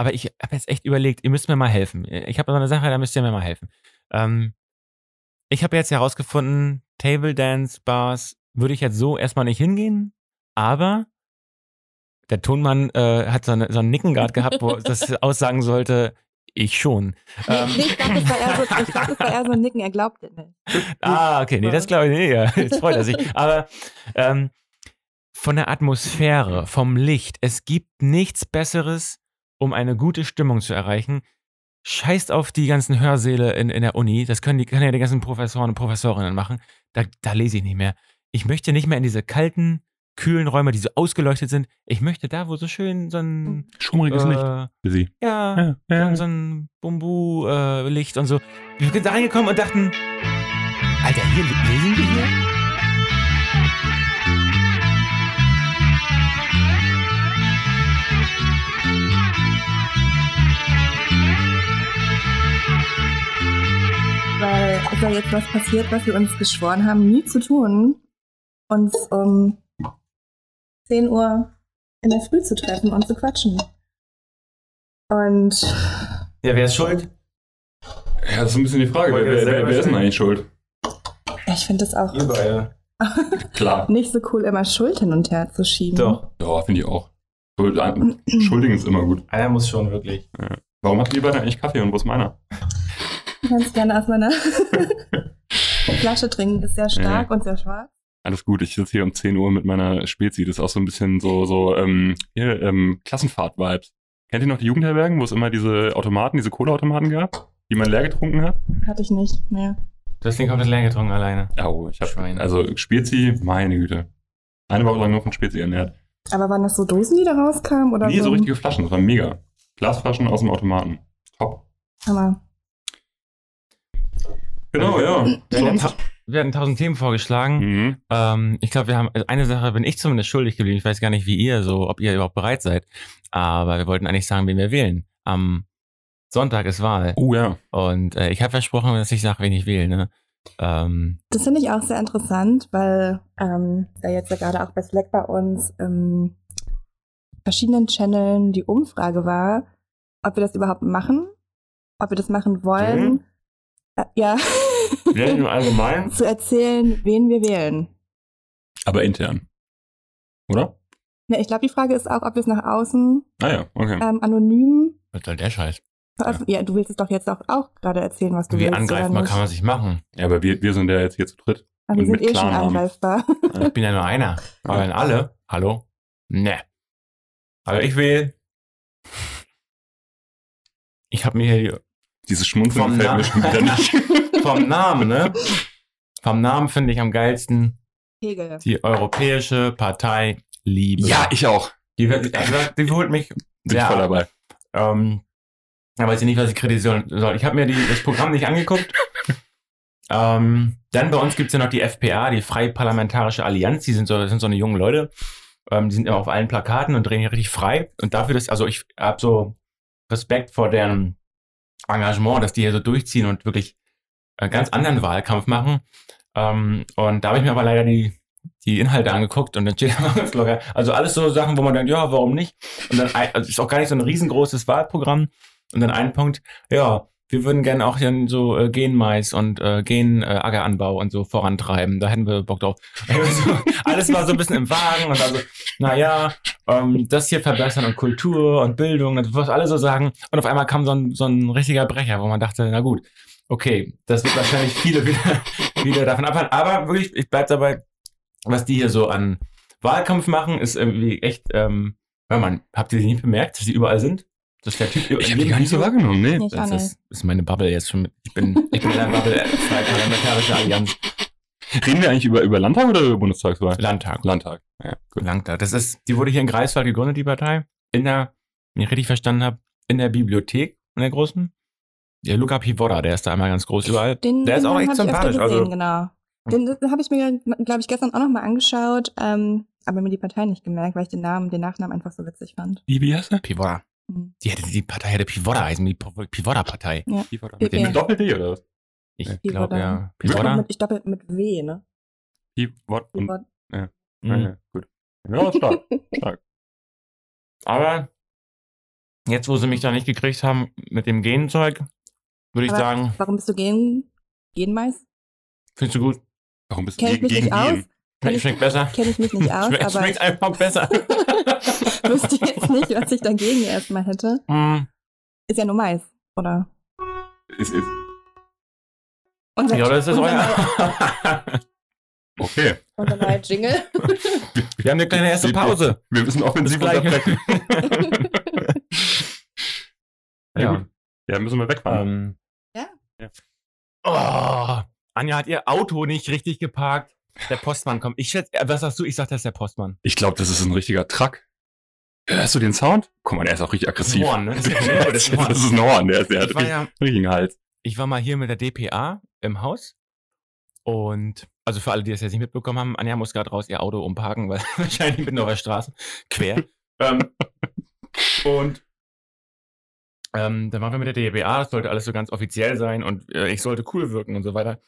Aber ich habe jetzt echt überlegt, ihr müsst mir mal helfen. Ich habe noch eine Sache, da müsst ihr mir mal helfen. Ich habe jetzt herausgefunden, Table Dance Bars würde ich jetzt so erstmal nicht hingehen, aber der Tonmann hat so ein Nicken gerade gehabt, wo das aussagen sollte, ich schon. Nee, ich glaube, das war eher so ein Nicken, er glaubt es nicht. Ah, okay, nee, das glaube ich nicht. Jetzt freut er sich. Aber von der Atmosphäre, vom Licht, es gibt nichts Besseres, um eine gute Stimmung zu erreichen. Scheißt auf die ganzen Hörsäle in der Uni, das können ja die ganzen Professoren und Professorinnen machen. Da lese ich nicht mehr. Ich möchte nicht mehr in diese kalten, kühlen Räume, die so ausgeleuchtet sind. Ich möchte da, wo so schön so ein schummriges Licht für sie. Ja. So ein Bumbu-Licht und so. Wir sind da reingekommen und dachten, Alter, hier lesen wir hier? Weil ist ja jetzt was passiert, was wir uns geschworen haben, nie zu tun, uns um 10 Uhr in der Früh zu treffen und zu quatschen. Und... Ja, wer ist schuld? Ja, das ist ein bisschen die Frage. Wer ist denn eigentlich schuld? Ich finde das auch... Überall. Klar. Nicht so cool, immer Schuld hin und her zu schieben. Doch. Ja, finde ich auch. Schuldigen ist immer gut. Einer muss schon, wirklich. Ja. Warum hat die beiden eigentlich Kaffee und wo ist meiner? Du kannst gerne aus meiner Flasche trinken. Ist sehr stark und sehr schwarz. Alles gut, ich sitze hier um 10 Uhr mit meiner Spezi. Das ist auch so ein bisschen so Klassenfahrt-Vibes. Kennt ihr noch die Jugendherbergen, wo es immer diese Automaten, diese Cola-Automaten gab, die man leer getrunken hat? Hatte ich nicht mehr. Du hast den komplett leer getrunken alleine? Oh, ich habe Schweine. Also Spezi, meine Güte. Eine Woche lang nur von Spezi ernährt. Aber waren das so Dosen, die da rauskamen? Oder nee, so richtige Flaschen. Das war mega. Glasflaschen aus dem Automaten. Top. Hammer. Genau, ja. Wir hatten 1000 Themen vorgeschlagen. Mhm. Ich glaube, eine Sache bin ich zumindest schuldig geblieben. Ich weiß gar nicht, ob ihr überhaupt bereit seid. Aber wir wollten eigentlich sagen, wen wir wählen. Am Sonntag ist Wahl. Oh ja. Und ich habe versprochen, dass ich sage, wen ich wähle. Ne? Das finde ich auch sehr interessant, weil da jetzt ja gerade auch bei Slack bei uns verschiedenen Channeln die Umfrage war, ob wir das überhaupt machen, ob wir das machen wollen. Mhm. Ja. Wir im Allgemeinen. Zu erzählen, wen wir wählen. Aber intern. Oder? Ja, ich glaube, die Frage ist auch, ob wir es nach außen anonym. Was soll der Scheiß? Ja, du willst es doch jetzt auch gerade erzählen, was du willst. Wie angreifbar kann man sich machen? Ja, aber wir sind ja jetzt hier zu dritt. Aber wir sind schon angreifbar. Ich bin ja nur einer. Aber wenn alle. Hallo? Ne. Aber ich wähle. Ich habe mir hier dieses Schmunzeln fällt mir schon wieder nicht. Vom Namen, ne? Vom Namen finde ich am geilsten Hegel. Die Europäische Partei Liebe. Ja, ich auch. Die holt mich sehr voll dabei. Da weiß ich nicht, was ich kritisieren soll. Ich habe mir das Programm nicht angeguckt. Dann bei uns gibt es ja noch die FPA, die Freie Parlamentarische Allianz. Das sind so eine junge Leute. Die sind immer auf allen Plakaten und drehen hier richtig frei. Und dafür, ich habe so Respekt vor deren Engagement, dass die hier so durchziehen und wirklich einen ganz anderen Wahlkampf machen. Und da habe ich mir aber leider die Inhalte angeguckt und dann steht da ganz locker. Also alles so Sachen, wo man denkt, ja, warum nicht? Und dann ist auch gar nicht so ein riesengroßes Wahlprogramm. Und dann ein Punkt, ja, wir würden gerne auch hier so Genmais und Ageranbau und so vorantreiben. Da hätten wir Bock drauf. Also, alles war so ein bisschen im Wagen und also, naja, das hier verbessern und Kultur und Bildung und was alle so sagen. Und auf einmal kam so ein richtiger Brecher, wo man dachte, na gut, okay, das wird wahrscheinlich viele wieder davon abhalten. Aber wirklich, ich bleib dabei, was die hier so an Wahlkampf machen, ist irgendwie echt, habt ihr sie nicht bemerkt, dass sie überall sind? Das ist der Typ, ich habe die gar nicht so wahrgenommen, nee. Das ist meine Bubble jetzt schon. Ich bin in der Bubble Freie Parlamentarische Allianz. Reden wir eigentlich über Landtag oder über Bundestagswahl? Landtag. Ja, gut. Landtag. Die wurde hier in Greifswald gegründet, die Partei. Wenn ich richtig verstanden habe, in der Bibliothek, in der großen. Der Luca Pivotta, der ist da einmal ganz groß überall. Der ist auch echt sympathisch. Genau. Den habe ich mir, glaube ich, gestern auch nochmal angeschaut, aber mir die Partei nicht gemerkt, weil ich den Nachnamen einfach so witzig fand. Wie heißt der? Pivotta. Die Partei hätte Pivotta heißen, die Pivotta-Partei. Ja. Pivotta. Mit Doppel-D oder was? Ich glaube, ja. Pivotta? Ich glaube mit W, ne? Pivotta. Ja. Mhm. Ja, gut. Ja, stark. Aber Jetzt, wo sie mich da nicht gekriegt haben mit dem Genzeug, würde ich sagen... Warum bist du Genmais? Findest du gut? Warum bist du gegen Gen? Schmeckt besser. Kenne ich mich nicht aus, aber... Schmeckt einfach besser. Ich wüsste jetzt nicht, was ich dagegen erstmal hätte. Ist ja nur Mais, oder? Ist. Ja, das ist euer... Okay. Und dann halt Jingle. Wir haben eine kleine erste Pause. Wir müssen offensiv unterbrechen. Ja, müssen wir wegfahren. Ja. Oh, Anja hat ihr Auto nicht richtig geparkt. Der Postmann kommt. Was sagst du? Ich sag, das ist der Postmann. Ich glaube, das ist ein richtiger Truck. Hörst du den Sound? Guck mal, der ist auch richtig aggressiv. Horn, ne? Das ist ein Horn. Der hat richtigen Hals. Ich war mal hier mit der DPA im Haus. Und, also für alle, die das jetzt nicht mitbekommen haben, Anja muss gerade raus ihr Auto umparken, weil wahrscheinlich mit neuer Straße quer. Dann waren wir mit der DBA, das sollte alles so ganz offiziell sein und ich sollte cool wirken und so weiter.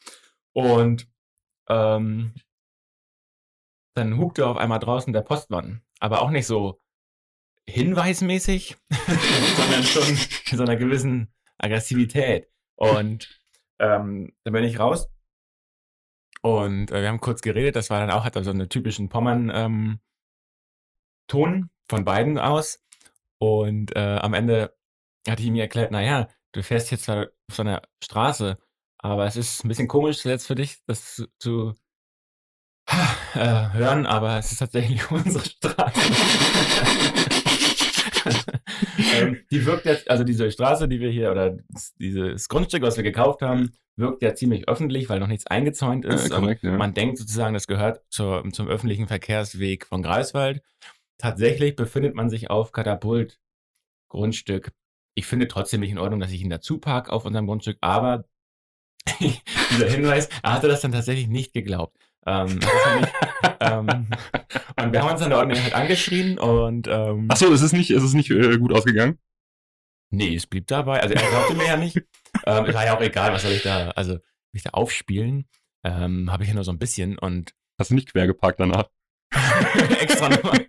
Und dann hukte auf einmal draußen der Postmann, aber auch nicht so hinweismäßig, sondern schon in so einer gewissen Aggressivität. Und dann bin ich raus. Und wir haben kurz geredet, das war dann auch, hat er so einen typischen Pommern-Ton von beiden aus. Und am Ende hatte ich ihm erklärt, naja, du fährst jetzt zwar auf so einer Straße, aber es ist ein bisschen komisch jetzt für dich, das zu hören, aber es ist tatsächlich unsere Straße. Die wirkt jetzt, also diese Straße, die wir hier, oder dieses Grundstück, was wir gekauft haben, wirkt ja ziemlich öffentlich, weil noch nichts eingezäunt ist. Korrekt, ja. Man denkt sozusagen, das gehört zum öffentlichen Verkehrsweg von Greifswald. Tatsächlich befindet man sich auf Katapult-Grundstück. Ich finde trotzdem nicht in Ordnung, dass ich ihn dazu parke auf unserem Grundstück, aber dieser Hinweis, er hatte das dann tatsächlich nicht geglaubt. Und wir haben uns dann der Ordnung halt angeschrien und achso, es ist nicht gut ausgegangen? Nee, es blieb dabei, also er glaubte mir ja nicht. War ja auch egal, was soll ich da, also mich da aufspielen, habe ich ja nur so ein bisschen und... Hast du nicht quer geparkt danach? Extra nochmal.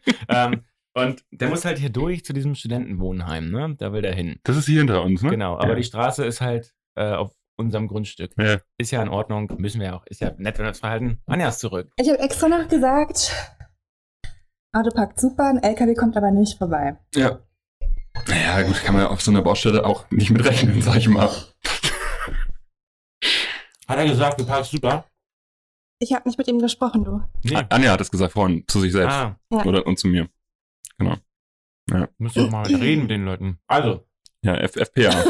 Und der muss halt hier durch zu diesem Studentenwohnheim, ne? Da will der hin. Das ist hier hinter uns, ne? Genau, aber ja. Die Straße ist halt auf unserem Grundstück. Ja. Ist ja in Ordnung, müssen wir auch. Ist ja nett, wenn wir uns verhalten. Anja ist zurück. Ich habe extra nachgesagt, Auto packt super, ein LKW kommt aber nicht vorbei. Ja. Naja, gut, kann man auf so einer Baustelle auch nicht mitrechnen, sag ich mal. Hat er gesagt, du parkst super? Ich habe nicht mit ihm gesprochen, du. Nee. Anja hat es gesagt vorhin, zu sich selbst. Ja. Oder und zu mir. Genau. Ja. Müssen wir mal reden mit den Leuten. Also. Ja, FPA.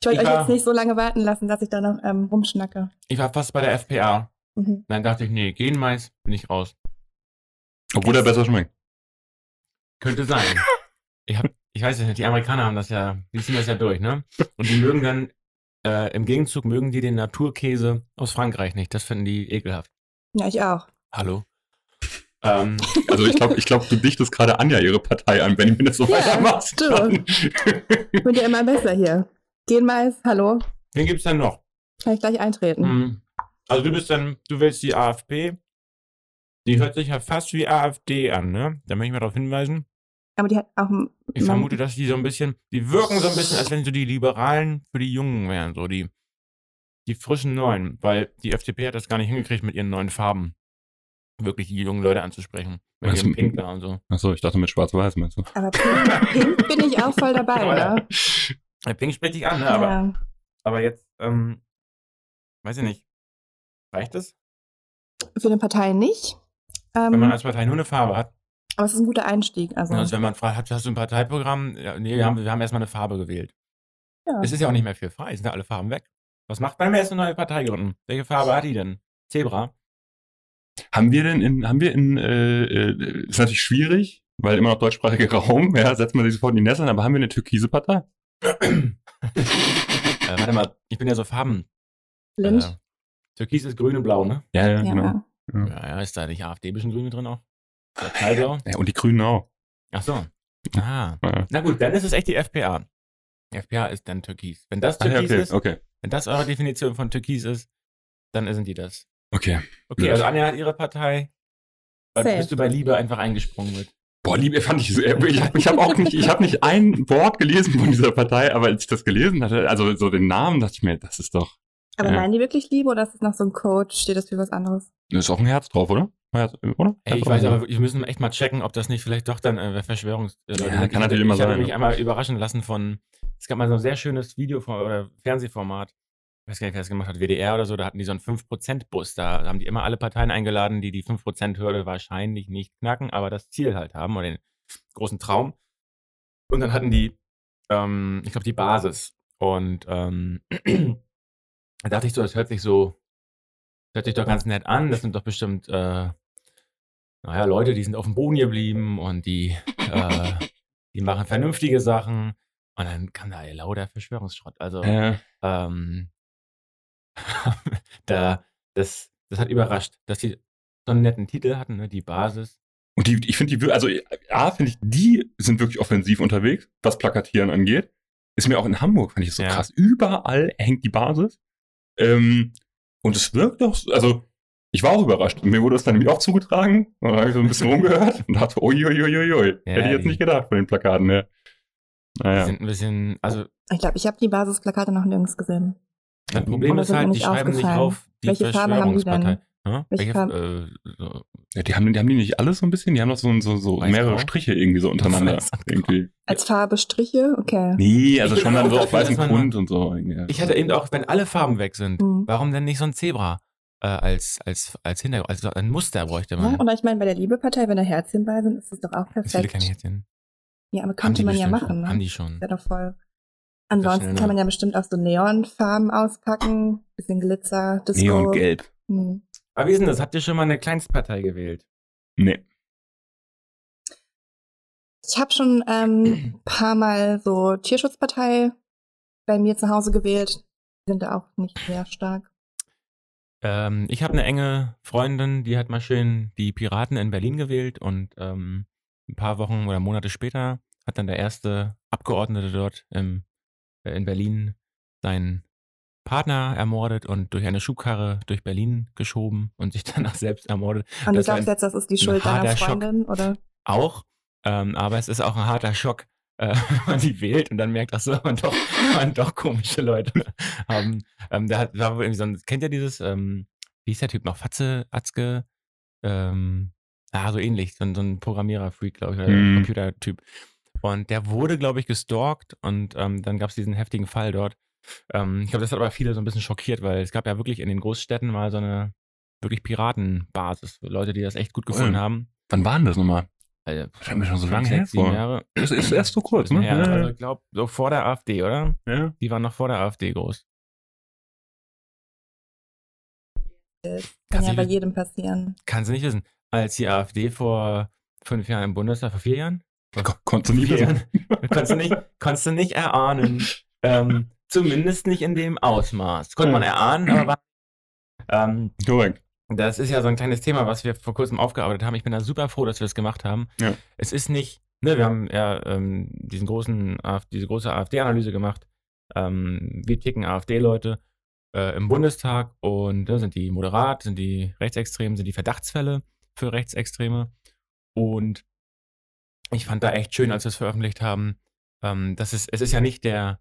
Ich wollte euch jetzt nicht so lange warten lassen, dass ich da noch rumschnacke. Ich war fast bei der FPA. Mhm. Dann dachte ich, nee, Genmais, bin ich raus. Obwohl der besser schmeckt. Könnte sein. Ich weiß es nicht, die Amerikaner haben das ja, die ziehen das ja durch, ne? Und die mögen dann, im Gegenzug mögen die den Naturkäse aus Frankreich nicht. Das finden die ekelhaft. Ja, ich auch. Hallo. Also ich glaube, du dichtest gerade Anja ihre Partei an, wenn du das so weitermachst. Stimmt. Ich bin ja immer besser hier. Genmais, hallo. Wen gibt's denn noch? Kann ich gleich eintreten. Also du willst die AfP. Die hört sich ja fast wie AfD an, ne? Da möchte ich mal darauf hinweisen. Aber die hat auch... Ich vermute, dass die so ein bisschen... Die wirken so ein bisschen, als wenn so die Liberalen für die Jungen wären, so die frischen Neuen. Weil die FDP hat das gar nicht hingekriegt mit ihren neuen Farben. Wirklich die jungen Leute anzusprechen. Mit ihrem Pink da und so. Achso, ich dachte mit Schwarz-Weiß, meinst du? Aber Pink bin ich auch voll dabei, oder? Pink spricht dich an, ne? Aber, ja. Aber jetzt, weiß ich nicht. Reicht das? Für eine Partei nicht. Wenn man als Partei nur eine Farbe hat. Aber es ist ein guter Einstieg. Also wenn man fragt, hast du ein Parteiprogramm? Ja, nee, wir haben erstmal eine Farbe gewählt. Ja. Es ist ja auch nicht mehr viel frei, es sind ja alle Farben weg. Was macht man, wenn wir erst eine neue Partei gründen? Welche Farbe hat die denn? Zebra? Ist natürlich schwierig, weil immer noch deutschsprachiger Raum, ja, setzt man sich sofort in die Nesseln, aber haben wir eine türkise Partei? Warte mal, ich bin ja so Farben. Blind. Türkis ist grün und blau, ne? Ja, genau. Ja, ist da nicht AfD ein bisschen grün drin auch? Ja, und die Grünen auch. Ach so. Ah. Ja. Na gut, dann ist es echt die FPA. Die FPA ist dann Türkis. Wenn das Türkis ist, wenn das eure Definition von Türkis ist, dann sind die das. Okay. Okay, also Anja hat ihre Partei. Bist du bei Liebe einfach eingesprungen mit? Boah, boah, liebe, fand ich, ich habe nicht ein Wort gelesen von dieser Partei, aber als ich das gelesen hatte, also so den Namen, dachte ich mir, das ist doch. Aber meinen die wirklich Liebe oder ist es noch so ein Code? Steht das für was anderes? Da ist auch ein Herz drauf, oder? Ey, ich weiß, aber wir müssen echt mal checken, ob das nicht vielleicht doch dann Verschwörungs... Ja, kann natürlich immer sein. Ich habe mich einmal überraschen lassen von, es gab mal so ein sehr schönes Video oder Fernsehformat, ich weiß gar nicht, wer das gemacht hat, WDR oder so, da hatten die so einen 5%-Bus, da haben die immer alle Parteien eingeladen, die 5%-Hürde wahrscheinlich nicht knacken, aber das Ziel halt haben oder den großen Traum. Und dann hatten die, ich glaube, die Basis. Und da dachte ich so, das hört sich doch ganz nett an, das sind doch bestimmt... Naja, Leute, die sind auf dem Boden geblieben und die machen vernünftige Sachen. Und dann kam da lauter Verschwörungsschrott. Also, das hat überrascht, dass die so einen netten Titel hatten, ne? Die Basis. Und die sind wirklich offensiv unterwegs, was Plakatieren angeht. Ist mir auch in Hamburg, fand ich so krass. Überall hängt die Basis. Und es wirkt doch, also, ich war auch überrascht. Mir wurde das dann nämlich auch zugetragen. Und dann habe ich so ein bisschen rumgehört und dachte, uiuiuiui. Ja, hätte ich jetzt nicht gedacht von den Plakaten her. Naja. Die sind ein bisschen, also... Ich glaube, ich habe die Basisplakate noch nirgends gesehen. Das Problem ist halt, die schreiben nicht auf die Verschwörungspartei. Welche Farbe haben die denn? Die haben die nicht alles so ein bisschen? Die haben doch so mehrere Striche irgendwie so untereinander. Irgendwie. Als Farbe Striche? Okay. Nee, also schon dann so auf weißem Grund und so. Ich hatte eben auch, wenn alle Farben weg sind, warum denn nicht so ein Zebra? Als Hintergrund, also ein Muster bräuchte man. Ja, und ich meine, bei der Liebepartei, wenn da Herzchen bei sind, ist das doch auch perfekt. Ich will kein Herzchen. Ja, aber könnte man ja machen. Ne? Haben die schon. Ja, doch voll. Ansonsten kann man ja bestimmt auch so Neonfarben auspacken, bisschen Glitzer, Disco. Neongelb. Aber wie ist denn das? Habt ihr schon mal eine Kleinstpartei gewählt? Nee. Ich habe schon ein paar Mal so Tierschutzpartei bei mir zu Hause gewählt. Die sind da auch nicht sehr stark. Ich habe eine enge Freundin, die hat mal schön die Piraten in Berlin gewählt und ein paar Wochen oder Monate später hat dann der erste Abgeordnete dort in Berlin seinen Partner ermordet und durch eine Schubkarre durch Berlin geschoben und sich danach selbst ermordet. Und das du glaubst jetzt, das ist die Schuld deiner Freundin, oder? Auch, aber es ist auch ein harter Schock, man die wählt und dann merkt, dass man doch komische Leute haben. Da war irgendwie so ein, kennt ihr dieses, wie ist der Typ noch? Fatze, Atzke, so ähnlich, so ein Programmierer-Freak, glaube ich, oder Computertyp. Und der wurde, glaube ich, gestalkt und dann gab es diesen heftigen Fall dort. Ich glaube, das hat aber viele so ein bisschen schockiert, weil es gab ja wirklich in den Großstädten mal so eine wirklich Piratenbasis, Leute, die das echt gut gefunden haben. Wann waren das nochmal? Also, das haben wir schon so lange her. 7 Jahre. Das ist erst so kurz, ne? Ja, also ich glaube, so vor der AfD, oder? Ja. Die waren noch vor der AfD groß. Das kann ja bei jedem passieren. Kannst du nicht wissen. Als die AfD vor 5 Jahren im Bundestag, vor 4 Jahren? Konntest du nie wissen. Konntest du nicht erahnen. Zumindest nicht in dem Ausmaß. Konnte man erahnen, aber... Korrekt. Das ist ja so ein kleines Thema, was wir vor kurzem aufgearbeitet haben. Ich bin da super froh, dass wir das gemacht haben. Ja. Es ist nicht, ne, wir haben ja diese große AfD-Analyse gemacht. Wie ticken AfD-Leute im Bundestag und sind die moderat, sind die rechtsextrem, sind die Verdachtsfälle für Rechtsextreme. Und ich fand da echt schön, als wir es veröffentlicht haben, dass es ist ja nicht der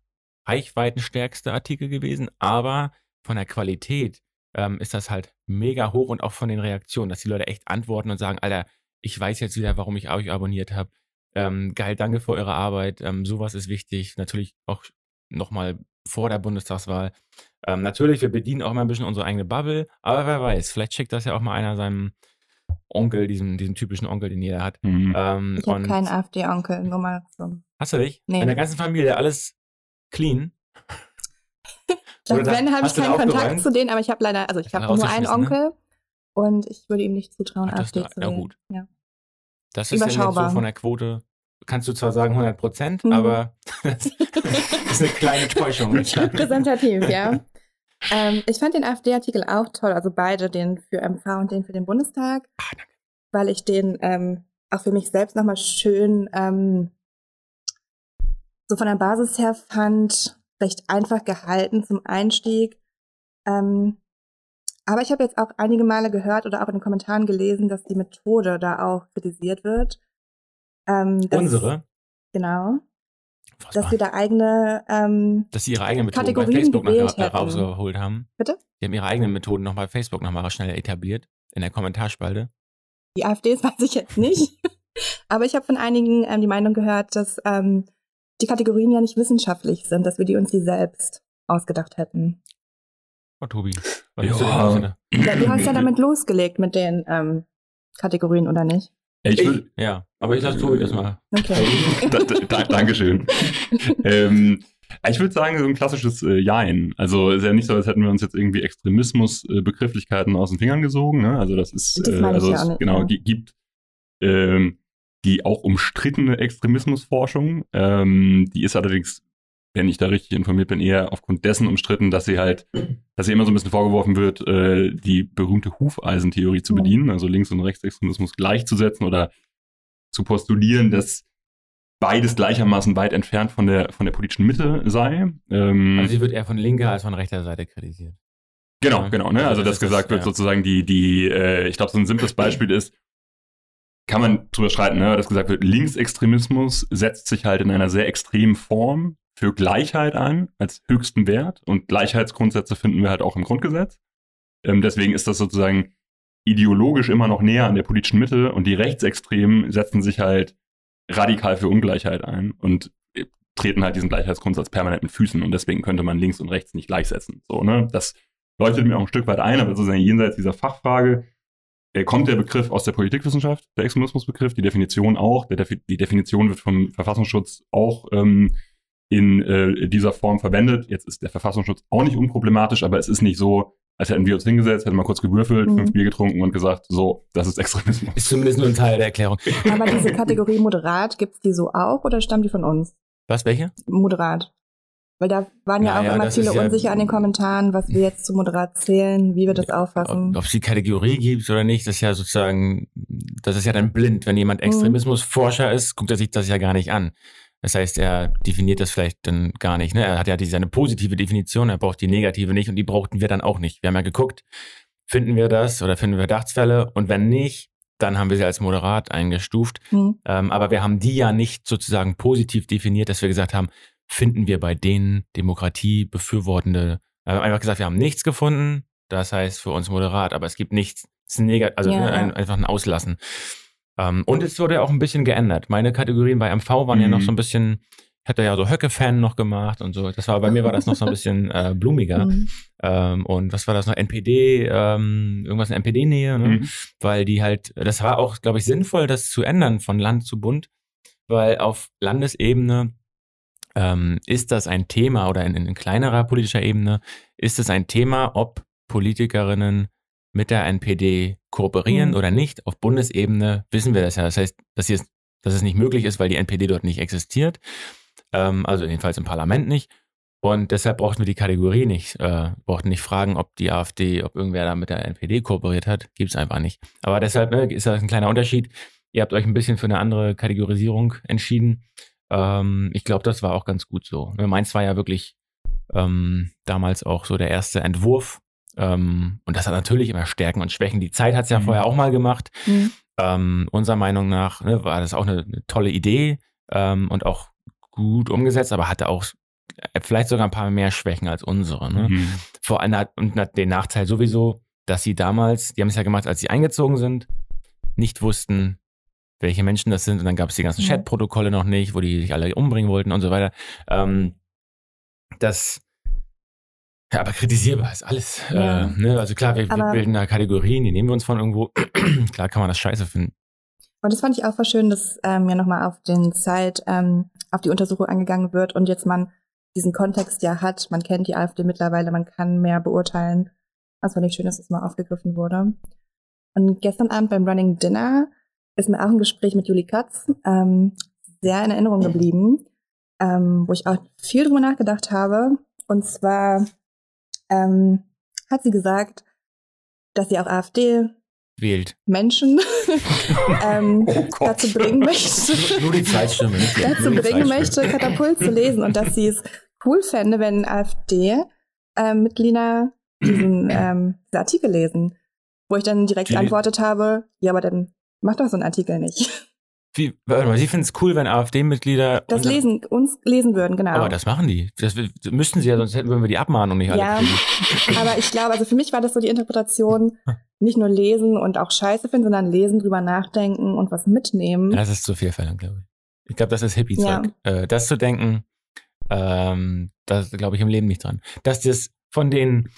reichweitenstärkste Artikel gewesen, aber von der Qualität ist das halt mega hoch und auch von den Reaktionen, dass die Leute echt antworten und sagen, Alter, ich weiß jetzt wieder, warum ich euch abonniert habe. Geil, danke für eure Arbeit. Sowas ist wichtig. Natürlich auch nochmal vor der Bundestagswahl. Natürlich, wir bedienen auch immer ein bisschen unsere eigene Bubble, aber wer weiß, vielleicht schickt das ja auch mal einer seinem Onkel, diesem typischen Onkel, den jeder hat. Ich habe keinen AfD-Onkel, nur mal so. Hast du dich? Nee. In der ganzen Familie alles clean. Ich glaube, wenn, habe ich keinen Kontakt zu denen, aber ich habe leider, also ich habe nur einen Onkel, ne? Und ich würde ihm nicht zutrauen, AfD zu wählen. Ja, gut. Ja. Das ist ja nicht so von der Quote, kannst du zwar sagen 100%, aber das ist eine kleine Täuschung. Repräsentativ, ja. Ich fand den AfD-Artikel auch toll, also beide, den für MV und den für den Bundestag, weil ich den auch für mich selbst nochmal schön so von der Basis her fand, recht einfach gehalten zum Einstieg. Aber ich habe jetzt auch einige Male gehört oder auch in den Kommentaren gelesen, dass die Methode da auch kritisiert wird. Unsere? Genau. Fassbar. Dass sie da eigene dass sie ihre eigenen Methoden bei Facebook nochmal rausgeholt haben. Bitte? Die haben ihre eigenen Methoden noch bei Facebook nochmal schnell etabliert, in der Kommentarspalte. Die AfD weiß ich jetzt nicht. Aber ich habe von einigen die Meinung gehört, dass die Kategorien ja nicht wissenschaftlich sind, dass wir die uns die selbst ausgedacht hätten. Oh, Tobi. Was du hast ja damit losgelegt mit den Kategorien, oder nicht? Aber ich lasse Tobi das mal. Okay. Dankeschön. Ich würde sagen, so ein klassisches Jein. Also ist ja nicht so, als hätten wir uns jetzt irgendwie Extremismus-Begrifflichkeiten aus den Fingern gesogen. Ne? Also das ist, gibt die auch umstrittene Extremismusforschung. Die ist allerdings, wenn ich da richtig informiert bin, eher aufgrund dessen umstritten, dass ihr immer so ein bisschen vorgeworfen wird, die berühmte Hufeisentheorie zu bedienen, also Links- und Rechtsextremismus gleichzusetzen oder zu postulieren, dass beides gleichermaßen weit entfernt von der politischen Mitte sei. Also sie wird eher von linker als von rechter Seite kritisiert. Genau. Ne? Also dass gesagt wird sozusagen die ich glaube, so ein simples Beispiel ist, kann man drüber streiten, ne? Dass gesagt wird, Linksextremismus setzt sich halt in einer sehr extremen Form für Gleichheit ein, als höchsten Wert. Und Gleichheitsgrundsätze finden wir halt auch im Grundgesetz. Deswegen ist das sozusagen ideologisch immer noch näher an der politischen Mitte. Und die Rechtsextremen setzen sich halt radikal für Ungleichheit ein und treten halt diesen Gleichheitsgrundsatz permanent mit Füßen. Und deswegen könnte man links und rechts nicht gleichsetzen. So, ne? Das leuchtet mir auch ein Stück weit ein, aber sozusagen jenseits dieser Fachfrage kommt der Begriff aus der Politikwissenschaft, der Extremismusbegriff, die Definition auch. Die Definition wird vom Verfassungsschutz auch in dieser Form verwendet. Jetzt ist der Verfassungsschutz auch nicht unproblematisch, aber es ist nicht so, als hätten wir uns hingesetzt, hätten mal kurz gewürfelt, 5 Bier getrunken und gesagt, so, das ist Extremismus. Ist zumindest nur ein Teil der Erklärung. Aber diese Kategorie moderat, gibt es die so auch oder stammt die von uns? Was, welche? Moderat. Weil da waren auch immer viele unsicher an den Kommentaren, was wir jetzt zu moderat zählen, wie wir das auffassen. Ob es die Kategorie gibt oder nicht, das ist ja sozusagen, das ist ja dann blind. Wenn jemand Extremismusforscher ist, guckt er sich das ja gar nicht an. Das heißt, er definiert das vielleicht dann gar nicht. Ne? Er hat ja seine positive Definition, er braucht die negative nicht und die brauchten wir dann auch nicht. Wir haben ja geguckt, finden wir das oder finden wir Verdachtsfälle und wenn nicht, dann haben wir sie als moderat eingestuft. Aber wir haben die ja nicht sozusagen positiv definiert, dass wir gesagt haben, finden wir bei denen Demokratie befürwortende, einfach gesagt, wir haben nichts gefunden, das heißt für uns moderat, aber es gibt nichts, einfach ein Auslassen. Und es wurde ja auch ein bisschen geändert. Meine Kategorien bei MV waren ja noch so ein bisschen, ich hatte ja so Höcke-Fan noch gemacht und so. Bei mir war das noch so ein bisschen blumiger. Und was war das noch? NPD, irgendwas in NPD-Nähe. Ne? Weil die halt, das war auch, glaube ich, sinnvoll, das zu ändern von Land zu Bund. Weil auf Landesebene ist das ein Thema oder in kleinerer politischer Ebene ist es ein Thema, ob Politikerinnen mit der NPD kooperieren oder nicht. Auf Bundesebene wissen wir das ja. Das heißt, dass es nicht möglich ist, weil die NPD dort nicht existiert. Also jedenfalls im Parlament nicht. Und deshalb brauchten wir die Kategorie nicht. Brauchten nicht fragen, ob irgendwer da mit der NPD kooperiert hat. Gibt es einfach nicht. Aber deshalb ist das ein kleiner Unterschied. Ihr habt euch ein bisschen für eine andere Kategorisierung entschieden. Ich glaube, das war auch ganz gut so. Meins war ja wirklich damals auch so der erste Entwurf. Und das hat natürlich immer Stärken und Schwächen. Die Zeit hat es ja vorher auch mal gemacht. Unserer Meinung nach war das auch eine tolle Idee und auch gut umgesetzt, aber hatte auch vielleicht sogar ein paar mehr Schwächen als unsere. Ne? Vor allem und den Nachteil sowieso, dass sie damals, die haben es ja gemacht, als sie eingezogen sind, nicht wussten, welche Menschen das sind. Und dann gab es die ganzen Chatprotokolle noch nicht, wo die sich alle umbringen wollten und so weiter. Aber kritisierbar ist alles. Ja. Also klar, wir bilden da Kategorien, die nehmen wir uns von irgendwo. Klar kann man das scheiße finden. Und das fand ich auch voll schön, dass ja nochmal auf den Site, auf die Untersuchung angegangen wird und jetzt man diesen Kontext ja hat. Man kennt die AfD mittlerweile, man kann mehr beurteilen. Also fand ich schön, dass das mal aufgegriffen wurde. Und gestern Abend beim Running Dinner ist mir auch ein Gespräch mit Julie Katz sehr in Erinnerung geblieben, wo ich auch viel drüber nachgedacht habe. Und zwar hat sie gesagt, dass sie auch AfD wählt. Menschen dazu bringen möchte, Katapult zu lesen und dass sie es cool fände, wenn AfD-Mitglieder diesen Artikel lesen. Wo ich dann direkt geantwortet habe, ja, aber dann mach doch so einen Artikel nicht. Sie finden es cool, wenn AfD-Mitglieder... uns lesen würden, genau. Aber das machen die. Das müssten sie ja, sonst würden wir die Abmahnung nicht alle kriegen. Aber ich glaube, also für mich war das so die Interpretation, nicht nur lesen und auch Scheiße finden, sondern lesen, drüber nachdenken und was mitnehmen. Das ist zu viel verlangt, glaube ich. Ich glaube, das ist Hippie-Zeug. Ja. Das zu denken, das glaube ich im Leben nicht dran. Dass das von den...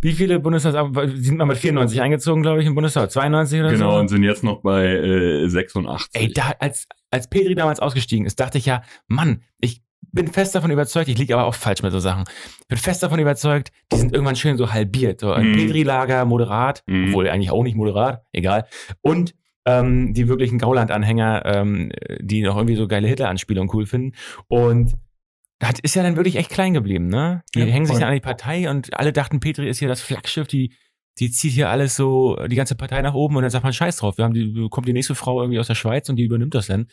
Wie viele Bundestagsabgeordnete sind mal mit 94 eingezogen, glaube ich, im Bundestag? 92 oder so? Genau, und sind jetzt noch bei 86. Ey, als Petri damals ausgestiegen ist, dachte ich ja, Mann, ich bin fest davon überzeugt, ich liege aber auch falsch mit so Sachen, ich bin fest davon überzeugt, die sind irgendwann schön so halbiert. So ein Petri-Lager, moderat, obwohl eigentlich auch nicht moderat, egal. Und die wirklichen Gauland-Anhänger, die noch irgendwie so geile Hitler-Anspielungen cool finden. Und das ist ja dann wirklich echt klein geblieben, ne? Die hängen sich dann an die Partei und alle dachten, Petri ist hier das Flaggschiff, die zieht hier alles so, die ganze Partei nach oben und dann sagt man Scheiß drauf. Kommt die nächste Frau irgendwie aus der Schweiz und die übernimmt das dann.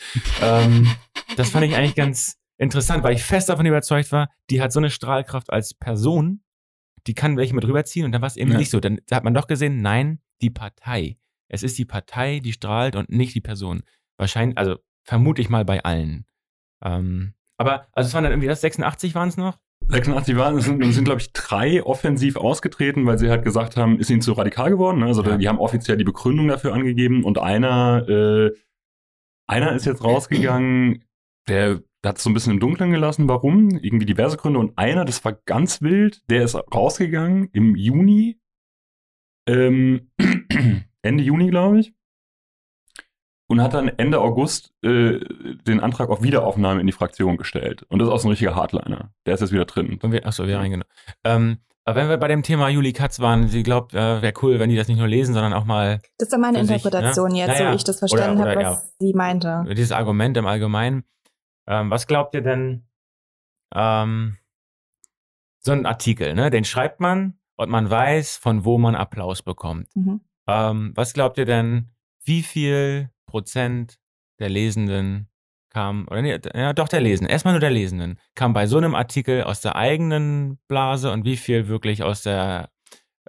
Das fand ich eigentlich ganz interessant, weil ich fest davon überzeugt war, die hat so eine Strahlkraft als Person, die kann welche mit rüberziehen und dann war es eben nicht so. Dann hat man doch gesehen, nein, die Partei. Es ist die Partei, die strahlt und nicht die Person. Wahrscheinlich, also vermute ich mal bei allen. Aber, also es waren dann irgendwie das, 86 waren es noch? 86 waren es, sind glaube ich 3 offensiv ausgetreten, weil sie halt gesagt haben, ist ihnen zu radikal geworden. Ne? Also die haben offiziell die Begründung dafür angegeben und einer ist jetzt rausgegangen, der hat es so ein bisschen im Dunkeln gelassen, warum, irgendwie diverse Gründe. Und einer, das war ganz wild, der ist rausgegangen im Juni, Ende Juni glaube ich. Und hat dann Ende August den Antrag auf Wiederaufnahme in die Fraktion gestellt. Und das ist auch so ein richtiger Hardliner. Der ist jetzt wieder drin. Wir reingenommen. Aber wenn wir bei dem Thema Juli Katz waren, sie glaubt, wäre cool, wenn die das nicht nur lesen, sondern auch mal... Das ist doch meine Interpretation sich, ne? Jetzt, wie ich das verstanden habe, was sie meinte. Dieses Argument im Allgemeinen. Was glaubt ihr denn, so ein Artikel, ne? Den schreibt man und man weiß, von wo man Applaus bekommt. Was glaubt ihr denn, wie viel Prozent der Lesenden kam, oder nee, ja doch der Lesenden, erstmal nur der Lesenden, kam bei so einem Artikel aus der eigenen Blase und wie viel wirklich aus der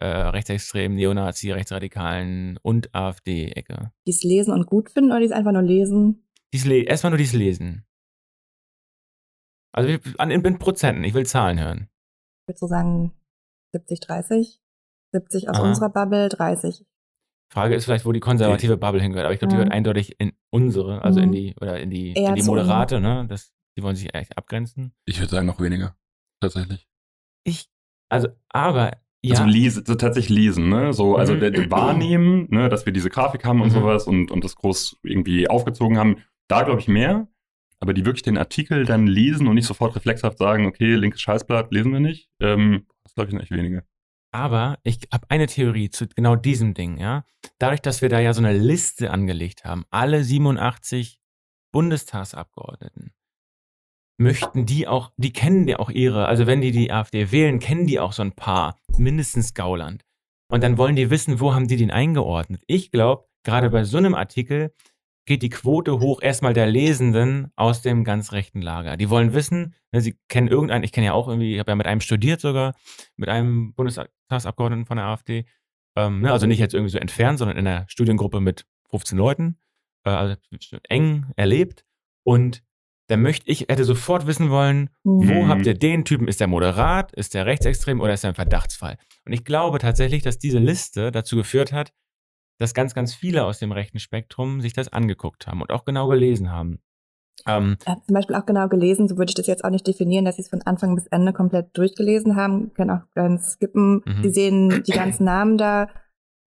rechtsextremen, Neonazi, rechtsradikalen und AfD-Ecke? Die es lesen und gut finden oder die es einfach nur lesen? Erstmal nur die es lesen. Also in Prozenten, ich will Zahlen hören. Ich würde so sagen 70-30, 70 aus unserer Bubble, 30. Frage ist vielleicht, wo die konservative Bubble hingehört, aber ich glaube, die gehört eindeutig in unsere, also in die Moderate, ne? Die wollen sich echt abgrenzen. Ich würde sagen, noch weniger. Tatsächlich. Also tatsächlich lesen, ne? So, also wahrnehmen, ne, dass wir diese Grafik haben und sowas und das groß irgendwie aufgezogen haben, da glaube ich mehr. Aber die wirklich den Artikel dann lesen und nicht sofort reflexhaft sagen, okay, linkes Scheißblatt, lesen wir nicht, das glaube ich noch echt weniger. Aber ich habe eine Theorie zu genau diesem Ding, ja. Dadurch, dass wir da ja so eine Liste angelegt haben, alle 87 Bundestagsabgeordneten, möchten die auch, die kennen ja auch ihre, also wenn die AfD wählen, kennen die auch so ein paar, mindestens Gauland. Und dann wollen die wissen, wo haben die den eingeordnet. Ich glaube, gerade bei so einem Artikel geht die Quote hoch erstmal der Lesenden aus dem ganz rechten Lager. Die wollen wissen, sie kennen irgendeinen, ich kenne ja auch irgendwie, ich habe ja mit einem studiert sogar, mit einem Bundestagsabgeordneten von der AfD. Also nicht jetzt irgendwie so entfernt, sondern in einer Studiengruppe mit 15 Leuten, also eng erlebt. Und da hätte sofort wissen wollen, wo habt ihr den Typen? Ist der moderat, ist der rechtsextrem oder ist der ein Verdachtsfall? Und ich glaube tatsächlich, dass diese Liste dazu geführt hat, dass ganz, ganz viele aus dem rechten Spektrum sich das angeguckt haben und auch genau gelesen haben. Ich habe zum Beispiel auch genau gelesen, so würde ich das jetzt auch nicht definieren, dass sie es von Anfang bis Ende komplett durchgelesen haben, können auch ganz skippen. Sie sehen die ganzen Namen da,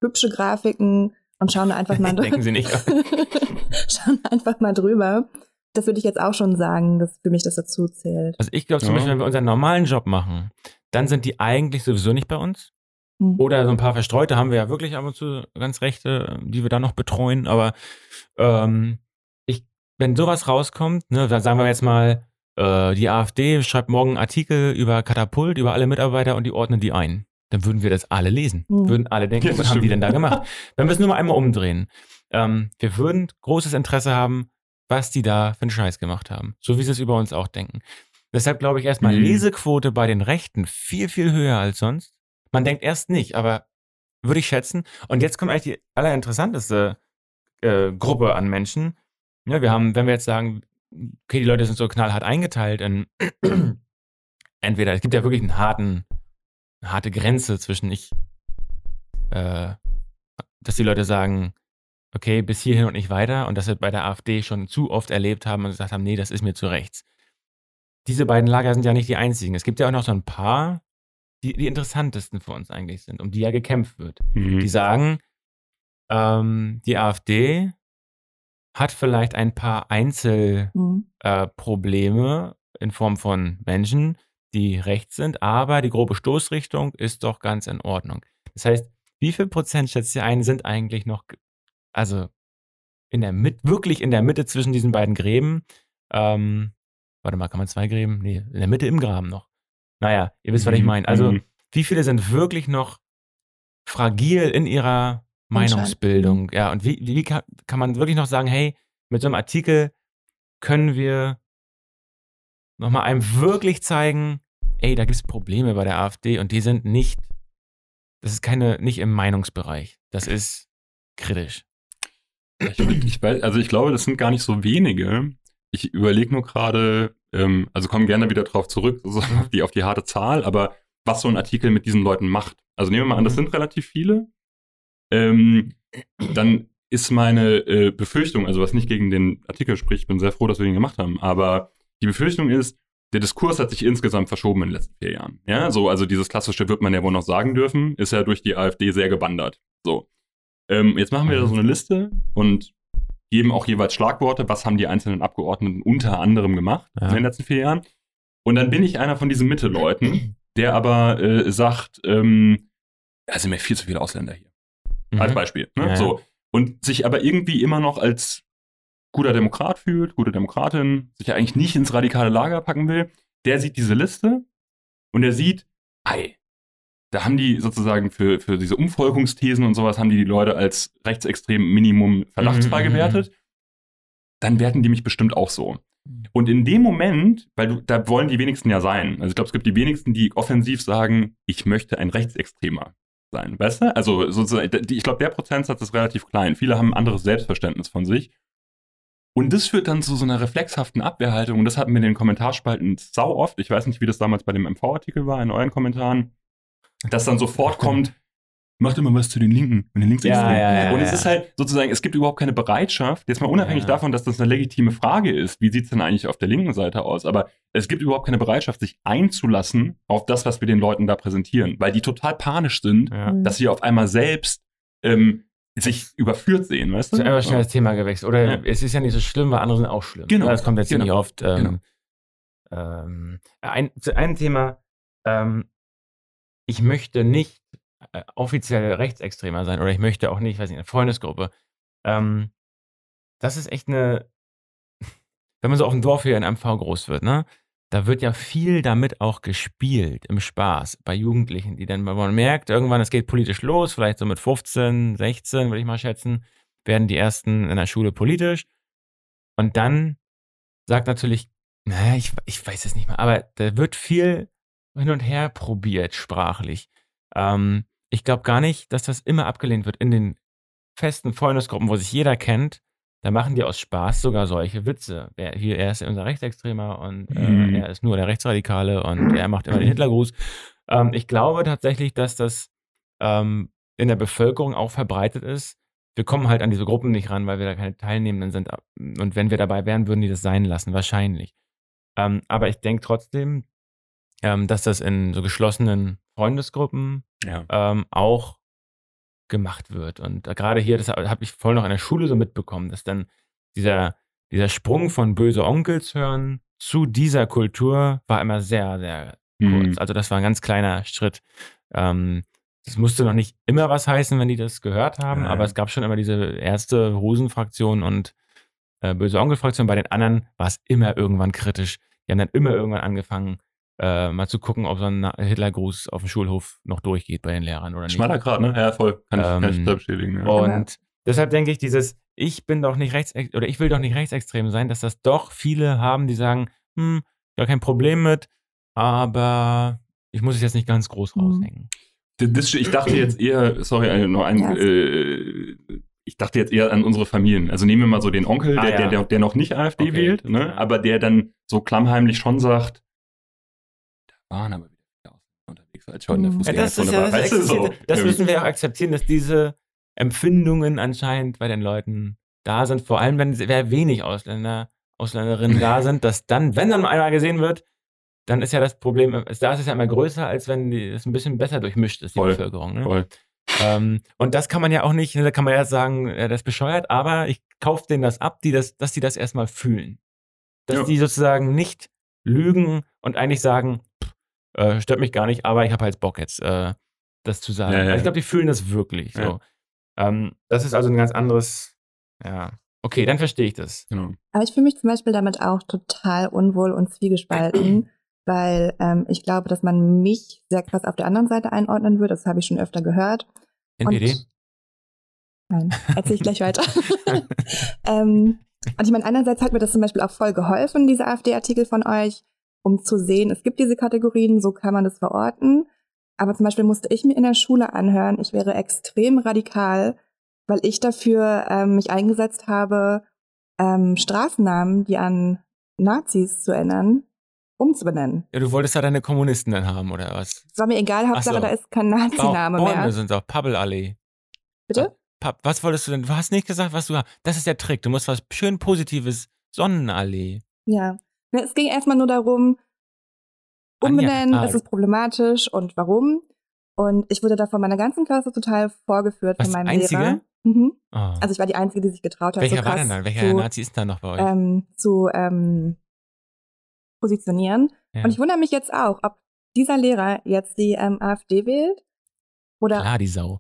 hübsche Grafiken und schauen einfach mal drüber. Denken Sie nicht. Schauen einfach mal drüber. Das würde ich jetzt auch schon sagen, dass für mich das dazu zählt. Also ich glaube zum Beispiel, wenn wir unseren normalen Job machen, dann sind die eigentlich sowieso nicht bei uns. Oder so ein paar Verstreute haben wir ja wirklich ab und zu ganz rechte, die wir da noch betreuen. Aber wenn sowas rauskommt, ne, dann sagen wir jetzt mal, die AfD schreibt morgen einen Artikel über Katapult, über alle Mitarbeiter und die ordnen die ein. Dann würden wir das alle lesen. Würden alle denken, was haben die denn da gemacht? Wenn wir es nur mal einmal umdrehen. Wir würden großes Interesse haben, was die da für einen Scheiß gemacht haben. So wie sie es über uns auch denken. Deshalb glaube ich erstmal Lesequote bei den Rechten viel, viel höher als sonst. Man denkt erst nicht, aber würde ich schätzen. Und jetzt kommt eigentlich die allerinteressanteste Gruppe an Menschen, Ne, wir haben, wenn wir jetzt sagen, okay, die Leute sind so knallhart eingeteilt in entweder, es gibt ja wirklich eine harte Grenze zwischen dass die Leute sagen, okay, bis hierhin und nicht weiter, und das wir bei der AfD schon zu oft erlebt haben und gesagt haben, nee, das ist mir zu rechts. Diese beiden Lager sind ja nicht die einzigen. Es gibt ja auch noch so ein paar, die interessantesten für uns eigentlich sind, um die ja gekämpft wird. Mhm. Die sagen, die AfD hat vielleicht ein paar Einzelprobleme in Form von Menschen, die rechts sind, aber die grobe Stoßrichtung ist doch ganz in Ordnung. Das heißt, wie viel Prozent, schätzt ihr ein, sind eigentlich noch, also in der Mitte, wirklich in der Mitte zwischen diesen beiden Gräben? Warte mal, kann man zwei Gräben? Nee, in der Mitte im Graben noch. Naja, ihr wisst, was ich meine. Also, wie viele sind wirklich noch fragil in ihrer Meinungsbildung? Ja, und wie kann man wirklich noch sagen, hey, mit so einem Artikel können wir nochmal einem wirklich zeigen, ey, da gibt es Probleme bei der AfD und die sind nicht, das ist nicht im Meinungsbereich. Das ist kritisch. Ich glaube, das sind gar nicht so wenige. Ich überlege nur gerade, also kommen gerne wieder drauf zurück, also auf die harte Zahl, aber was so ein Artikel mit diesen Leuten macht. Also nehmen wir mal an, das sind relativ viele. Dann ist meine Befürchtung, also was nicht gegen den Artikel spricht, ich bin sehr froh, dass wir den gemacht haben, aber die Befürchtung ist, der Diskurs hat sich insgesamt verschoben in den letzten 4 Jahren. Ja, so, also dieses klassische, wird man ja wohl noch sagen dürfen, ist ja durch die AfD sehr gewandert. So. Jetzt machen wir da so eine Liste und geben auch jeweils Schlagworte, was haben die einzelnen Abgeordneten unter anderem gemacht in den letzten 4 Jahren. Und dann bin ich einer von diesen Mitte-Leuten, der aber sagt, da sind mir viel zu viele Ausländer hier. Als Beispiel. Ne? Ja. So. Und sich aber irgendwie immer noch als guter Demokrat fühlt, gute Demokratin, sich ja eigentlich nicht ins radikale Lager packen will, der sieht diese Liste und der sieht, da haben die sozusagen für diese Umvolkungsthesen und sowas, haben die Leute als rechtsextrem Minimum verdachtsfrei gewertet, dann werten die mich bestimmt auch so. Und in dem Moment, weil da wollen die wenigsten ja sein, also ich glaube, es gibt die wenigsten, die offensiv sagen, ich möchte ein Rechtsextremer sein, weißt du? Also sozusagen, ich glaube, der Prozentsatz ist relativ klein. Viele haben ein anderes Selbstverständnis von sich. Und das führt dann zu so einer reflexhaften Abwehrhaltung. Und das hatten wir in den Kommentarspalten sau oft. Ich weiß nicht, wie das damals bei dem MV-Artikel war, in euren Kommentaren. Dass dann sofort kommt, macht immer was zu den Linken und den Linksextremen. Ja. Und es ist halt sozusagen, es gibt überhaupt keine Bereitschaft, jetzt mal unabhängig davon, dass das eine legitime Frage ist, wie sieht es denn eigentlich auf der linken Seite aus, aber es gibt überhaupt keine Bereitschaft, sich einzulassen auf das, was wir den Leuten da präsentieren, weil die total panisch sind, dass sie auf einmal selbst sich überführt sehen, weißt du? Das ist einfach schnell das Thema gewechselt. Oder es ist ja nicht so schlimm, weil andere sind auch schlimm. Genau. Das kommt jetzt nicht oft. Zu einem Thema, ich möchte nicht offiziell Rechtsextremer sein oder ich möchte auch nicht, eine Freundesgruppe. Das ist echt wenn man so auf dem Dorf hier in MV groß wird, ne, da wird ja viel damit auch gespielt, im Spaß, bei Jugendlichen, die dann, man merkt, irgendwann, es geht politisch los, vielleicht so mit 15, 16, würde ich mal schätzen, werden die ersten in der Schule politisch. Und dann sagt natürlich, naja, ich weiß es nicht mehr, aber da wird viel hin und her probiert, sprachlich. Ich glaube gar nicht, dass das immer abgelehnt wird. In den festen Freundesgruppen, wo sich jeder kennt, da machen die aus Spaß sogar solche Witze. Er ist unser Rechtsextremer und er ist nur der Rechtsradikale und er macht immer den Hitlergruß. Ich glaube tatsächlich, dass das in der Bevölkerung auch verbreitet ist. Wir kommen halt an diese Gruppen nicht ran, weil wir da keine Teilnehmenden sind. Und wenn wir dabei wären, würden die das sein lassen, wahrscheinlich. Aber ich denke trotzdem, dass das in so geschlossenen Freundesgruppen auch gemacht wird. Und gerade hier, das habe ich voll noch in der Schule so mitbekommen, dass dann dieser Sprung von böse Onkels hören zu dieser Kultur war immer sehr, sehr kurz. Also das war ein ganz kleiner Schritt. Das musste noch nicht immer was heißen, wenn die das gehört haben, aber es gab schon immer diese erste Hosenfraktion und böse Onkelfraktion. Bei den anderen war es immer irgendwann kritisch. Die haben dann immer irgendwann angefangen, mal zu gucken, ob so ein Hitlergruß auf dem Schulhof noch durchgeht bei den Lehrern oder nicht. Schmaler Grad, ne? Ja, voll. Kann ich da bestätigen. Ja. Und deshalb denke ich, ich bin doch nicht rechtsextrem oder ich will doch nicht rechtsextrem sein, dass das doch viele haben, die sagen, gar kein Problem mit, aber ich muss es jetzt nicht ganz groß raushängen. Ich dachte jetzt eher, sorry, noch ein ich dachte jetzt eher an unsere Familien. Also nehmen wir mal so den Onkel, der noch nicht AfD wählt, ne? Aber der dann so klammheimlich schon sagt, da waren aber wieder Ausländer unterwegs, als ich heute in der Fußgängerzone war. Das müssen wir auch akzeptieren, dass diese Empfindungen anscheinend bei den Leuten da sind. Vor allem, wenn sehr wenig Ausländerinnen da sind, dass dann, wenn dann einmal gesehen wird, dann ist ja das Problem, da ist es ja immer größer, als wenn es ein bisschen besser durchmischt ist, die Bevölkerung. Ne? Voll. Und das kann man ja auch nicht, da kann man ja sagen, das ist bescheuert, aber ich kaufe denen das ab, dass die das erstmal fühlen. Dass die sozusagen nicht lügen und eigentlich sagen, stört mich gar nicht, aber ich habe halt Bock jetzt, das zu sagen. Also ich glaube, die fühlen das wirklich. So. Das ist also ein ganz anderes, Okay, dann verstehe ich das. Genau. Aber ich fühle mich zum Beispiel damit auch total unwohl und zwiegespalten, weil ich glaube, dass man mich sehr krass auf der anderen Seite einordnen würde. Das habe ich schon öfter gehört. NPD? Nein, erzähle ich gleich weiter. Und ich meine, einerseits hat mir das zum Beispiel auch voll geholfen, diese AfD-Artikel von euch, um zu sehen, es gibt diese Kategorien, so kann man das verorten. Aber zum Beispiel musste ich mir in der Schule anhören, ich wäre extrem radikal, weil ich dafür mich eingesetzt habe, Straßennamen, die an Nazis zu ändern, umzubenennen. Ja, du wolltest ja deine Kommunisten dann haben, oder was? Das war mir egal, Hauptsache da ist kein Nazi-Name mehr. Bäume sind auch Pappelallee. Bitte? Was wolltest du denn? Du hast nicht gesagt, was du hast. Das ist der Trick. Du musst was schön Positives, Sonnenallee. Ja. Es ging erstmal nur darum, umbenennen, es ist problematisch und warum. Und ich wurde da von meiner ganzen Klasse total vorgeführt von meinem Einzige? Lehrer. Mhm. Oh. Also ich war die Einzige, die sich getraut hat. Welcher so krass war denn dann? Welcher Nazi ist denn da noch bei euch? Positionieren. Ja. Und ich wundere mich jetzt auch, ob dieser Lehrer jetzt die AfD wählt oder... Klar, die Sau.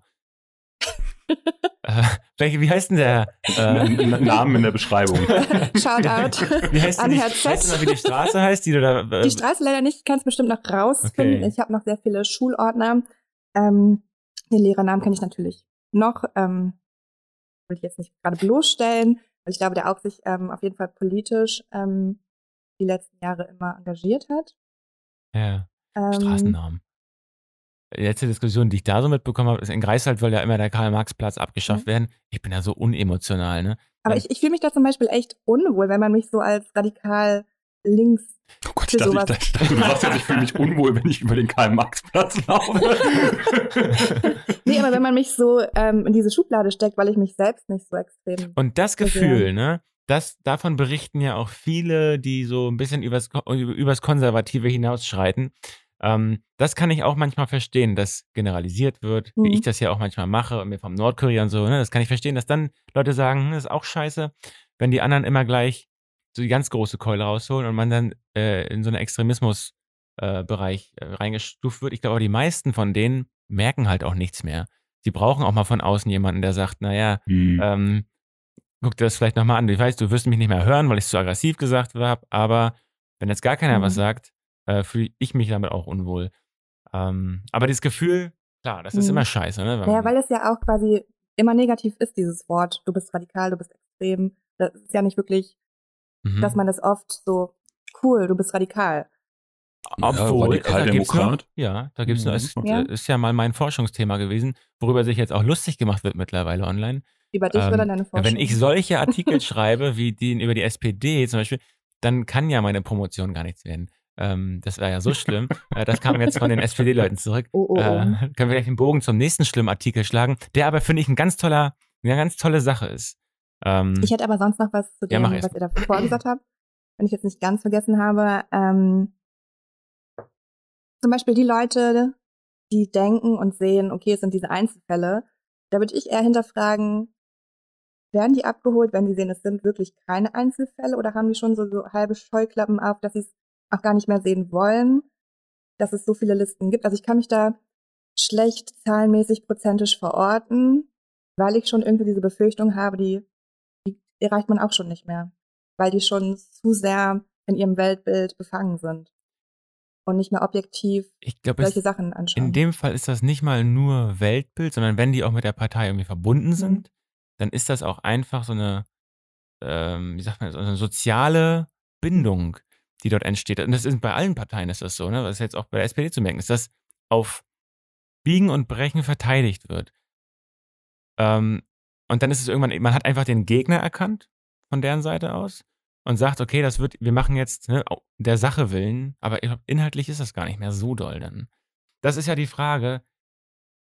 Wie heißt denn der Namen in der Beschreibung? Shoutout wie heißt an Herr Z. Weißt du noch, wie die Straße heißt? Die Straße leider nicht, kannst bestimmt noch rausfinden. Okay. Ich habe noch sehr viele Schulordner. Den Lehrernamen kenne ich natürlich noch. Will ich jetzt nicht gerade bloßstellen, weil ich glaube, der auch sich auf jeden Fall politisch die letzten Jahre immer engagiert hat. Ja, Straßennamen. Die letzte Diskussion, die ich da so mitbekommen habe, ist in Greifswald soll ja immer der Karl-Marx-Platz abgeschafft werden. Ich bin ja so unemotional, ne? Aber ich fühle mich da zum Beispiel echt unwohl, wenn man mich so als radikal links... Oh Gott, ich dachte, du sagst jetzt, ich fühle mich unwohl, wenn ich über den Karl-Marx-Platz laufe. Nee, aber wenn man mich so in diese Schublade steckt, weil ich mich selbst nicht so extrem... Und das Gefühl, ne? Davon berichten ja auch viele, die so ein bisschen übers Konservative hinausschreiten. Das kann ich auch manchmal verstehen, dass generalisiert wird, wie ich das ja auch manchmal mache, und mir vom Nordkorea und so, ne? Das kann ich verstehen, dass dann Leute sagen, das ist auch scheiße, wenn die anderen immer gleich so die ganz große Keule rausholen und man dann in so einen Extremismus-Bereich reingestuft wird. Ich glaube, die meisten von denen merken halt auch nichts mehr. Sie brauchen auch mal von außen jemanden, der sagt, naja, guck dir das vielleicht nochmal an. Ich weiß, du wirst mich nicht mehr hören, weil ich es zu aggressiv gesagt habe, aber wenn jetzt gar keiner was sagt, fühle ich mich damit auch unwohl. Aber dieses Gefühl, klar, das ist immer scheiße. Ne? Ja, weil es ja auch quasi immer negativ ist, dieses Wort. Du bist radikal, du bist extrem. Das ist ja nicht wirklich, dass man das oft so, cool, du bist radikal. Obwohl, Radikaldemokrat. Ja, da gibt es ist ja mal mein Forschungsthema gewesen, worüber sich jetzt auch lustig gemacht wird mittlerweile online. Über dich oder deine Forschung. Wenn ich solche Artikel schreibe, wie den über die SPD zum Beispiel, dann kann ja meine Promotion gar nichts werden. Das war ja so schlimm. Das kam jetzt von den SPD-Leuten zurück. Oh. Können wir gleich den Bogen zum nächsten schlimmen Artikel schlagen, der aber, finde ich, eine ganz tolle Sache ist. Ich hätte aber sonst noch was zu dem, was ihr da vorgesagt habt, wenn ich jetzt nicht ganz vergessen habe. Zum Beispiel die Leute, die denken und sehen, okay, es sind diese Einzelfälle. Da würde ich eher hinterfragen, werden die abgeholt, wenn die sehen, es sind wirklich keine Einzelfälle, oder haben die schon so halbe Scheuklappen auf, dass sie es auch gar nicht mehr sehen wollen, dass es so viele Listen gibt. Also ich kann mich da schlecht zahlenmäßig prozentisch verorten, weil ich schon irgendwie diese Befürchtung habe, die erreicht man auch schon nicht mehr, weil die schon zu sehr in ihrem Weltbild befangen sind und nicht mehr objektiv solche Sachen anschauen. In dem Fall ist das nicht mal nur Weltbild, sondern wenn die auch mit der Partei irgendwie verbunden sind, dann ist das auch einfach so eine, so eine soziale Bindung, die dort entsteht. Und das ist bei allen Parteien ist das so, ne? Das ist jetzt auch bei der SPD zu merken, ist, dass auf Biegen und Brechen verteidigt wird. Und dann ist es irgendwann, man hat einfach den Gegner erkannt von deren Seite aus und sagt, okay, das wird, wir machen jetzt ne, der Sache willen, aber inhaltlich ist das gar nicht mehr so doll dann. Das ist ja die Frage,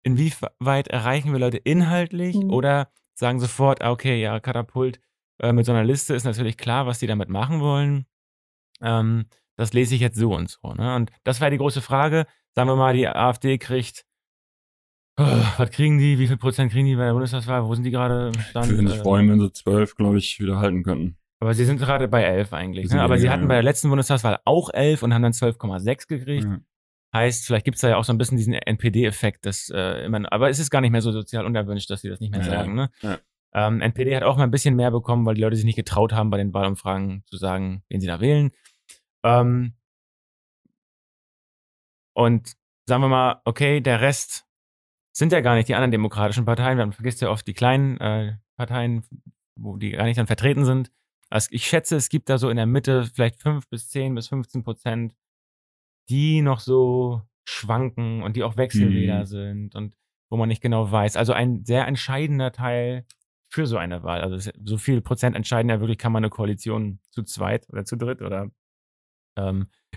inwieweit erreichen wir Leute inhaltlich oder sagen sofort, okay, ja, Katapult mit so einer Liste ist natürlich klar, was die damit machen wollen. Das lese ich jetzt so und so. Ne? Und das war die große Frage. Sagen wir mal, die AfD kriegt, was kriegen die, wie viel Prozent kriegen die bei der Bundestagswahl, wo sind die gerade im Stand? Ich würde nicht freuen, wenn sie 12, glaube ich, wieder halten könnten. Aber sie sind gerade bei 11 eigentlich. Ne? Aber sie hatten bei der letzten Bundestagswahl auch 11 und haben dann 12,6 gekriegt. Ja. Heißt, vielleicht gibt es da ja auch so ein bisschen diesen NPD-Effekt, dass immer, aber es ist gar nicht mehr so sozial unerwünscht, dass sie das nicht mehr sagen. Ne? Ja. NPD hat auch mal ein bisschen mehr bekommen, weil die Leute sich nicht getraut haben, bei den Wahlumfragen zu sagen, wen sie da wählen. Und sagen wir mal, okay, der Rest sind ja gar nicht die anderen demokratischen Parteien. Man vergisst ja oft die kleinen Parteien, wo die gar nicht dann vertreten sind. Also ich schätze, es gibt da so in der Mitte vielleicht 5 bis 10 bis 15%, die noch so schwanken und die auch Wechselwähler sind und wo man nicht genau weiß. Also ein sehr entscheidender Teil für so eine Wahl. Also so viel Prozent entscheidender wirklich kann man eine Koalition zu zweit oder zu dritt oder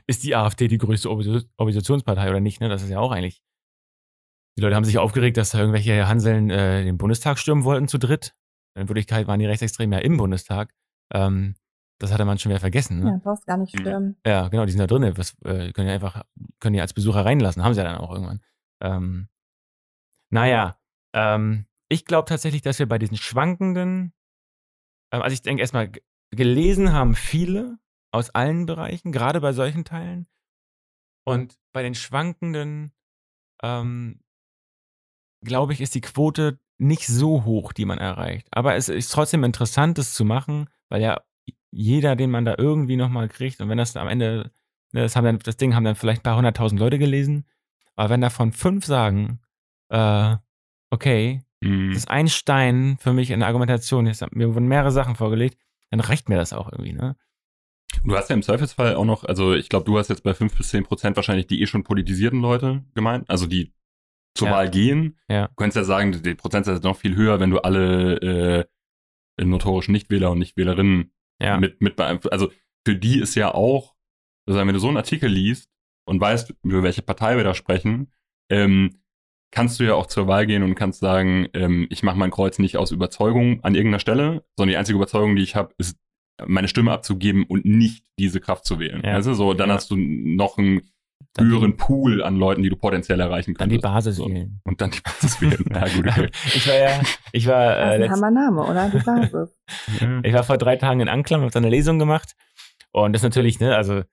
ist die AfD die größte Oppositionspartei oder nicht? Ne? Das ist ja auch eigentlich. Die Leute haben sich aufgeregt, dass da irgendwelche Hanseln den Bundestag stürmen wollten zu dritt. In Wirklichkeit waren die Rechtsextremen ja im Bundestag. Das hatte man schon wieder vergessen. Ne? Ja, brauchst gar nicht stürmen. Ja, genau, die sind da drin. Das, können ja einfach, können die als Besucher reinlassen. Haben sie ja dann auch irgendwann. Ich glaube tatsächlich, dass wir bei diesen schwankenden, also ich denke erstmal, gelesen haben viele aus allen Bereichen, gerade bei solchen Teilen. Und bei den schwankenden, glaube ich, ist die Quote nicht so hoch, die man erreicht. Aber es ist trotzdem interessant, das zu machen, weil ja jeder, den man da irgendwie nochmal kriegt, und wenn das am Ende, das Ding haben dann vielleicht ein paar 100.000 Leute gelesen, aber wenn davon 5 sagen, okay, das ist ein Stein für mich in der Argumentation, mir wurden mehrere Sachen vorgelegt, dann reicht mir das auch irgendwie, ne? Du hast ja im Zweifelsfall auch noch, also ich glaube, du hast jetzt bei 5 bis 10% wahrscheinlich die eh schon politisierten Leute gemeint, also die zur Wahl gehen. Ja. Du könntest ja sagen, die Prozentzahl ist noch viel höher, wenn du alle notorischen Nichtwähler und Nichtwählerinnen mit beeinflusst. Also für die ist ja auch, also wenn du so einen Artikel liest und weißt, über welche Partei wir da sprechen, kannst du ja auch zur Wahl gehen und kannst sagen, ich mache mein Kreuz nicht aus Überzeugung an irgendeiner Stelle, sondern die einzige Überzeugung, die ich habe, ist, meine Stimme abzugeben und nicht diese Kraft zu wählen. Ja. Also so, dann hast du noch einen höheren Pool an Leuten, die du potenziell erreichen könntest. Dann die Basis wählen. Und dann die Basis wählen. Ja, gut. Okay. Ich war das ist ein Hammername, oder? Die Basis. Ich war vor 3 Tagen in Anklam, habe da eine Lesung gemacht. Und das ist natürlich, ne, also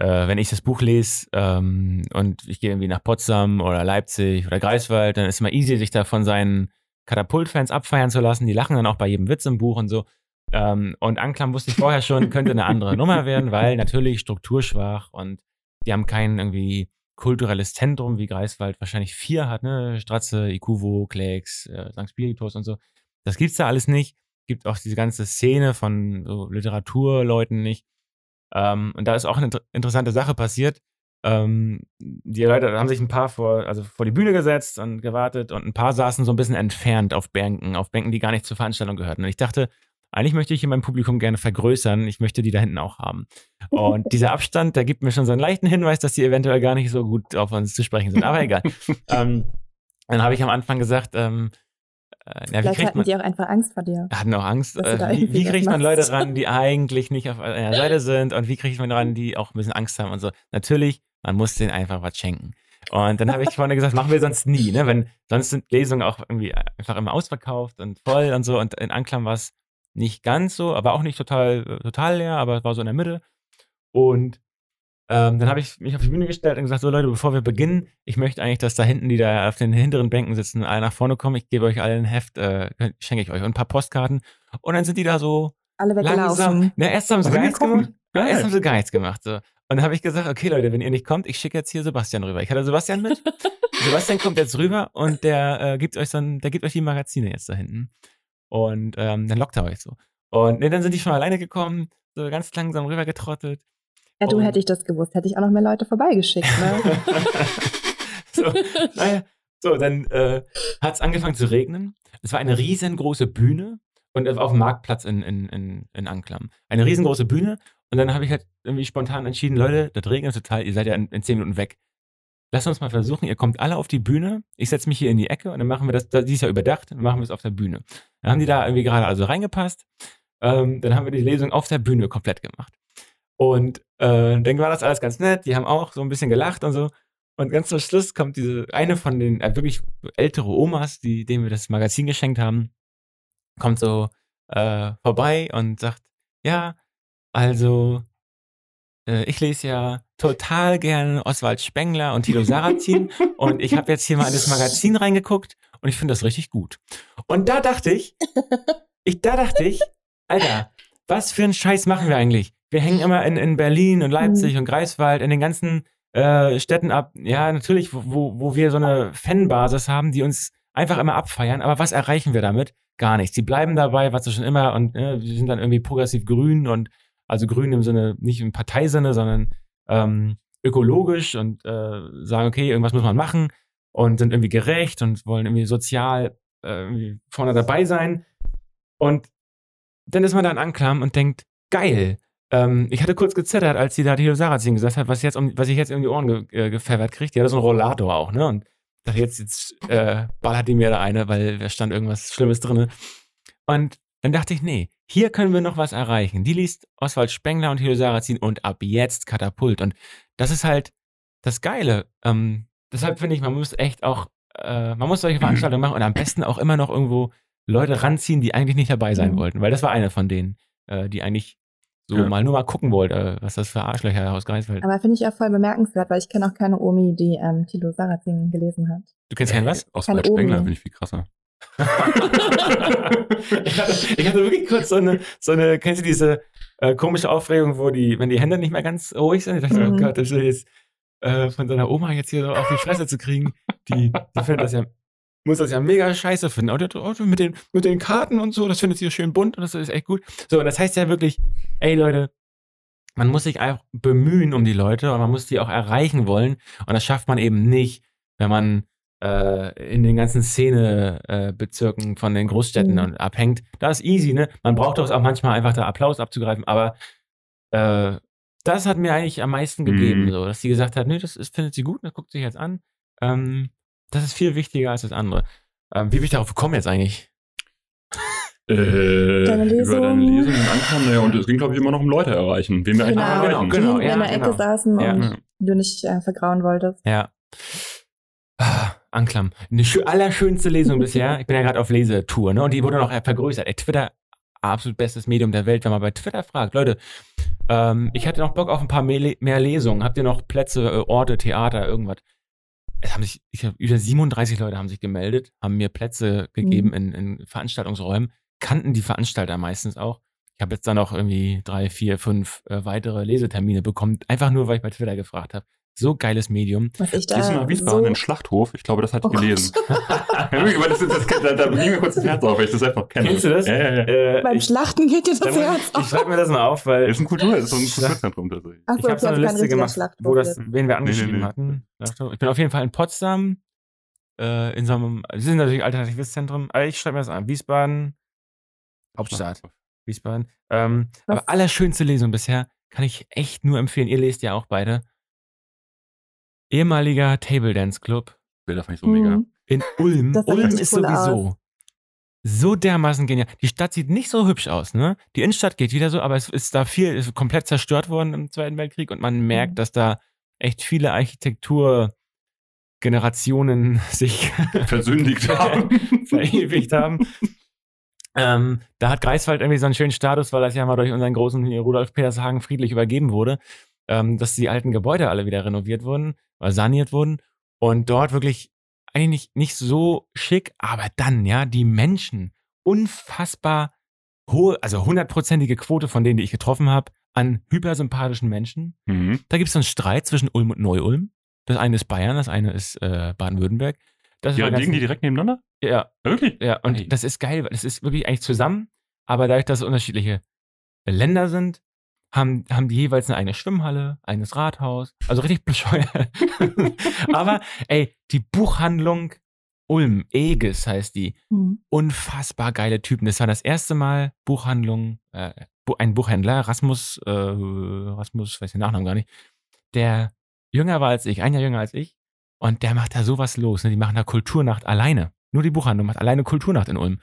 wenn ich das Buch lese und ich gehe irgendwie nach Potsdam oder Leipzig oder Greifswald, dann ist es immer easy, sich da von seinen Katapult-Fans abfeiern zu lassen. Die lachen dann auch bei jedem Witz im Buch und so. Und Anklam wusste ich vorher schon, könnte eine andere Nummer werden, weil natürlich strukturschwach und die haben kein irgendwie kulturelles Zentrum, wie Greifswald wahrscheinlich 4 hat, ne? Stratze, Ikuvo, Klecks, St. Spiritus und so. Das gibt's da alles nicht. Gibt auch diese ganze Szene von so Literaturleuten nicht. Und da ist auch eine interessante Sache passiert. Die Leute haben sich ein paar vor die Bühne gesetzt und gewartet und ein paar saßen so ein bisschen entfernt auf Bänken, die gar nicht zur Veranstaltung gehörten. Und ich dachte, eigentlich möchte ich hier mein Publikum gerne vergrößern. Ich möchte die da hinten auch haben. Und dieser Abstand, der gibt mir schon so einen leichten Hinweis, dass die eventuell gar nicht so gut auf uns zu sprechen sind. Aber egal. Dann habe ich am Anfang gesagt, vielleicht hatten die auch einfach Angst vor dir. Hatten auch Angst. Wie kriegt man Leute ran, die eigentlich nicht auf einer Seite sind? Und wie kriegt man ran, die auch ein bisschen Angst haben und so? Natürlich, man muss denen einfach was schenken. Und dann habe ich vorne gesagt, machen wir sonst nie. Ne? Wenn, sonst sind Lesungen auch irgendwie einfach immer ausverkauft und voll und so. Und in Anklam war es nicht ganz so, aber auch nicht total leer, aber es war so in der Mitte. Und dann habe ich mich auf die Bühne gestellt und gesagt, so Leute, bevor wir beginnen, ich möchte eigentlich, dass da hinten, die da auf den hinteren Bänken sitzen, alle nach vorne kommen. Ich gebe euch allen ein Heft, schenke ich euch und ein paar Postkarten. Und dann sind die da so alle weggelaufen. Na, erst haben sie gar nichts gemacht. So. Und dann habe ich gesagt, okay Leute, wenn ihr nicht kommt, ich schicke jetzt hier Sebastian rüber. Ich hatte Sebastian mit. Sebastian kommt jetzt rüber und der gibt euch die Magazine jetzt da hinten. Und dann lockt er euch so. Und dann sind die schon alleine gekommen, so ganz langsam rübergetrottelt. Ja, du, hätte ich das gewusst, hätte ich auch noch mehr Leute vorbeigeschickt. Ne? So, naja, So, dann hat es angefangen zu regnen. Es war eine riesengroße Bühne und auf dem Marktplatz in Anklam. Eine riesengroße Bühne und dann habe ich halt irgendwie spontan entschieden, Leute, das regnet total, ihr seid ja in 10 Minuten weg. Lasst uns mal versuchen, ihr kommt alle auf die Bühne, ich setze mich hier in die Ecke und dann machen wir das, die ist ja überdacht, dann machen wir es auf der Bühne. Dann haben die da irgendwie gerade also reingepasst, dann haben wir die Lesung auf der Bühne komplett gemacht. Und dann war das alles ganz nett, die haben auch so ein bisschen gelacht und so. Und ganz zum Schluss kommt diese eine von den wirklich ältere Omas, denen wir das Magazin geschenkt haben, kommt so vorbei und sagt, ja, also ich lese ja total gerne Oswald Spengler und Thilo Sarrazin und ich habe jetzt hier mal in das Magazin reingeguckt und ich finde das richtig gut. Und da dachte ich, Alter, was für einen Scheiß machen wir eigentlich? Wir hängen immer in Berlin und Leipzig und Greifswald, in den ganzen Städten ab. Ja, natürlich, wo wir so eine Fanbasis haben, die uns einfach immer abfeiern, aber was erreichen wir damit? Gar nichts. Sie bleiben dabei, was sie schon immer, und sie sind dann irgendwie progressiv grün und also grün im Sinne, nicht im Parteisinne, sondern ökologisch und sagen, okay, irgendwas muss man machen und sind irgendwie gerecht und wollen irgendwie sozial irgendwie vorne dabei sein. Und dann ist man da in Anklam und denkt, geil. Ich hatte kurz gezittert, als sie da Thilo Sarrazin gesagt hat, was ich jetzt um die Ohren gepfeffert kriege. Die hatte so einen Rollator auch, ne? Und dachte, jetzt ballert die mir da eine, weil da stand irgendwas Schlimmes drin. Und dann dachte ich, nee, hier können wir noch was erreichen. Die liest Oswald Spengler und Thilo Sarrazin und ab jetzt Katapult. Und das ist halt das Geile. Deshalb finde ich, man muss echt auch, man muss solche Veranstaltungen machen und am besten auch immer noch irgendwo Leute ranziehen, die eigentlich nicht dabei sein wollten. Weil das war eine von denen, die eigentlich so mal gucken wollte, was das für Arschlöcher aus Greifswald. Aber finde ich auch voll bemerkenswert, weil ich kenne auch keine Omi, die Thilo Sarrazin gelesen hat. Du kennst keinen was? Oswald Spengler finde ich viel krasser. ich hatte wirklich kurz so eine, kennst du diese komische Aufregung, wenn die Hände nicht mehr ganz ruhig sind? Ich dachte, oh Gott, das will jetzt von seiner Oma jetzt hier so auf die Fresse zu kriegen, die findet das ja, muss das ja mega scheiße finden. Und mit den Karten und so, das findet sie schön bunt und das ist echt gut. So, das heißt ja wirklich, ey Leute, man muss sich einfach bemühen um die Leute und man muss die auch erreichen wollen und das schafft man eben nicht, wenn man in den ganzen Szenebezirken von den Großstädten abhängt. Das ist easy, ne? Man braucht doch auch manchmal einfach da Applaus abzugreifen, aber das hat mir eigentlich am meisten gegeben, so, dass sie gesagt hat, nö, das findet sie gut, das guckt sich jetzt an. Das ist viel wichtiger als das andere. Wie bin ich darauf gekommen jetzt eigentlich? Über deine Lesung und Anklam, naja, und es ging, glaube ich, immer noch um Leute erreichen. Wen wir genau, in einer Ecke saßen und du nicht vergrauen wolltest. Ja. Anklam. Eine allerschönste Lesung bisher. Ich bin ja gerade auf Lesetour, ne? Und die wurde noch vergrößert. Twitter, absolut bestes Medium der Welt, wenn man bei Twitter fragt. Leute, ich hatte noch Bock auf ein paar mehr Lesungen. Habt ihr noch Plätze, Orte, Theater, irgendwas? Es haben sich, ich glaube, über 37 Leute haben sich gemeldet, haben mir Plätze gegeben in Veranstaltungsräumen, kannten die Veranstalter meistens auch. Ich habe jetzt dann noch irgendwie 3, 4, 5 weitere Lesetermine bekommen, einfach nur, weil ich bei Twitter gefragt habe. So geiles Medium. Was ich da diesmal Wiesbaden in Schlachthof, ich glaube, das hatte ich gelesen. Da ging mir kurz das Herz auf, weil ich das einfach kenne. Kennst du das? Beim Schlachten geht dir das Herz auf. Ich schreibe mir das mal auf, weil... Das ist ein Kulturzentrum. Ich habe so eine Liste gemacht, wen wir angeschrieben hatten. Ich bin auf jeden Fall in Potsdam, in so einem... Das ist natürlich ein alternatives Zentrum, aber ich schreibe mir das an. Wiesbaden, Hauptstadt. Wiesbaden. Aber allerschönste Lesung bisher, kann ich echt nur empfehlen. Ihr lest ja auch beide. Ehemaliger Table Dance Club. Bilder fand ich so mega. In Ulm. Ulm ist sowieso so dermaßen genial. Die Stadt sieht nicht so hübsch aus, ne? Die Innenstadt geht wieder so, aber es ist da viel, ist komplett zerstört worden im Zweiten Weltkrieg und man merkt, dass da echt viele Architekturgenerationen sich versündigt haben, verewigt haben. Da hat Greifswald irgendwie so einen schönen Status, weil das ja mal durch unseren großen Rudolf Petershagen friedlich übergeben wurde, dass die alten Gebäude alle wieder renoviert wurden, saniert wurden und dort wirklich eigentlich nicht so schick, aber dann, ja, die Menschen, unfassbar hohe, also 100%ige Quote von denen, die ich getroffen habe, an hypersympathischen Menschen. Da gibt es einen Streit zwischen Ulm und Neu-Ulm. Das eine ist Bayern, das eine ist Baden-Württemberg. Ja, liegen die direkt nebeneinander? Ja. Wirklich? Ja, und das ist geil, das ist wirklich eigentlich zusammen, aber dadurch, dass es unterschiedliche Länder sind, haben die jeweils eine eigene Schwimmhalle, eigenes Rathaus, also richtig bescheuert. Aber ey, die Buchhandlung Ulm, Eges heißt die. Unfassbar geile Typen. Das war das erste Mal ein Buchhändler, Rasmus, weiß den Nachnamen gar nicht, der jünger war als ich, ein Jahr jünger als ich. Und der macht da sowas los. Ne? Die machen da Kulturnacht alleine. Nur die Buchhandlung macht alleine Kulturnacht in Ulm.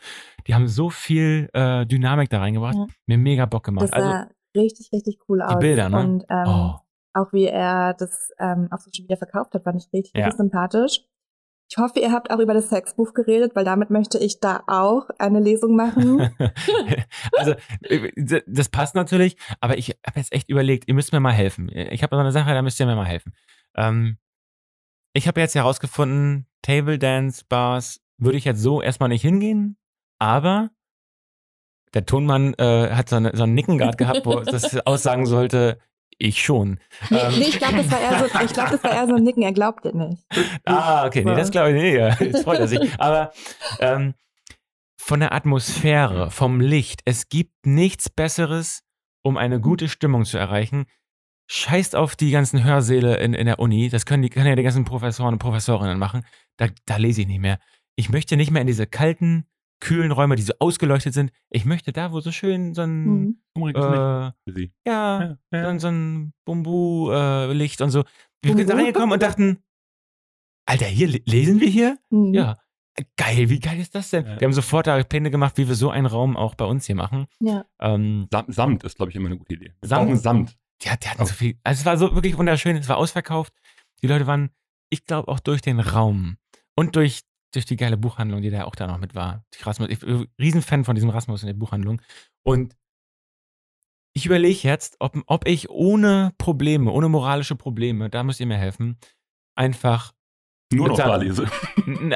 Die haben so viel Dynamik da reingebracht. Ja. Mir mega Bock gemacht. Das sah richtig, richtig cool aus. Die Bilder, ne? Und auch wie er das auf Social Media verkauft hat, fand ich richtig, richtig sympathisch. Ich hoffe, ihr habt auch über das Sexbuch geredet, weil damit möchte ich da auch eine Lesung machen. Also, das passt natürlich, aber ich habe jetzt echt überlegt, ihr müsst mir mal helfen. Ich habe so eine Sache, da müsst ihr mir mal helfen. Ich habe jetzt herausgefunden, Table Dance Bars würde ich jetzt so erstmal nicht hingehen, aber der Tonmann hat so einen Nickengard gehabt, wo das aussagen sollte, ich schon. Nee, ich glaube, das war eher so ein Nicken, er glaubt es nicht. Okay, nee, das glaube ich nicht. Jetzt freut er sich. Aber von der Atmosphäre, vom Licht, es gibt nichts Besseres, um eine gute Stimmung zu erreichen. Scheißt auf die ganzen Hörsäle in der Uni, das können ja die ganzen Professoren und Professorinnen machen, da lese ich nicht mehr. Ich möchte nicht mehr in diese kalten, kühlen Räume, die so ausgeleuchtet sind. Ich möchte da, wo so schön so ein so ein Bumbu-Licht und so. Wir sind da reingekommen und dachten, Alter, hier lesen wir hier? Ja. Geil, wie geil ist das denn? Ja. Wir haben sofort da Pläne gemacht, wie wir so einen Raum auch bei uns hier machen. Ja. Samt ist, glaube ich, immer eine gute Idee. Samt. Die hatten so viel. Also es war so wirklich wunderschön, es war ausverkauft. Die Leute waren, ich glaube, auch durch den Raum und durch die geile Buchhandlung, die da auch da noch mit war. Ich bin Riesenfan von diesem Rasmus in der Buchhandlung. Und ich überlege jetzt, ob ich ohne moralische Probleme, da müsst ihr mir helfen, einfach nur noch da lese.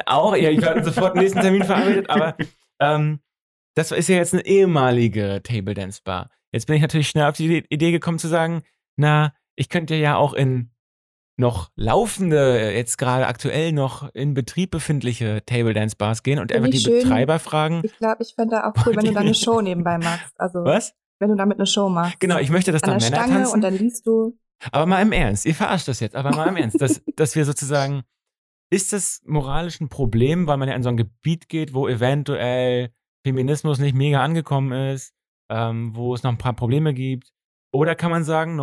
Auch, ja, ich werde sofort den nächsten Termin verabredet, aber das ist ja jetzt eine ehemalige Table Dance Bar. Jetzt bin ich natürlich schnell auf die Idee gekommen zu sagen, ich könnte ja auch in noch laufende, jetzt gerade aktuell noch in Betrieb befindliche Table Dance Bars gehen und einfach die Betreiber fragen. Ich glaube, ich fände auch cool, wenn du da eine Show nebenbei machst. Also, was? Wenn du damit eine Show machst. Genau, ich möchte, dass da Männer tanzen. Und dann liest du. Aber mal im Ernst, ihr verarscht das jetzt, aber mal im Ernst, dass wir sozusagen, ist das moralisch ein Problem, weil man ja in so ein Gebiet geht, wo eventuell Feminismus nicht mega angekommen ist, wo es noch ein paar Probleme gibt. Oder kann man sagen,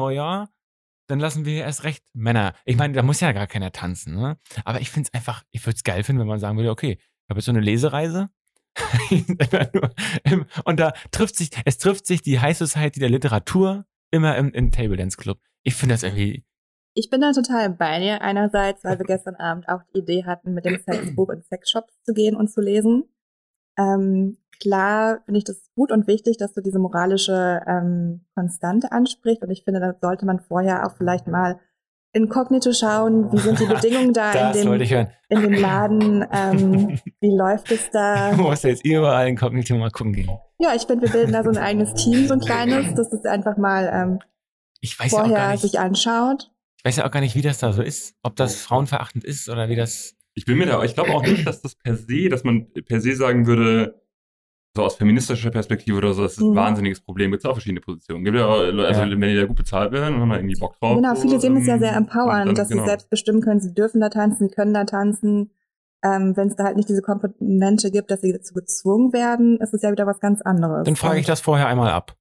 dann lassen wir erst recht Männer. Ich meine, da muss ja gar keiner tanzen, ne? Aber ich finde es einfach, ich würde es geil finden, wenn man sagen würde, okay, ich habe jetzt so eine Lesereise. Und da trifft sich die High Society der Literatur immer im Table Dance Club. Ich finde das irgendwie... Ich bin da total bei dir. Einerseits, weil wir gestern Abend auch die Idee hatten, mit dem Sexbuch in Sexshops zu gehen und zu lesen. Klar finde ich das gut und wichtig, dass du diese moralische Konstante ansprichst. Und ich finde, da sollte man vorher auch vielleicht mal inkognito schauen, wie sind die Bedingungen da in dem Laden, wie läuft es da. Du musst jetzt überall inkognito mal gucken gehen. Ja, ich finde, wir bilden da so ein eigenes Team, so ein kleines, dass das einfach mal sich anschaut. Ich weiß ja auch gar nicht, wie das da so ist, ob das frauenverachtend ist oder wie das... Ich glaube auch nicht, dass das dass man per se sagen würde, so aus feministischer Perspektive oder so, das ist ein wahnsinniges Problem. Gibt es auch verschiedene Positionen. Wenn die da gut bezahlt werden, dann haben wir irgendwie Bock drauf. Genau, viele sehen es ja sehr empowernd, dass sie selbst bestimmen können, sie dürfen da tanzen, sie können da tanzen. Wenn es da halt nicht diese Komponente gibt, dass sie dazu gezwungen werden, ist es ja wieder was ganz anderes. Dann frage ich das vorher einmal ab.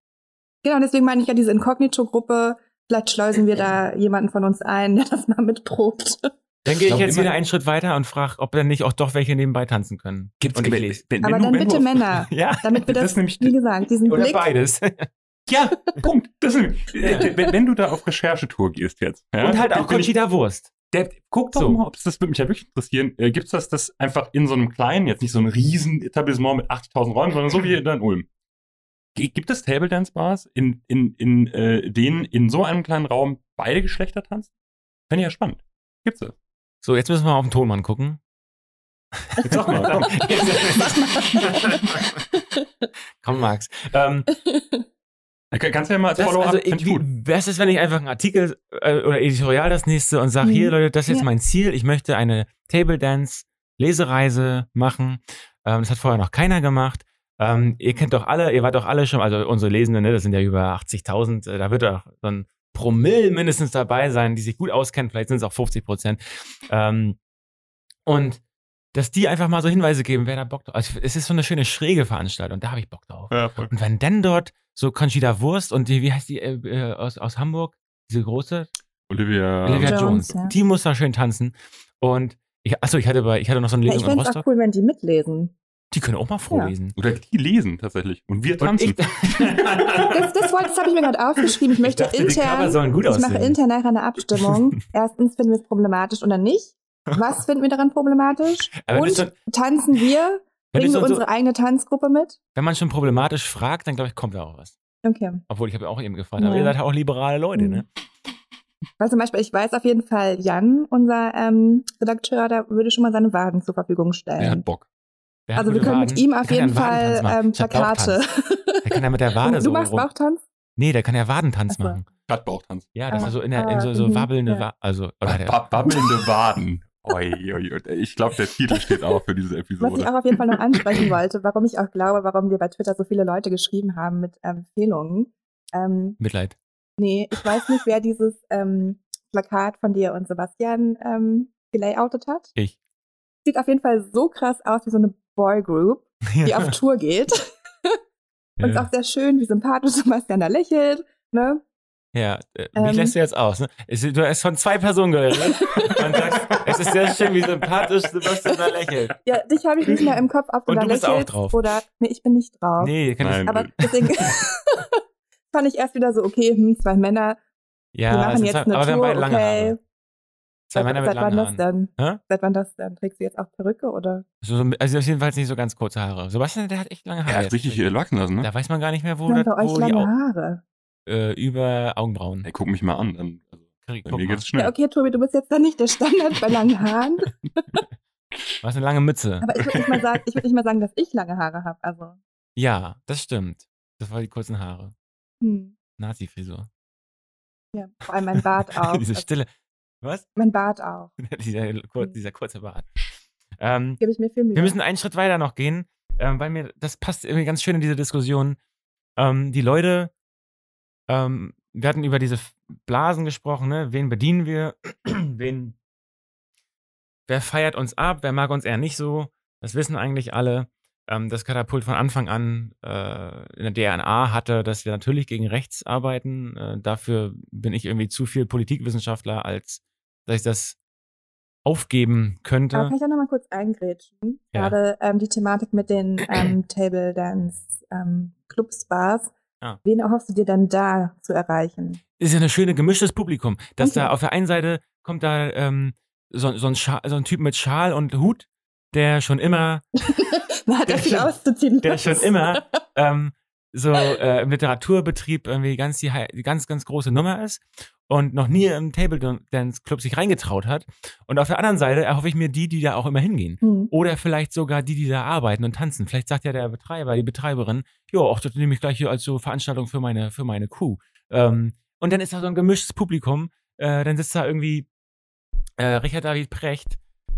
Genau, deswegen meine ich ja diese Inkognito-Gruppe. Vielleicht schleusen wir da jemanden von uns ein, der das mal mitprobt. Dann gehe ich jetzt wieder einen Schritt weiter und frage, ob dann nicht auch doch welche nebenbei tanzen können. Gibt's Gebet? Aber dann bitte Männer. Ja, damit wir das nämlich, wie gesagt, diesen oder Blick... Oder beides. Ja, Punkt. Das ist, wenn du da auf Recherchetour gehst jetzt. Ja, und halt auch Conchita Wurst. Guck doch mal, ob das würde mich ja wirklich interessieren. Gibt es das einfach in so einem kleinen, jetzt nicht so ein riesen Etablissement mit 80.000 Räumen, sondern so wie in Ulm? Gibt es Table Dance Bars, in denen in so einem kleinen Raum beide Geschlechter tanzen? Fände ich ja spannend. Gibt's das? So, jetzt müssen wir auf den Tonmann gucken. Jetzt sag mal. Komm, Max. Kannst du ja mal als Follow-up. Was ist, wenn ich einfach einen Artikel oder Editorial das nächste und sage, hier Leute, das ist jetzt mein Ziel. Ich möchte eine Table Dance Lesereise machen. Das hat vorher noch keiner gemacht. Ihr wart doch alle schon, also unsere Lesenden, ne, das sind ja über 80.000. Da wird doch so ein Promille mindestens dabei sein, die sich gut auskennen, vielleicht sind es auch 50%. Und dass die einfach mal so Hinweise geben, wer da Bock drauf hat. Also es ist so eine schöne schräge Veranstaltung, und da habe ich Bock drauf. Ja, und wenn denn dort so Conchita Wurst und die, wie heißt die aus Hamburg, diese große? Olivia Jones. Ja. Die muss da schön tanzen. Und ich hatte noch so eine Lesung in Rostock. Ich finde es auch cool, wenn die mitlesen. Die können auch mal vorlesen. Ja. Oder die lesen tatsächlich. Und wir tanzen. Das habe ich mir gerade aufgeschrieben. Ich mache intern nachher eine Abstimmung. Erstens, finden wir es problematisch oder nicht? Was finden wir daran problematisch? Tanzen wir? Bringen wir unsere eigene Tanzgruppe mit? Wenn man schon problematisch fragt, dann glaube ich, kommt da auch was. Okay. Obwohl, ich habe ja auch eben gefragt. Ja. Aber ihr seid ja auch liberale Leute, ne? Weil zum Beispiel, ich weiß auf jeden Fall, Jan, unser Redakteur, der würde schon mal seine Waden zur Verfügung stellen. Er hat Bock. Also wir können mit ihm auf jeden Fall Plakate. Der kann ja mit der Wade so. Du machst Bauchtanz? Nee, der kann ja Wadentanz machen. Statt Bauchtanz. Ja, das ist so in so wabbelnde Waden. Also, wabbelnde Waden. Ich glaube, der Titel steht auch für diese Episode. Was ich auch auf jeden Fall noch ansprechen wollte, warum ich auch glaube, warum wir bei Twitter so viele Leute geschrieben haben mit Empfehlungen. Mitleid. Nee, ich weiß nicht, wer dieses Plakat von dir und Sebastian gelayoutet hat. Ich. Sieht auf jeden Fall so krass aus wie so eine Boygroup, die auf Tour geht. Und ist auch sehr schön, wie sympathisch Sebastian da lächelt. Ne? Ja, mich lässt du jetzt aus. Ne? Du hast von 2 Personen gehört. Ne? Und sagst, es ist sehr schön, wie sympathisch Sebastian da lächelt. Ja, dich habe ich nicht mehr im Kopf, ob du da lächelst. Und du bist auch drauf. Oder, nee, ich bin nicht drauf. Nee, aber deswegen fand ich erst wieder so, okay, 2 Männer, ja, die machen jetzt eine Tour, wir haben beide okay. Lange. Seit wann das denn? Trägst du jetzt auch Perücke, oder? Also jedenfalls nicht so ganz kurze Haare. Sebastian, der hat echt lange Haare. Er hat richtig wachsen lassen, ne? Da weiß man gar nicht mehr, wo Haare. Über Augenbrauen. Hey, guck mich mal an. Mir geht's schnell. Ja, okay, Tobi, du bist jetzt dann nicht der Standard bei langen Haaren. Was eine lange Mütze. Aber ich würde nicht mal sagen, dass ich lange Haare habe. Also. Ja, das stimmt. Das waren die kurzen Haare. Nazi-Frisur. Ja, vor allem mein Bart auch. Diese Stille. Was? Mein Bart auch. Dieser kurze Bart. Gebe ich mir viel Mühe. Wir müssen einen Schritt weiter noch gehen, weil das passt irgendwie ganz schön in diese Diskussion. Die Leute, wir hatten über diese Blasen gesprochen, ne? Wen bedienen wir? Wer feiert uns ab? Wer mag uns eher nicht so? Das wissen eigentlich alle. Das Katapult von Anfang an in der DNA hatte, dass wir natürlich gegen rechts arbeiten. Dafür bin ich irgendwie zu viel Politikwissenschaftler, als dass ich das aufgeben könnte. Aber kann ich da nochmal kurz eingrätschen? Ja. Gerade die Thematik mit den Table Dance Clubs, Bars. Ja. Wen erhoffst du dir dann da zu erreichen? Ist ja ein schönes gemischtes Publikum. Dass da auf der einen Seite kommt da so ein Typ mit Schal und Hut, der schon immer im Literaturbetrieb irgendwie die ganz große Nummer ist und noch nie im Table Dance Club sich reingetraut hat. Und auf der anderen Seite erhoffe ich mir die da auch immer hingehen. Oder vielleicht sogar die da arbeiten und tanzen. Vielleicht sagt ja der Betreiber, die Betreiberin, jo, auch das nehme ich gleich hier als so Veranstaltung für meine Crew. Und dann ist da so ein gemischtes Publikum. Dann sitzt da irgendwie Richard David Precht,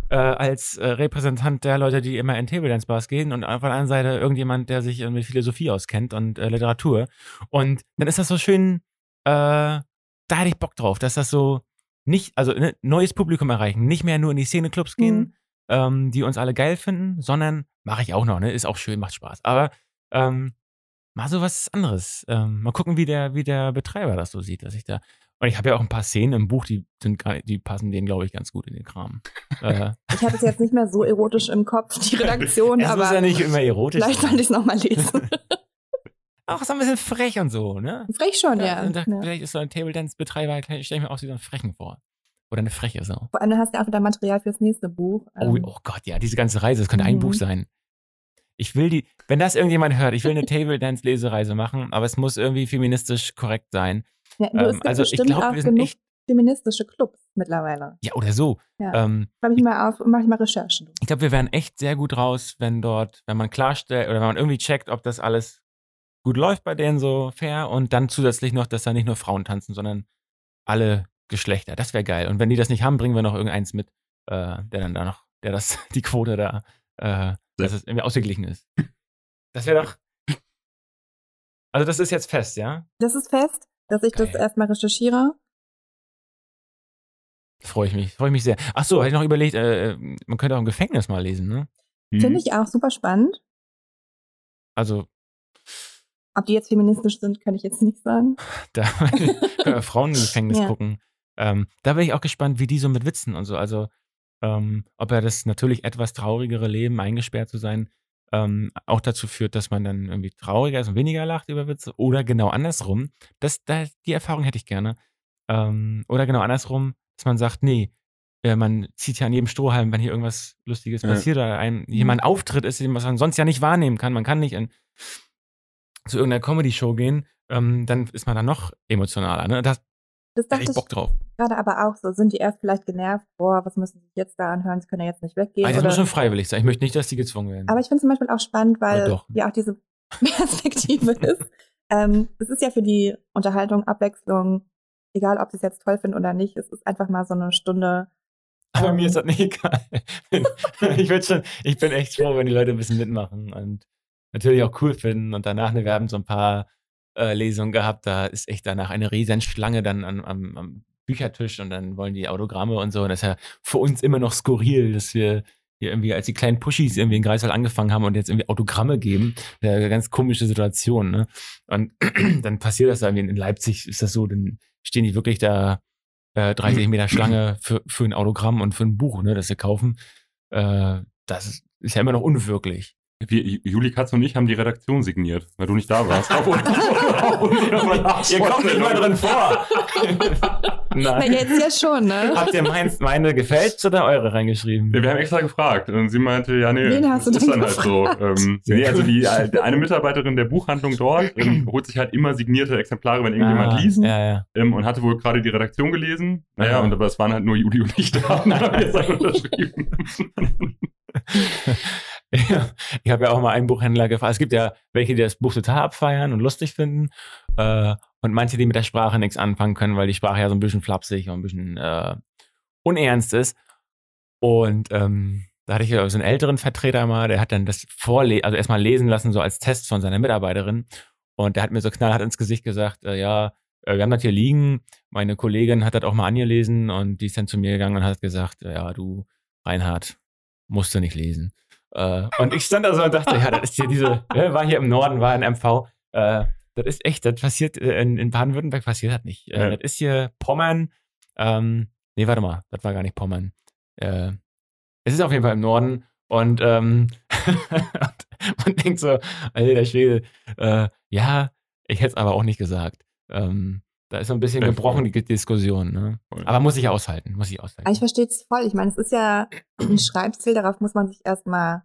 als Repräsentant der Leute, die immer in Table-Dance-Bars gehen, und auf der anderen Seite irgendjemand, der sich mit Philosophie auskennt und Literatur. Und dann ist das so schön, da hätte ich Bock drauf, dass das so nicht, also neues Publikum erreichen, nicht mehr nur in die Szene-Clubs gehen, die uns alle geil finden, sondern, mache ich auch noch, ne? Ist auch schön, macht Spaß. Aber mal so was anderes. Mal gucken, wie der Betreiber das so sieht, dass ich da. Und ich habe ja auch ein paar Szenen im Buch, die passen denen, glaube ich, ganz gut in den Kram. Ich habe es jetzt nicht mehr so erotisch im Kopf, die Redaktion, aber. Das ist ja nicht immer erotisch. Vielleicht sollte ich es nochmal lesen. Auch so ein bisschen frech und so, ne? Frech schon, ja. Und ja. Vielleicht ist so ein Table Dance-Betreiber, stelle ich mir auch so einen Frechen vor. Oder eine freche Sau. Vor allem hast du auch wieder Material fürs nächste Buch. Oh Gott, ja, diese ganze Reise, das könnte ein Buch sein. Ich will wenn das irgendjemand hört, ich will eine Table Dance Lesereise machen, aber es muss irgendwie feministisch korrekt sein. Ja, es gibt also bestimmt, ich glaube, wir sind echt feministische Clubs mittlerweile. Ja, oder so. Ja. Schreibe ich mal auf und mache ich mal Recherchen. Ich glaube, wir wären echt sehr gut raus, wenn man klarstellt oder wenn man irgendwie checkt, ob das alles gut läuft bei denen so fair, und dann zusätzlich noch, dass da nicht nur Frauen tanzen, sondern alle Geschlechter. Das wäre geil. Und wenn die das nicht haben, bringen wir noch irgendeins mit, die Quote da, dass es irgendwie ausgeglichen ist. Das wäre doch. Also, das ist jetzt fest, ja? Das ist fest. Dass ich das erstmal recherchiere. Freue ich mich sehr. Ach so, hätte ich noch überlegt, man könnte auch im Gefängnis mal lesen, ne? Finde ich auch super spannend. Also. Ob die jetzt feministisch sind, kann ich jetzt nicht sagen. Da können wir Frauen im Gefängnis gucken. Da bin ich auch gespannt, wie die so mit Witzen und so. Also, ob ja das natürlich etwas traurigere Leben, eingesperrt zu sein, auch dazu führt, dass man dann irgendwie trauriger ist und weniger lacht über Witze. Oder genau andersrum. Die Erfahrung hätte ich gerne. Oder genau andersrum, dass man sagt, nee, man zieht ja an jedem Strohhalm, wenn hier irgendwas Lustiges passiert oder jemand Auftritt ist, was man sonst ja nicht wahrnehmen kann. Man kann nicht zu irgendeiner Comedy-Show gehen, dann ist man dann noch emotionaler. Ne? Das dachte ich Bock drauf. Gerade aber auch so, sind die erst vielleicht genervt, boah, was müssen sie jetzt da anhören, sie können ja jetzt nicht weggehen. Also das muss schon freiwillig sein, ich möchte nicht, dass die gezwungen werden. Aber ich finde es zum Beispiel auch spannend, weil ja auch diese Perspektive ist. Es ist ja für die Unterhaltung, Abwechslung, egal ob sie es jetzt toll finden oder nicht, es ist einfach mal so eine Stunde. Aber mir ist das nicht egal. Ich bin echt froh, wenn die Leute ein bisschen mitmachen und natürlich auch cool finden. Und danach, wir haben so ein paar Lesungen gehabt, da ist echt danach eine riesen Schlange dann am Büchertisch und dann wollen die Autogramme und so. Und das ist ja für uns immer noch skurril, dass wir hier irgendwie als die kleinen Pushis irgendwie in Greifswald angefangen haben und jetzt irgendwie Autogramme geben. Eine ganz komische Situation, ne? Und dann passiert das irgendwie in Leipzig, ist das so, dann stehen die wirklich da 30 Meter Schlange für ein Autogramm und für ein Buch, ne, das sie kaufen. Das ist ja immer noch unwirklich. Juli Katz und ich haben die Redaktion signiert, weil du nicht da warst. Ihr kommt nicht mal drin vor. Na, jetzt ja schon, ne? Habt ihr meine gefälscht oder eure reingeschrieben? Ja, wir haben extra gefragt und sie meinte, ja, nee, das ist dann gefragt? Halt so. Nee, also eine Mitarbeiterin der Buchhandlung dort holt sich halt immer signierte Exemplare, wenn irgendjemand liest und hatte wohl gerade die Redaktion gelesen. Naja, und aber es waren halt nur Juli und ich da und haben jetzt halt unterschrieben. Ja, ich habe ja auch mal einen Buchhändler gefragt. Es gibt ja welche, die das Buch total abfeiern und lustig finden und manche, die mit der Sprache nichts anfangen können, weil die Sprache ja so ein bisschen flapsig und ein bisschen unernst ist. Und da hatte ich ja so einen älteren Vertreter mal, der hat dann das erstmal lesen lassen, so als Test von seiner Mitarbeiterin. Und der hat mir so knallhart ins Gesicht gesagt, wir haben das hier liegen. Meine Kollegin hat das auch mal angelesen und die ist dann zu mir gegangen und hat gesagt, ja, du, Reinhard, musst du nicht lesen. Und ich stand da so und dachte, ja, das ist hier war hier im Norden, war in MV, das ist echt, das passiert, in Baden-Württemberg passiert das nicht. Das ist hier Pommern, nee, warte mal, das war gar nicht Pommern. Es ist auf jeden Fall im Norden und man denkt so, alter Schwede, ja, ich hätte es aber auch nicht gesagt. Da ist so ein bisschen gebrochen, die Diskussion. Ne? Aber muss ich aushalten. Ich verstehe es voll. Ich meine, es ist ja ein Schreibstil, darauf muss man sich erstmal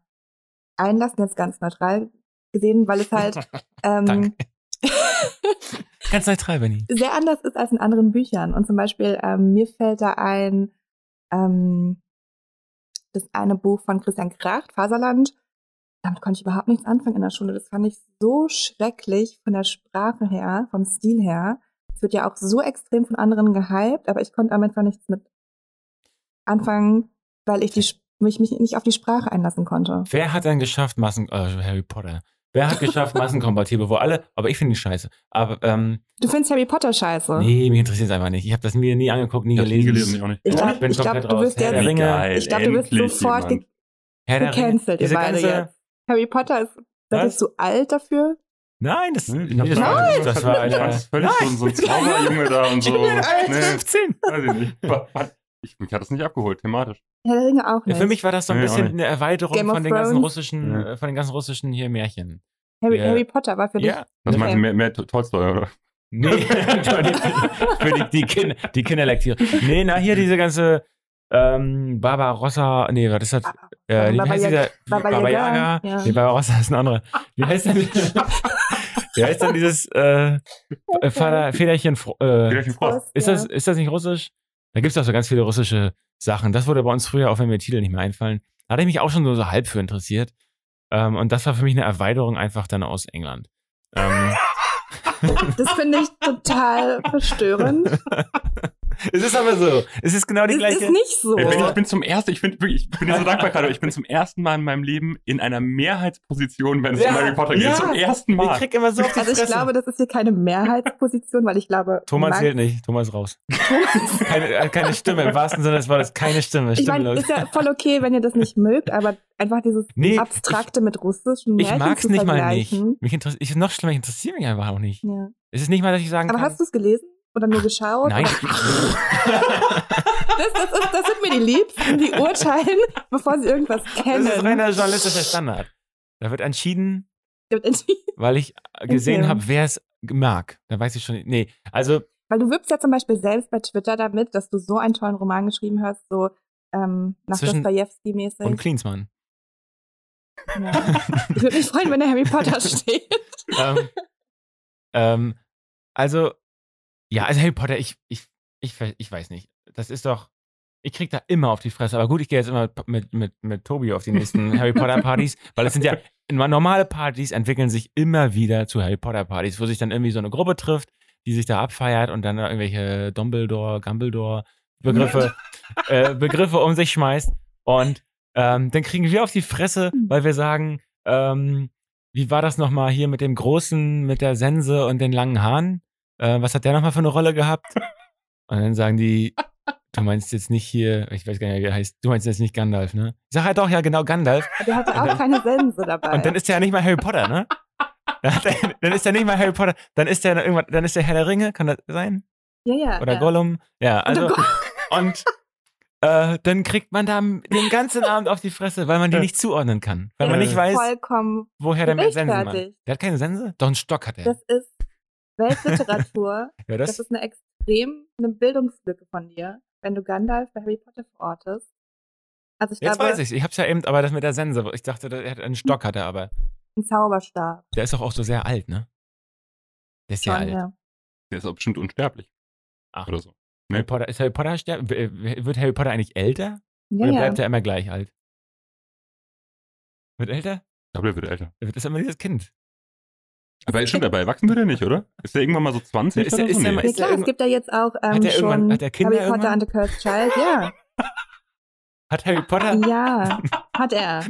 einlassen, jetzt ganz neutral gesehen, weil es halt ganz neutral, Benni. Sehr anders ist als in anderen Büchern. Und zum Beispiel, mir fällt da ein, das eine Buch von Christian Kracht, Faserland. Damit konnte ich überhaupt nichts anfangen in der Schule. Das fand ich so schrecklich von der Sprache her, vom Stil her. Es wird ja auch so extrem von anderen gehypt, aber ich konnte am Anfang nichts mit anfangen, weil ich mich nicht auf die Sprache einlassen konnte. Wer hat denn geschafft, Harry Potter? Wer hat geschafft, massenkompatibel, wo alle, aber ich finde die scheiße. Aber, du findest Harry Potter scheiße? Nee, mich interessiert es einfach nicht. Ich habe das mir nie angeguckt, nie gelesen. Auch nicht. Ich bin komplett raus. Herr der Ringe. Ich glaube, du wirst sofort gecancelt, ihr beide jetzt. Harry Potter, bist du alt dafür? Nein, das war einer völlig so ein Zauberjunge da und so. Ich bin alt, 15. Weiß ich nicht. Mich hat das nicht abgeholt, thematisch. Herr der Ringe auch nicht. Für mich war das so ein bisschen eine Erweiterung von den ganzen russischen hier Märchen. Harry Potter war für dich. Ja. Das meinte mehr Tolstoi, oder? Nee, für die Kinderlektüre. Nee, na, hier diese ganze Barbarossa, nee, was ist das? Baba Yaga. Ja. Nee, Barbarossa ist ein anderer. Wie heißt denn dieses Federchen Frost? Ist das nicht russisch? Da gibt es auch so ganz viele russische Sachen. Das wurde bei uns früher, auch wenn mir Titel nicht mehr einfallen, da hatte ich mich auch schon so halb für interessiert. Und das war für mich eine Erweiterung einfach dann aus England. Das finde ich total verstörend. Es ist aber so. Es ist genau die gleiche. Es ist nicht so. Ich bin zum ersten Mal in meinem Leben in einer Mehrheitsposition, wenn es um Harry Potter geht. Zum ersten Mal. Ich krieg immer so auf die Fresse. Also ich glaube, das ist hier keine Mehrheitsposition, weil ich glaube... Thomas zählt nicht. Thomas raus. Keine Stimme. Im wahrsten Sinne des Wortes keine Stimme. Ich meine, ist ja voll okay, wenn ihr das nicht mögt, aber einfach dieses Abstrakte mit russischen Märchen zu vergleichen. Ich mag's nicht mal nicht. Noch schlimmer, ich interessiere mich einfach auch nicht. Ja. Es ist nicht mal, dass ich sagen kann... Aber hast du es gelesen? Oder nur geschaut? Nein. Das sind mir die Liebsten, die urteilen, bevor sie irgendwas kennen. Das ist reiner journalistischer Standard. Da wird entschieden, weil ich gesehen habe, wer es mag. Da weiß ich schon, nee, also... Weil du wirbst ja zum Beispiel selbst bei Twitter damit, dass du so einen tollen Roman geschrieben hast, so nach Dostojewski-mäßig. Und Klinsmann. Ja. Ich würde mich freuen, wenn der Harry Potter steht. Also... Ja, also Harry Potter, ich weiß nicht. Das ist doch, ich krieg da immer auf die Fresse. Aber gut, ich gehe jetzt immer mit Tobi auf die nächsten Harry Potter Partys, weil es sind ja normale Partys, entwickeln sich immer wieder zu Harry Potter Partys, wo sich dann irgendwie so eine Gruppe trifft, die sich da abfeiert und dann irgendwelche Dumbledore, Gumbledore Begriffe um sich schmeißt. Und dann kriegen wir auf die Fresse, weil wir sagen, wie war das nochmal hier mit dem Großen, mit der Sense und den langen Haaren? Was hat der nochmal für eine Rolle gehabt? Und dann sagen die, du meinst jetzt nicht hier, ich weiß gar nicht, wie er heißt, du meinst jetzt nicht Gandalf, ne? Ich sag halt doch, ja genau, Gandalf. Aber der hatte und auch dann, keine Sense dabei. Und dann ist der ja nicht mal Harry Potter, ne? Dann ist der nicht mal Harry Potter, dann ist der irgendwann, dann ist der Herr der Ringe, kann das sein? Ja, ja. Oder ja. Gollum. Ja, also, und dann kriegt man da den ganzen Abend auf die Fresse, weil man die nicht zuordnen kann. Weil man nicht weiß, woher der mit Sense macht. Der hat keine Sense? Doch, einen Stock hat er. Das ist Weltliteratur, ja, das ist eine Bildungslücke von dir, wenn du Gandalf bei Harry Potter verortest. Also weiß ich hab's ja eben, aber das mit der Sense, ich dachte, er hat einen Stock, hat er aber. Ein Zauberstab. Der ist doch auch so sehr alt, ne? Der ist sehr alt. Ja. Der ist auch bestimmt unsterblich. Ach. Oder so. Nee. Wird Harry Potter eigentlich älter? Ja, oder bleibt er immer gleich alt? Wird älter? Ich glaube, der wird älter. Er wird immer dieses Kind. Aber ist schon dabei, erwachsen wird er nicht, oder? Ist der irgendwann mal so 20 oder so? Ja, klar, es gibt ja jetzt auch schon Harry Potter and the Cursed Child, ja. Hat Harry Potter? Ja, hat er.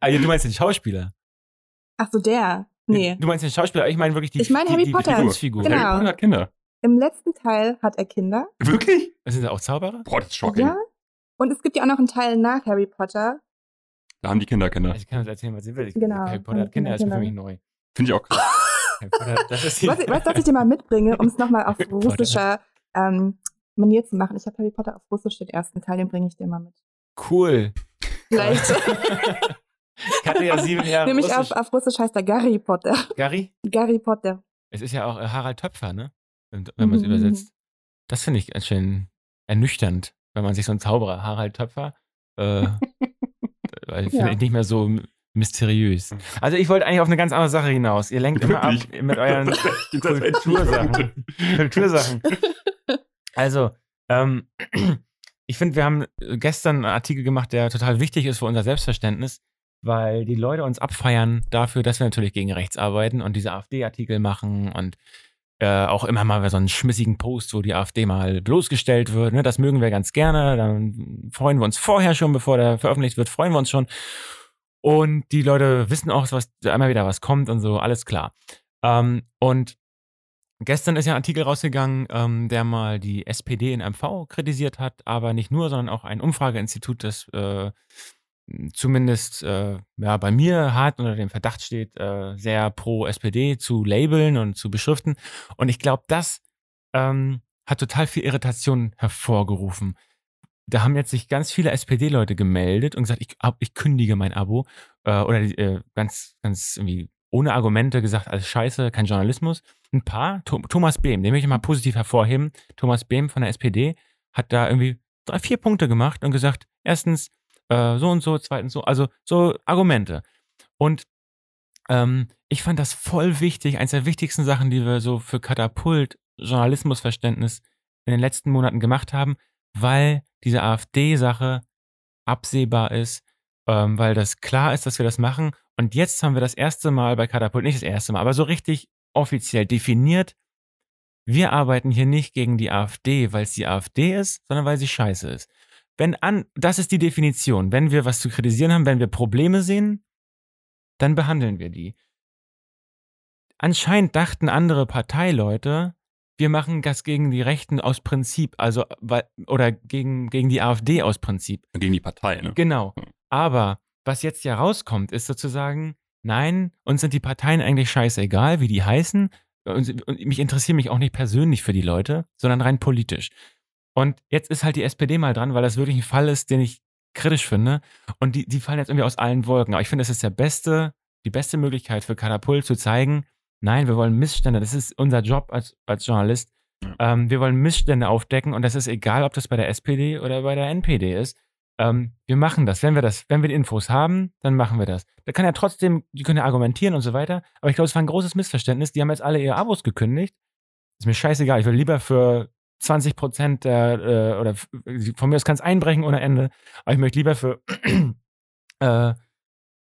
Also, du meinst den Schauspieler? Ach so, der? Nee. Du meinst den Schauspieler, ich meine wirklich die Harry Potter-Figur. Genau. Harry Potter hat Kinder. Im letzten Teil hat er Kinder. Wirklich? Sind das auch Zauberer? Boah, das ist shocking. Ja. Und es gibt ja auch noch einen Teil nach Harry Potter. Da haben die Kinder. Ich kann uns erzählen, was sie will. Genau. Harry Potter hat Kinder, das ist für mich neu. Finde ich auch krass. Weißt du, was ich dir mal mitbringe, um es nochmal auf russischer Manier zu machen? Ich habe Harry Potter auf Russisch den ersten Teil, den bringe ich dir mal mit. Cool. Vielleicht. Ich hatte ja 7 Jahre Nämlich Russisch. Auf Russisch heißt er Gary Potter. Gary? Gary Potter. Es ist ja auch Harald Töpfer, ne? Wenn man es übersetzt. Das finde ich ganz schön ernüchternd, wenn man sich so einen Zauberer, Harald Töpfer, finde ich nicht mehr so... mysteriös. Also ich wollte eigentlich auf eine ganz andere Sache hinaus. Ihr lenkt immer ab mit euren Kultursachen. Also, ich finde, wir haben gestern einen Artikel gemacht, der total wichtig ist für unser Selbstverständnis, weil die Leute uns abfeiern dafür, dass wir natürlich gegen rechts arbeiten und diese AfD-Artikel machen und auch immer mal so einen schmissigen Post, wo die AfD mal bloßgestellt wird. Ne? Das mögen wir ganz gerne. Dann freuen wir uns vorher schon, bevor der veröffentlicht wird, freuen wir uns schon. Und die Leute wissen auch, was einmal wieder was kommt und so, alles klar. Und gestern ist ja ein Artikel rausgegangen, der mal die SPD in MV kritisiert hat, aber nicht nur, sondern auch ein Umfrageinstitut, das zumindest bei mir hart unter dem Verdacht steht, sehr pro SPD zu labeln und zu beschriften. Und ich glaube, das hat total viel Irritation hervorgerufen. Da haben jetzt sich ganz viele SPD-Leute gemeldet und gesagt, ich kündige mein Abo. Oder ganz, ganz irgendwie ohne Argumente gesagt, alles scheiße, kein Journalismus. Ein paar, Thomas Behm, den möchte ich mal positiv hervorheben. Thomas Behm von der SPD hat da irgendwie 3-4 Punkte gemacht und gesagt, erstens so und so, zweitens so, also so Argumente. Und ich fand das voll wichtig, eins der wichtigsten Sachen, die wir so für Katapult Journalismusverständnis in den letzten Monaten gemacht haben, weil diese AfD-Sache absehbar ist, weil das klar ist, dass wir das machen. Und jetzt haben wir das erste Mal bei Katapult, nicht das erste Mal, aber so richtig offiziell definiert, Wir arbeiten hier nicht gegen die AfD, weil es die AfD ist, sondern weil sie scheiße ist. Das ist die Definition. Wenn wir was zu kritisieren haben, wenn wir Probleme sehen, dann behandeln wir die. Anscheinend dachten andere Parteileute, wir machen das gegen die Rechten aus Prinzip, also oder gegen die AfD aus Prinzip. Gegen die Partei, ne? Genau. Aber was jetzt ja rauskommt, ist sozusagen, nein, uns sind die Parteien eigentlich scheißegal, wie die heißen. Und ich interessiere mich auch nicht persönlich für die Leute, sondern rein politisch. Und jetzt ist halt die SPD mal dran, weil das wirklich ein Fall ist, den ich kritisch finde. Und die fallen jetzt irgendwie aus allen Wolken. Aber ich finde, das ist die beste Möglichkeit für Katapult zu zeigen, nein, wir wollen Missstände, das ist unser Job als Journalist. Ja. Wir wollen Missstände aufdecken und das ist egal, ob das bei der SPD oder bei der NPD ist. Wir machen das. Wenn wir die Infos haben, dann machen wir das. Da kann ja trotzdem, die können ja argumentieren und so weiter, aber ich glaube, es war ein großes Missverständnis. Die haben jetzt alle ihre Abos gekündigt. Ist mir scheißegal, ich will lieber für 20% oder von mir aus kann es einbrechen ohne Ende, aber ich möchte lieber für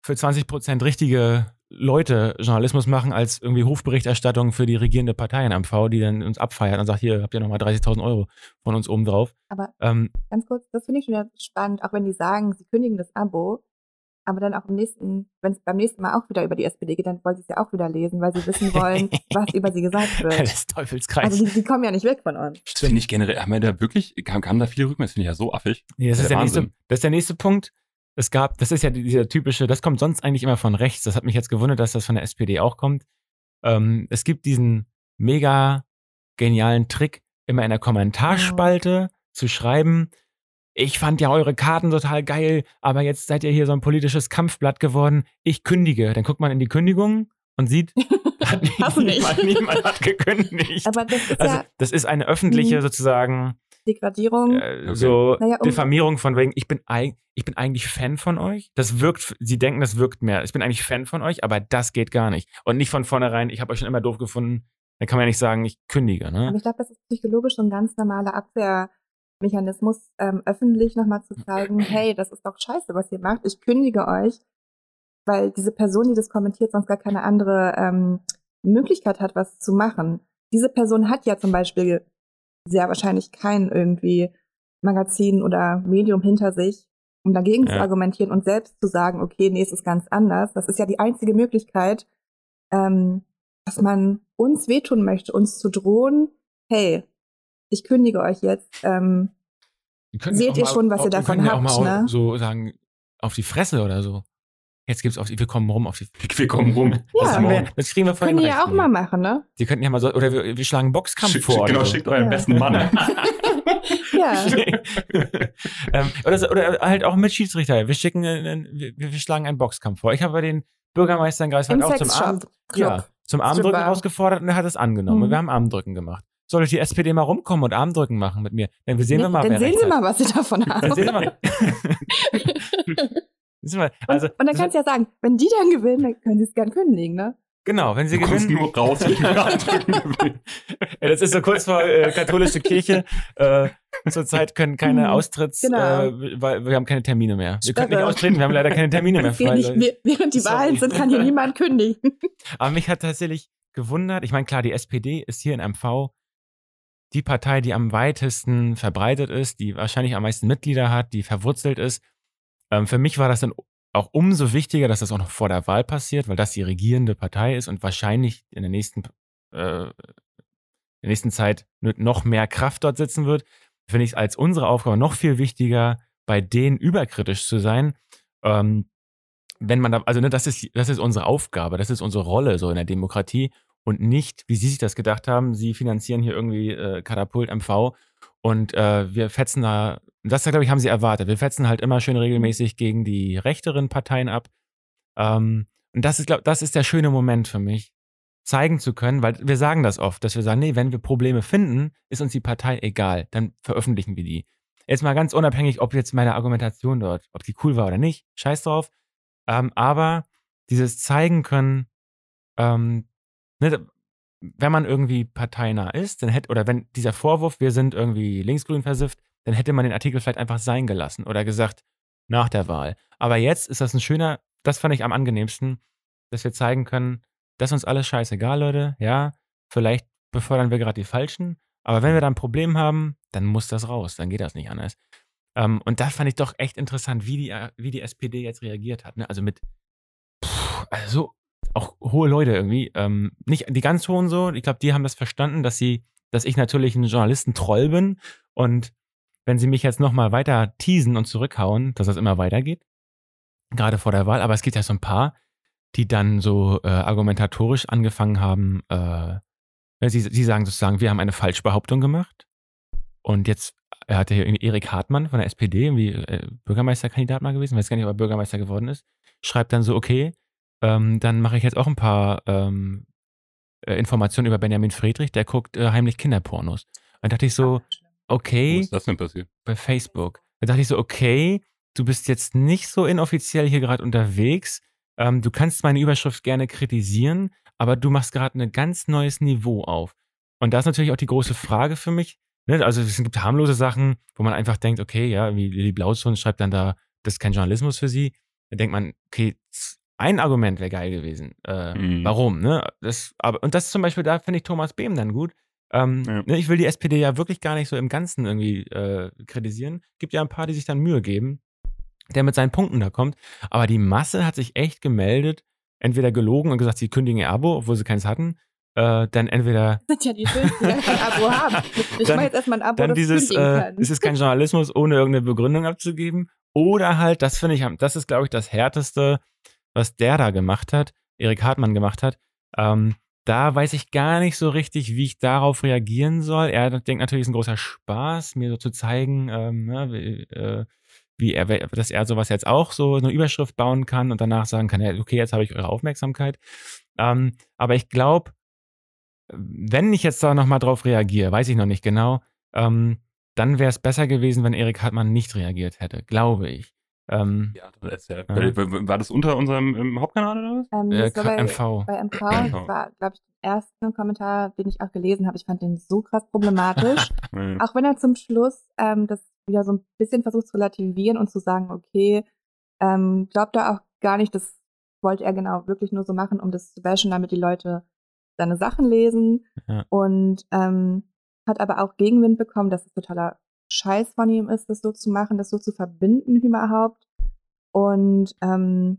20% richtige Leute Journalismus machen, als irgendwie Hofberichterstattung für die regierende Partei in MV, die dann uns abfeiert und sagt, hier habt ihr nochmal 30.000 Euro von uns oben drauf. Aber ganz kurz, das finde ich schon wieder spannend, auch wenn die sagen, sie kündigen das Abo, aber dann auch wenn es beim nächsten Mal auch wieder über die SPD geht, dann wollen sie es ja auch wieder lesen, weil sie wissen wollen, was über sie gesagt wird. Das ist Teufelskreis. Also die kommen ja nicht weg von uns. Stimmt, nicht generell, haben wir da wirklich, kamen da viele Rückmeldungen, das finde ich ja so affig. Nee, das ist der nächste Punkt. Das ist ja dieser typische, das kommt sonst eigentlich immer von rechts. Das hat mich jetzt gewundert, dass das von der SPD auch kommt. Es gibt diesen mega genialen Trick, immer in der Kommentarspalte zu schreiben, ich fand ja eure Karten total geil, aber jetzt seid ihr hier so ein politisches Kampfblatt geworden. Ich kündige. Dann guckt man in die Kündigung und sieht, niemand hat gekündigt. Aber das ist eine öffentliche sozusagen Degradierung, Diffamierung von wegen, ich bin eigentlich Fan von euch. Das wirkt, sie denken, das wirkt mehr. Ich bin eigentlich Fan von euch, aber das geht gar nicht. Und nicht von vornherein, ich habe euch schon immer doof gefunden, dann kann man ja nicht sagen, ich kündige. Ne? Aber ich glaube, das ist psychologisch so ein ganz normaler Abwehrmechanismus, öffentlich nochmal zu zeigen, hey, das ist doch scheiße, was ihr macht, ich kündige euch, weil diese Person, die das kommentiert, sonst gar keine andere Möglichkeit hat, was zu machen. Diese Person hat ja zum Beispiel sehr wahrscheinlich kein irgendwie Magazin oder Medium hinter sich, um dagegen zu argumentieren und selbst zu sagen, okay, nee, es ist ganz anders. Das ist ja die einzige Möglichkeit, dass man uns wehtun möchte, uns zu drohen, hey, ich kündige euch jetzt, seht ihr schon, was ihr davon habt. Wir können ja auch mal so sagen, auf die Fresse oder so. Jetzt gibt's wir kommen rum auf die. Wir kommen rum. Ja, das kriegen wir von den Rechten. Können die ja auch mal machen, ne? Die könnten ja mal so, oder wir schlagen Boxkampf vor. Genau, schickt euren besten Mann. Ja. Oder halt auch mit Schiedsrichter. Wir schlagen einen Boxkampf vor. Ich habe bei den Bürgermeister in Greifswald auch zum Armdrücken ausgefordert und er hat es angenommen. Und wir haben Armdrücken gemacht. Soll die SPD mal rumkommen und Armdrücken machen mit mir? Dann sehen wir mal, was sie davon haben. Dann sehen wir mal. Und dann kannst du ja sagen, wenn die dann gewinnen, dann können sie es gern kündigen, ne? Genau, wenn sie gewinnen. Du kommst nur raus, wenn die gewinnen. Das ist so kurz vor katholische Kirche. Zurzeit können keine Austritts, weil wir haben keine Termine mehr. Wir können nicht austreten, wir haben leider keine Termine mehr frei. Während die Wahlen sind, kann hier niemand kündigen. Aber mich hat tatsächlich gewundert, ich meine, klar, die SPD ist hier in MV die Partei, die am weitesten verbreitet ist, die wahrscheinlich am meisten Mitglieder hat, die verwurzelt ist. Für mich war das dann auch umso wichtiger, dass das auch noch vor der Wahl passiert, weil das die regierende Partei ist und wahrscheinlich in der nächsten Zeit noch mehr Kraft dort sitzen wird. Finde ich es als unsere Aufgabe noch viel wichtiger, bei denen überkritisch zu sein. Wenn man da, also ne, das ist unsere Aufgabe, das ist unsere Rolle so in der Demokratie und nicht, wie Sie sich das gedacht haben, Sie finanzieren hier irgendwie Katapult MV und wir fetzen da. Das, glaube ich, haben sie erwartet. Wir fetzen halt immer schön regelmäßig gegen die rechteren Parteien ab. Und das ist der schöne Moment für mich, zeigen zu können, weil wir sagen das oft, dass wir sagen, nee, wenn wir Probleme finden, ist uns die Partei egal, dann veröffentlichen wir die. Jetzt mal ganz unabhängig, ob jetzt meine Argumentation dort, ob die cool war oder nicht, scheiß drauf. Aber dieses zeigen können, ne, wenn man irgendwie parteinah ist, dann oder wenn dieser Vorwurf, wir sind irgendwie linksgrün versifft, dann hätte man den Artikel vielleicht einfach sein gelassen oder gesagt, nach der Wahl. Aber jetzt ist das ein schöner, das fand ich am angenehmsten, dass wir zeigen können, das ist uns alles scheißegal, Leute. Ja, vielleicht befördern wir gerade die Falschen. Aber wenn wir da ein Problem haben, dann muss das raus, dann geht das nicht anders. Und da fand ich doch echt interessant, wie die SPD jetzt reagiert hat. Ne? Also mit also auch hohe Leute irgendwie. Nicht die ganz Hohen so, ich glaube, die haben das verstanden, dass ich natürlich ein Journalistentroll bin. Und wenn sie mich jetzt nochmal weiter teasen und zurückhauen, dass das immer weitergeht, gerade vor der Wahl. Aber es gibt ja so ein paar, die dann so argumentatorisch angefangen haben, sie sagen sozusagen, wir haben eine Falschbehauptung gemacht. Und jetzt hat ja hier Erik Hartmann von der SPD, irgendwie Bürgermeisterkandidat mal gewesen, weiß gar nicht, ob er Bürgermeister geworden ist, schreibt dann so, okay, dann mache ich jetzt auch ein paar Informationen über Benjamin Friedrich, der guckt heimlich Kinderpornos. Und dachte ich so, okay. Wo ist das denn passiert? Bei Facebook. Da dachte ich so, okay, du bist jetzt nicht so inoffiziell hier gerade unterwegs. Du kannst meine Überschrift gerne kritisieren, aber du machst gerade ein ganz neues Niveau auf. Und da ist natürlich auch die große Frage für mich, ne? Also es gibt harmlose Sachen, wo man einfach denkt, okay, ja, wie Lili Blauzon schreibt dann da, das ist kein Journalismus für sie. Da denkt man, okay, ein Argument wäre geil gewesen. Warum? Ne? Und das zum Beispiel, da finde ich Thomas Behm dann gut. Ne, ich will die SPD ja wirklich gar nicht so im Ganzen irgendwie kritisieren. Gibt ja ein paar, die sich dann Mühe geben, der mit seinen Punkten da kommt. Aber die Masse hat sich echt gemeldet, entweder gelogen und gesagt, sie kündigen ihr Abo, obwohl sie keins hatten. Dann entweder... Das sind ja die Schönsten, die ein Abo haben. Ich mache jetzt erstmal ein Abo, das kündigen kann. Es ist kein Journalismus, ohne irgendeine Begründung abzugeben. Oder halt, das finde ich, das ist, glaube ich, das Härteste, was der da gemacht hat, Erik Hartmann gemacht hat, da weiß ich gar nicht so richtig, wie ich darauf reagieren soll. Er denkt natürlich, es ist ein großer Spaß, mir so zu zeigen, dass er sowas jetzt auch so eine Überschrift bauen kann und danach sagen kann, ja, okay, jetzt habe ich eure Aufmerksamkeit. Aber ich glaube, wenn ich jetzt da nochmal drauf reagiere, weiß ich noch nicht genau, dann wäre es besser gewesen, wenn Erik Hartmann nicht reagiert hätte, glaube ich. Ja, das ist ja. War das unter unserem Hauptkanal oder was? MV. Bei MV. Das war, glaube ich, der erste Kommentar, den ich auch gelesen habe. Ich fand den so krass problematisch. Auch wenn er zum Schluss das wieder so ein bisschen versucht zu relativieren und zu sagen, okay, glaubt er auch gar nicht, das wollte er genau wirklich nur so machen, um das zu bashen, damit die Leute seine Sachen lesen. Ja. Und hat aber auch Gegenwind bekommen, das ist totaler Scheiß von ihm ist, das so zu machen, das so zu verbinden überhaupt. Und finde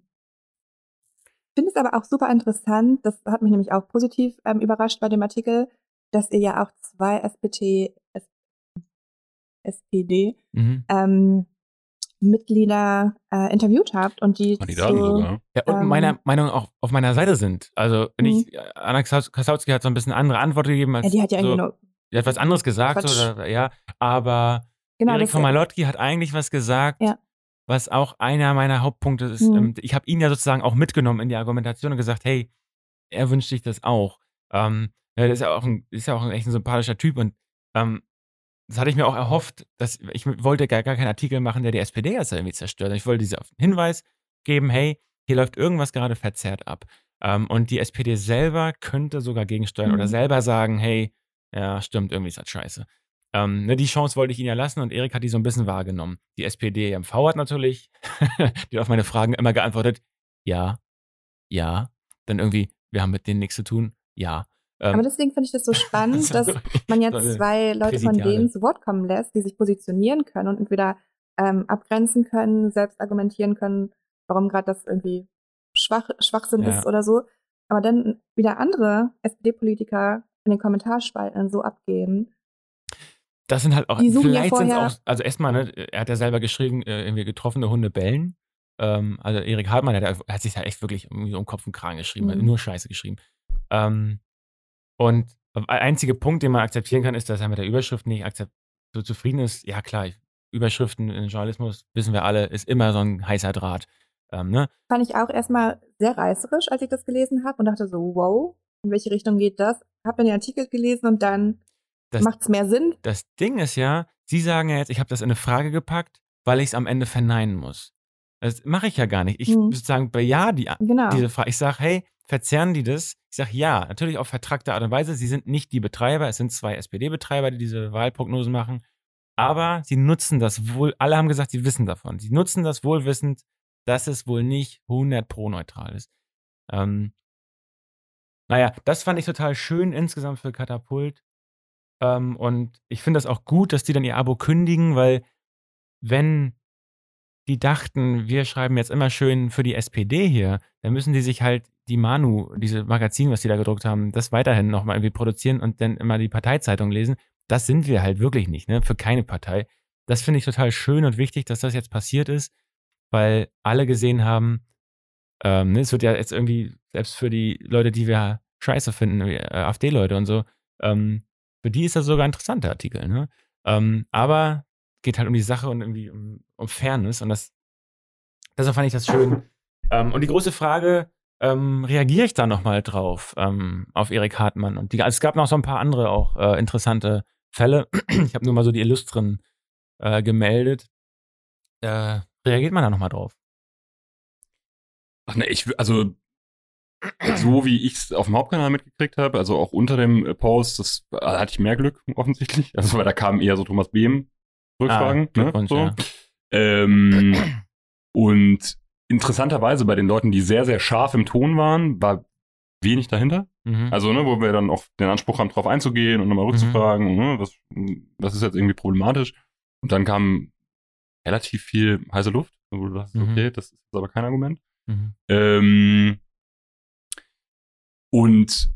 es aber auch super interessant, das hat mich nämlich auch positiv überrascht bei dem Artikel, dass ihr ja auch zwei SPD-Mitglieder interviewt habt und die sogar. Ja, und meiner Meinung auch auf meiner Seite sind. Also Anna Kasautsky hat so ein bisschen andere Antwort gegeben. Als ja, die hat ja so genau etwas anderes gesagt, oder, ja, aber genau, Erik von Malotki hat eigentlich was gesagt, ja, was auch einer meiner Hauptpunkte ist. Ich habe ihn ja sozusagen auch mitgenommen in die Argumentation und gesagt, hey, er wünscht sich das auch. Das ist ja auch ein echt ein sympathischer Typ und das hatte ich mir auch erhofft, dass ich wollte gar keinen Artikel machen, der die SPD jetzt irgendwie zerstört. Ich wollte diesen Hinweis geben, hey, hier läuft irgendwas gerade verzerrt ab. Und die SPD selber könnte sogar gegensteuern oder selber sagen, hey, ja, stimmt, irgendwie ist das scheiße. Die Chance wollte ich ihnen ja lassen und Erik hat die so ein bisschen wahrgenommen. Die SPD-MV hat natürlich, die auf meine Fragen immer geantwortet, ja, dann irgendwie, wir haben mit denen nichts zu tun, ja. Aber deswegen finde ich das so spannend, das dass man jetzt so zwei Leute von denen zu Wort kommen lässt, die sich positionieren können und entweder abgrenzen können, selbst argumentieren können, warum gerade das irgendwie Schwachsinn ist oder so. Aber dann wieder andere SPD-Politiker in den Kommentarspalten so abgeben. Das sind halt auch, vielleicht sind es auch, also erstmal, ne, er hat ja selber geschrieben, irgendwie getroffene Hunde bellen. Also Erik Hartmann hat sich halt echt wirklich irgendwie so um Kopf und Kragen geschrieben, also nur Scheiße geschrieben. Und der einzige Punkt, den man akzeptieren kann, ist, dass er mit der Überschrift nicht so zufrieden ist. Ja klar, Überschriften in Journalismus, wissen wir alle, ist immer so ein heißer Draht. Ne? Fand ich auch erstmal sehr reißerisch, als ich das gelesen habe und dachte so, wow, in welche Richtung geht das? Hab dann den Artikel gelesen und dann macht es mehr Sinn. Das Ding ist ja, Sie sagen ja jetzt, ich habe das in eine Frage gepackt, weil ich es am Ende verneinen muss. Das mache ich ja gar nicht. Ich sozusagen bejahe diese Frage. Ich sage, hey, verzerren die das? Ich sage, ja, natürlich auf vertragte Art und Weise. Sie sind nicht die Betreiber. Es sind zwei SPD-Betreiber, die diese Wahlprognosen machen. Aber sie nutzen das wohl, alle haben gesagt, sie wissen davon. Sie nutzen das wohlwissend, dass es wohl nicht 100% neutral ist. Naja, das fand ich total schön insgesamt für Katapult. Und ich finde das auch gut, dass die dann ihr Abo kündigen, weil wenn die dachten, wir schreiben jetzt immer schön für die SPD hier, dann müssen die sich halt die Manu, diese Magazin, was die da gedruckt haben, das weiterhin nochmal irgendwie produzieren und dann immer die Parteizeitung lesen. Das sind wir halt wirklich nicht, ne? Für keine Partei. Das finde ich total schön und wichtig, dass das jetzt passiert ist, weil alle gesehen haben, ne, es wird ja jetzt irgendwie, selbst für die Leute, die wir scheiße finden, wie, AfD-Leute und so, für die ist das sogar ein interessanter Artikel, ne? Aber geht halt um die Sache und irgendwie um Fairness und deshalb fand ich das schön. Und die große Frage, reagiere ich da nochmal drauf, auf Erik Hartmann? Und es gab noch so ein paar andere auch interessante Fälle. Ich habe nur mal so die Illustren gemeldet. Reagiert man da nochmal drauf? Ach ne, also so wie ich es auf dem Hauptkanal mitgekriegt habe, also auch unter dem Post, das hatte ich mehr Glück offensichtlich. Also weil da kamen eher so Thomas Behm Rückfragen. Ne, so. Ja. Und interessanterweise bei den Leuten, die sehr, sehr scharf im Ton waren, war wenig dahinter. Mhm. Also, ne, wo wir dann auch den Anspruch haben, drauf einzugehen und nochmal rückzufragen, und, ne, was ist jetzt irgendwie problematisch. Und dann kam relativ viel heiße Luft, wo du dachtest, okay, das ist aber kein Argument. Mhm. Und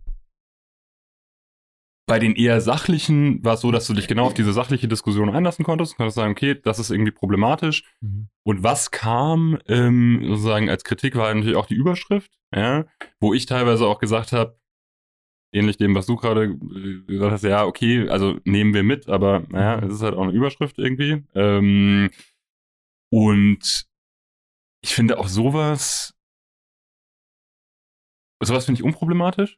bei den eher sachlichen war es so, dass du dich genau auf diese sachliche Diskussion einlassen konntest und konntest sagen, okay, das ist irgendwie problematisch. Mhm. Und was kam sozusagen als Kritik war natürlich auch die Überschrift, ja, wo ich teilweise auch gesagt habe, ähnlich dem, was du gerade gesagt hast, ja, okay, also nehmen wir mit, aber naja, es ist halt auch eine Überschrift irgendwie. Und ich finde auch sowas finde ich unproblematisch.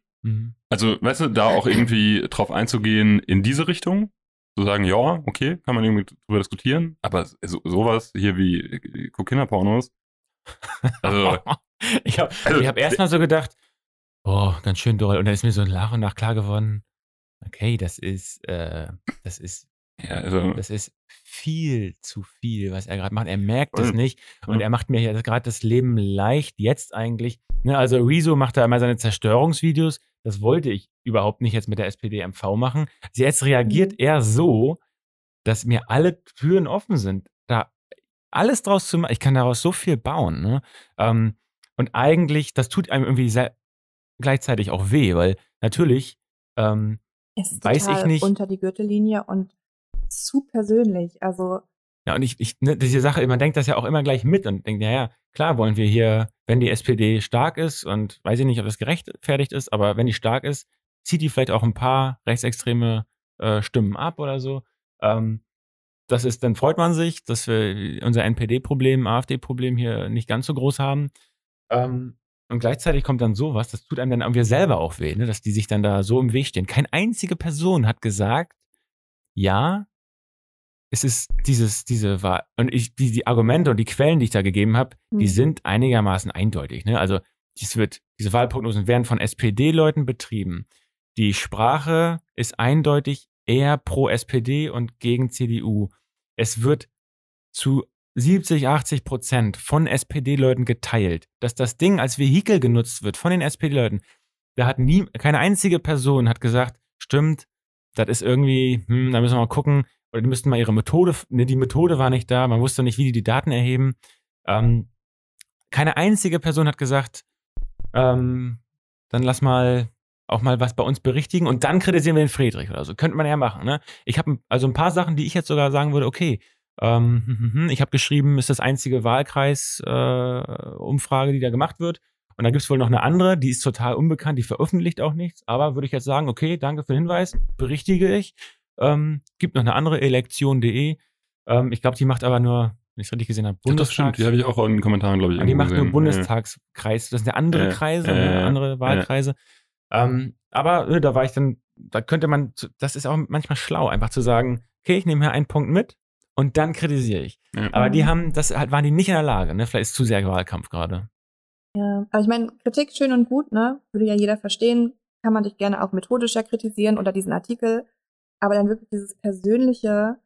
Also, weißt du, da auch irgendwie drauf einzugehen in diese Richtung, zu sagen, ja, okay, kann man irgendwie drüber diskutieren, aber sowas hier wie Kinderpornos. Also, ich hab erstmal so gedacht, oh, ganz schön doll. Und dann ist mir so nach und nach klar geworden, okay, das ist viel zu viel, was er gerade macht. Er merkt es nicht und er macht mir ja gerade das Leben leicht jetzt eigentlich. Ne, also Rezo macht da immer seine Zerstörungsvideos. Das wollte ich überhaupt nicht jetzt mit der SPD-MV machen. Jetzt reagiert er so, dass mir alle Türen offen sind. Da alles draus zu machen. Ich kann daraus so viel bauen. Ne? Und eigentlich, das tut einem irgendwie gleichzeitig auch weh, weil natürlich es ist weiß total ich nicht unter die Gürtellinie und zu persönlich, also. Ja, und ne, diese Sache, man denkt das ja auch immer gleich mit und denkt, naja, klar wollen wir hier, wenn die SPD stark ist und weiß ich nicht, ob das gerechtfertigt ist, aber wenn die stark ist, zieht die vielleicht auch ein paar rechtsextreme Stimmen ab oder so. Das ist, dann freut man sich, dass wir unser NPD-Problem, AfD-Problem hier nicht ganz so groß haben. Und gleichzeitig kommt dann sowas, das tut einem dann irgendwie selber auch weh, ne, dass die sich dann da so im Weg stehen. Keine einzige Person hat gesagt, ja, es ist diese Wahl. Und die Argumente und die Quellen, die ich da gegeben habe, die sind einigermaßen eindeutig. Ne? Also diese Wahlprognosen werden von SPD-Leuten betrieben. Die Sprache ist eindeutig eher pro SPD und gegen CDU. Es wird zu 70-80% von SPD-Leuten geteilt. Dass das Ding als Vehikel genutzt wird von den SPD-Leuten, da hat keine einzige Person hat gesagt, stimmt, das ist irgendwie, da müssen wir mal gucken. Oder die müssten mal ihre Methode, ne, die Methode war nicht da, man wusste nicht, wie die Daten erheben. Keine einzige Person hat gesagt, dann lass mal auch mal was bei uns berichtigen und dann kritisieren wir den Friedrich oder so. Könnte man ja machen, ne? Ich habe also ein paar Sachen, die ich jetzt sogar sagen würde, okay, ich habe geschrieben, ist das einzige Wahlkreis-Umfrage, die da gemacht wird. Und da gibt es wohl noch eine andere, die ist total unbekannt, die veröffentlicht auch nichts. Aber würde ich jetzt sagen, okay, danke für den Hinweis, berichtige ich. Gibt noch eine andere, elektion.de. Ich glaube, die macht aber nur, wenn ich es richtig gesehen habe, Bundestag. Das stimmt, die habe ich auch in den Kommentaren, glaube ich, gesehen. Die macht nur Bundestagskreis. Das sind ja andere Kreise, andere Wahlkreise. Aber da war ich dann, da könnte man, das ist auch manchmal schlau, einfach zu sagen, okay, ich nehme hier einen Punkt mit und dann kritisiere ich. Ja. Aber die haben, waren die nicht in der Lage, ne? Vielleicht ist zu sehr Wahlkampf gerade. Ja, aber ich meine, Kritik schön und gut, ne? Würde ja jeder verstehen, kann man dich gerne auch methodischer kritisieren oder diesen Artikel, aber dann wirklich dieses persönliche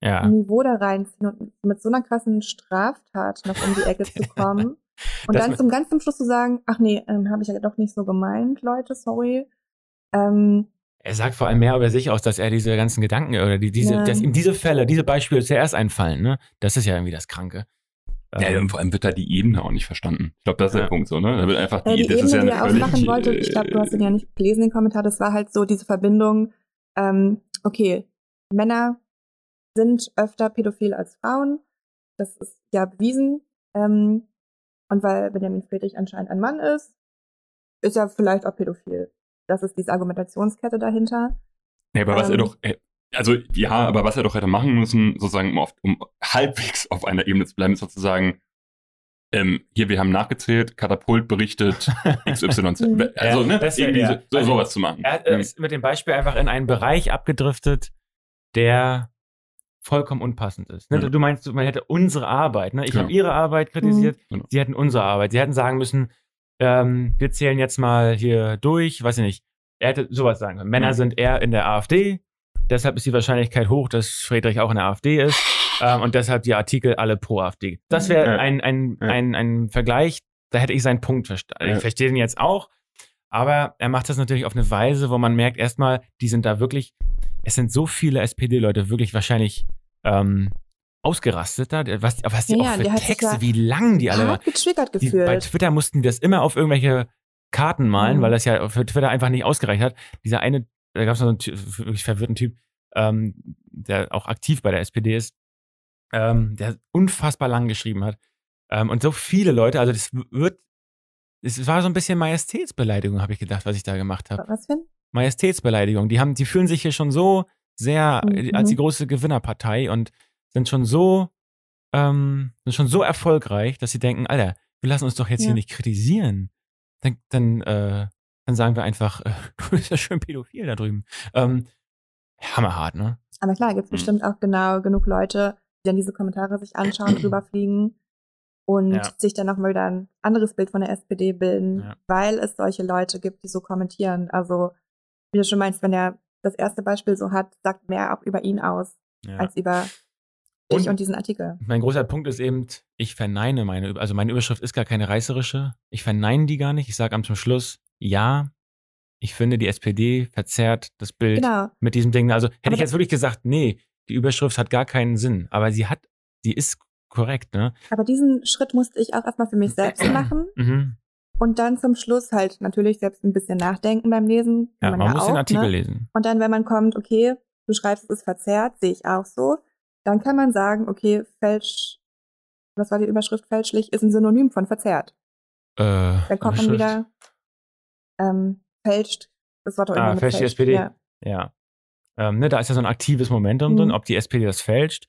Niveau da reinziehen und mit so einer krassen Straftat noch um die Ecke zu kommen. Und dann zum ganz zum Schluss zu sagen, ach nee, habe ich ja doch nicht so gemeint, Leute, sorry. Er sagt vor allem mehr über sich aus, dass er diese ganzen Gedanken oder dass ihm diese Fälle, diese Beispiele zuerst einfallen, ne? Das ist ja irgendwie das Kranke. Ja, und vor allem wird da die Ebene auch nicht verstanden. Ich glaube, das ist der Punkt so, ne? Da wird einfach die Ebene, ist ja die er aufmachen wollte, ich glaube, du hast ihn ja nicht gelesen, den Kommentar, das war halt so diese Verbindung, okay, Männer sind öfter pädophil als Frauen, das ist ja bewiesen, und weil Benjamin Friedrich anscheinend ein Mann ist, ist er vielleicht auch pädophil. Das ist diese Argumentationskette dahinter. Ja, aber was er doch... aber was er doch hätte machen müssen, sozusagen, um halbwegs auf einer Ebene zu bleiben, ist sozusagen, hier, wir haben nachgezählt, Katapult berichtet, XYZ. Also, ne, irgendwie sowas zu machen. Er ist mit dem Beispiel einfach in einen Bereich abgedriftet, der vollkommen unpassend ist. Ne? Ja. Du meinst, man hätte unsere Arbeit, ne? Ich habe ihre Arbeit kritisiert, sie hätten unsere Arbeit. Sie hätten sagen müssen, wir zählen jetzt mal hier durch, weiß ich nicht. Er hätte sowas sagen können. Männer sind eher in der AfD. Deshalb ist die Wahrscheinlichkeit hoch, dass Friedrich auch in der AfD ist. Und deshalb die Artikel alle pro AfD. Das wäre ein Vergleich, da hätte ich seinen Punkt verstanden. Ich verstehe den jetzt auch. Aber er macht das natürlich auf eine Weise, wo man merkt, erstmal, die sind da wirklich, es sind so viele SPD-Leute wirklich wahrscheinlich ausgerastet da. Was die auch für die Texte, wie lang die alle waren. Getriggert gefühlt. Bei Twitter mussten wir das immer auf irgendwelche Karten malen, weil das ja für Twitter einfach nicht ausgereicht hat. Dieser eine, da gab es noch so einen wirklich verwirrten Typ, der auch aktiv bei der SPD ist, der unfassbar lang geschrieben hat. Und so viele Leute, also es war so ein bisschen Majestätsbeleidigung, habe ich gedacht, was ich da gemacht habe. Was denn? Majestätsbeleidigung. Die fühlen sich hier schon so sehr als die große Gewinnerpartei und sind schon so erfolgreich, dass sie denken, Alter, wir lassen uns doch jetzt hier nicht kritisieren. Dann sagen wir einfach, du bist ja schön pädophil da drüben. Hammerhart, ne? Aber klar, gibt es bestimmt auch genau genug Leute, die dann diese Kommentare sich anschauen, rüberfliegen und sich dann nochmal wieder ein anderes Bild von der SPD bilden, weil es solche Leute gibt, die so kommentieren. Also, wie du schon meinst, wenn er das erste Beispiel so hat, sagt mehr auch über ihn aus, als über dich und diesen Artikel. Mein großer Punkt ist eben, ich verneine meine Überschrift ist gar keine reißerische. Ich verneine die gar nicht. Ich sage zum Schluss, ja, ich finde, die SPD verzerrt das Bild mit diesem Ding. Also hätte ich jetzt wirklich gesagt, nee, die Überschrift hat gar keinen Sinn. Aber sie ist korrekt, ne? Aber diesen Schritt musste ich auch erstmal für mich selbst machen. Und dann zum Schluss halt natürlich selbst ein bisschen nachdenken beim Lesen. Ja, man muss den Artikel lesen. Und dann, wenn man kommt, okay, du schreibst, es ist verzerrt, sehe ich auch so, dann kann man sagen, okay, falsch, was war die Überschrift? Fälschlich ist ein Synonym von verzerrt. Dann kommt man wieder... fälscht, das war doch irgendwie fälscht die SPD. Ja. Da ist ja so ein aktives Momentum drin, ob die SPD das fälscht.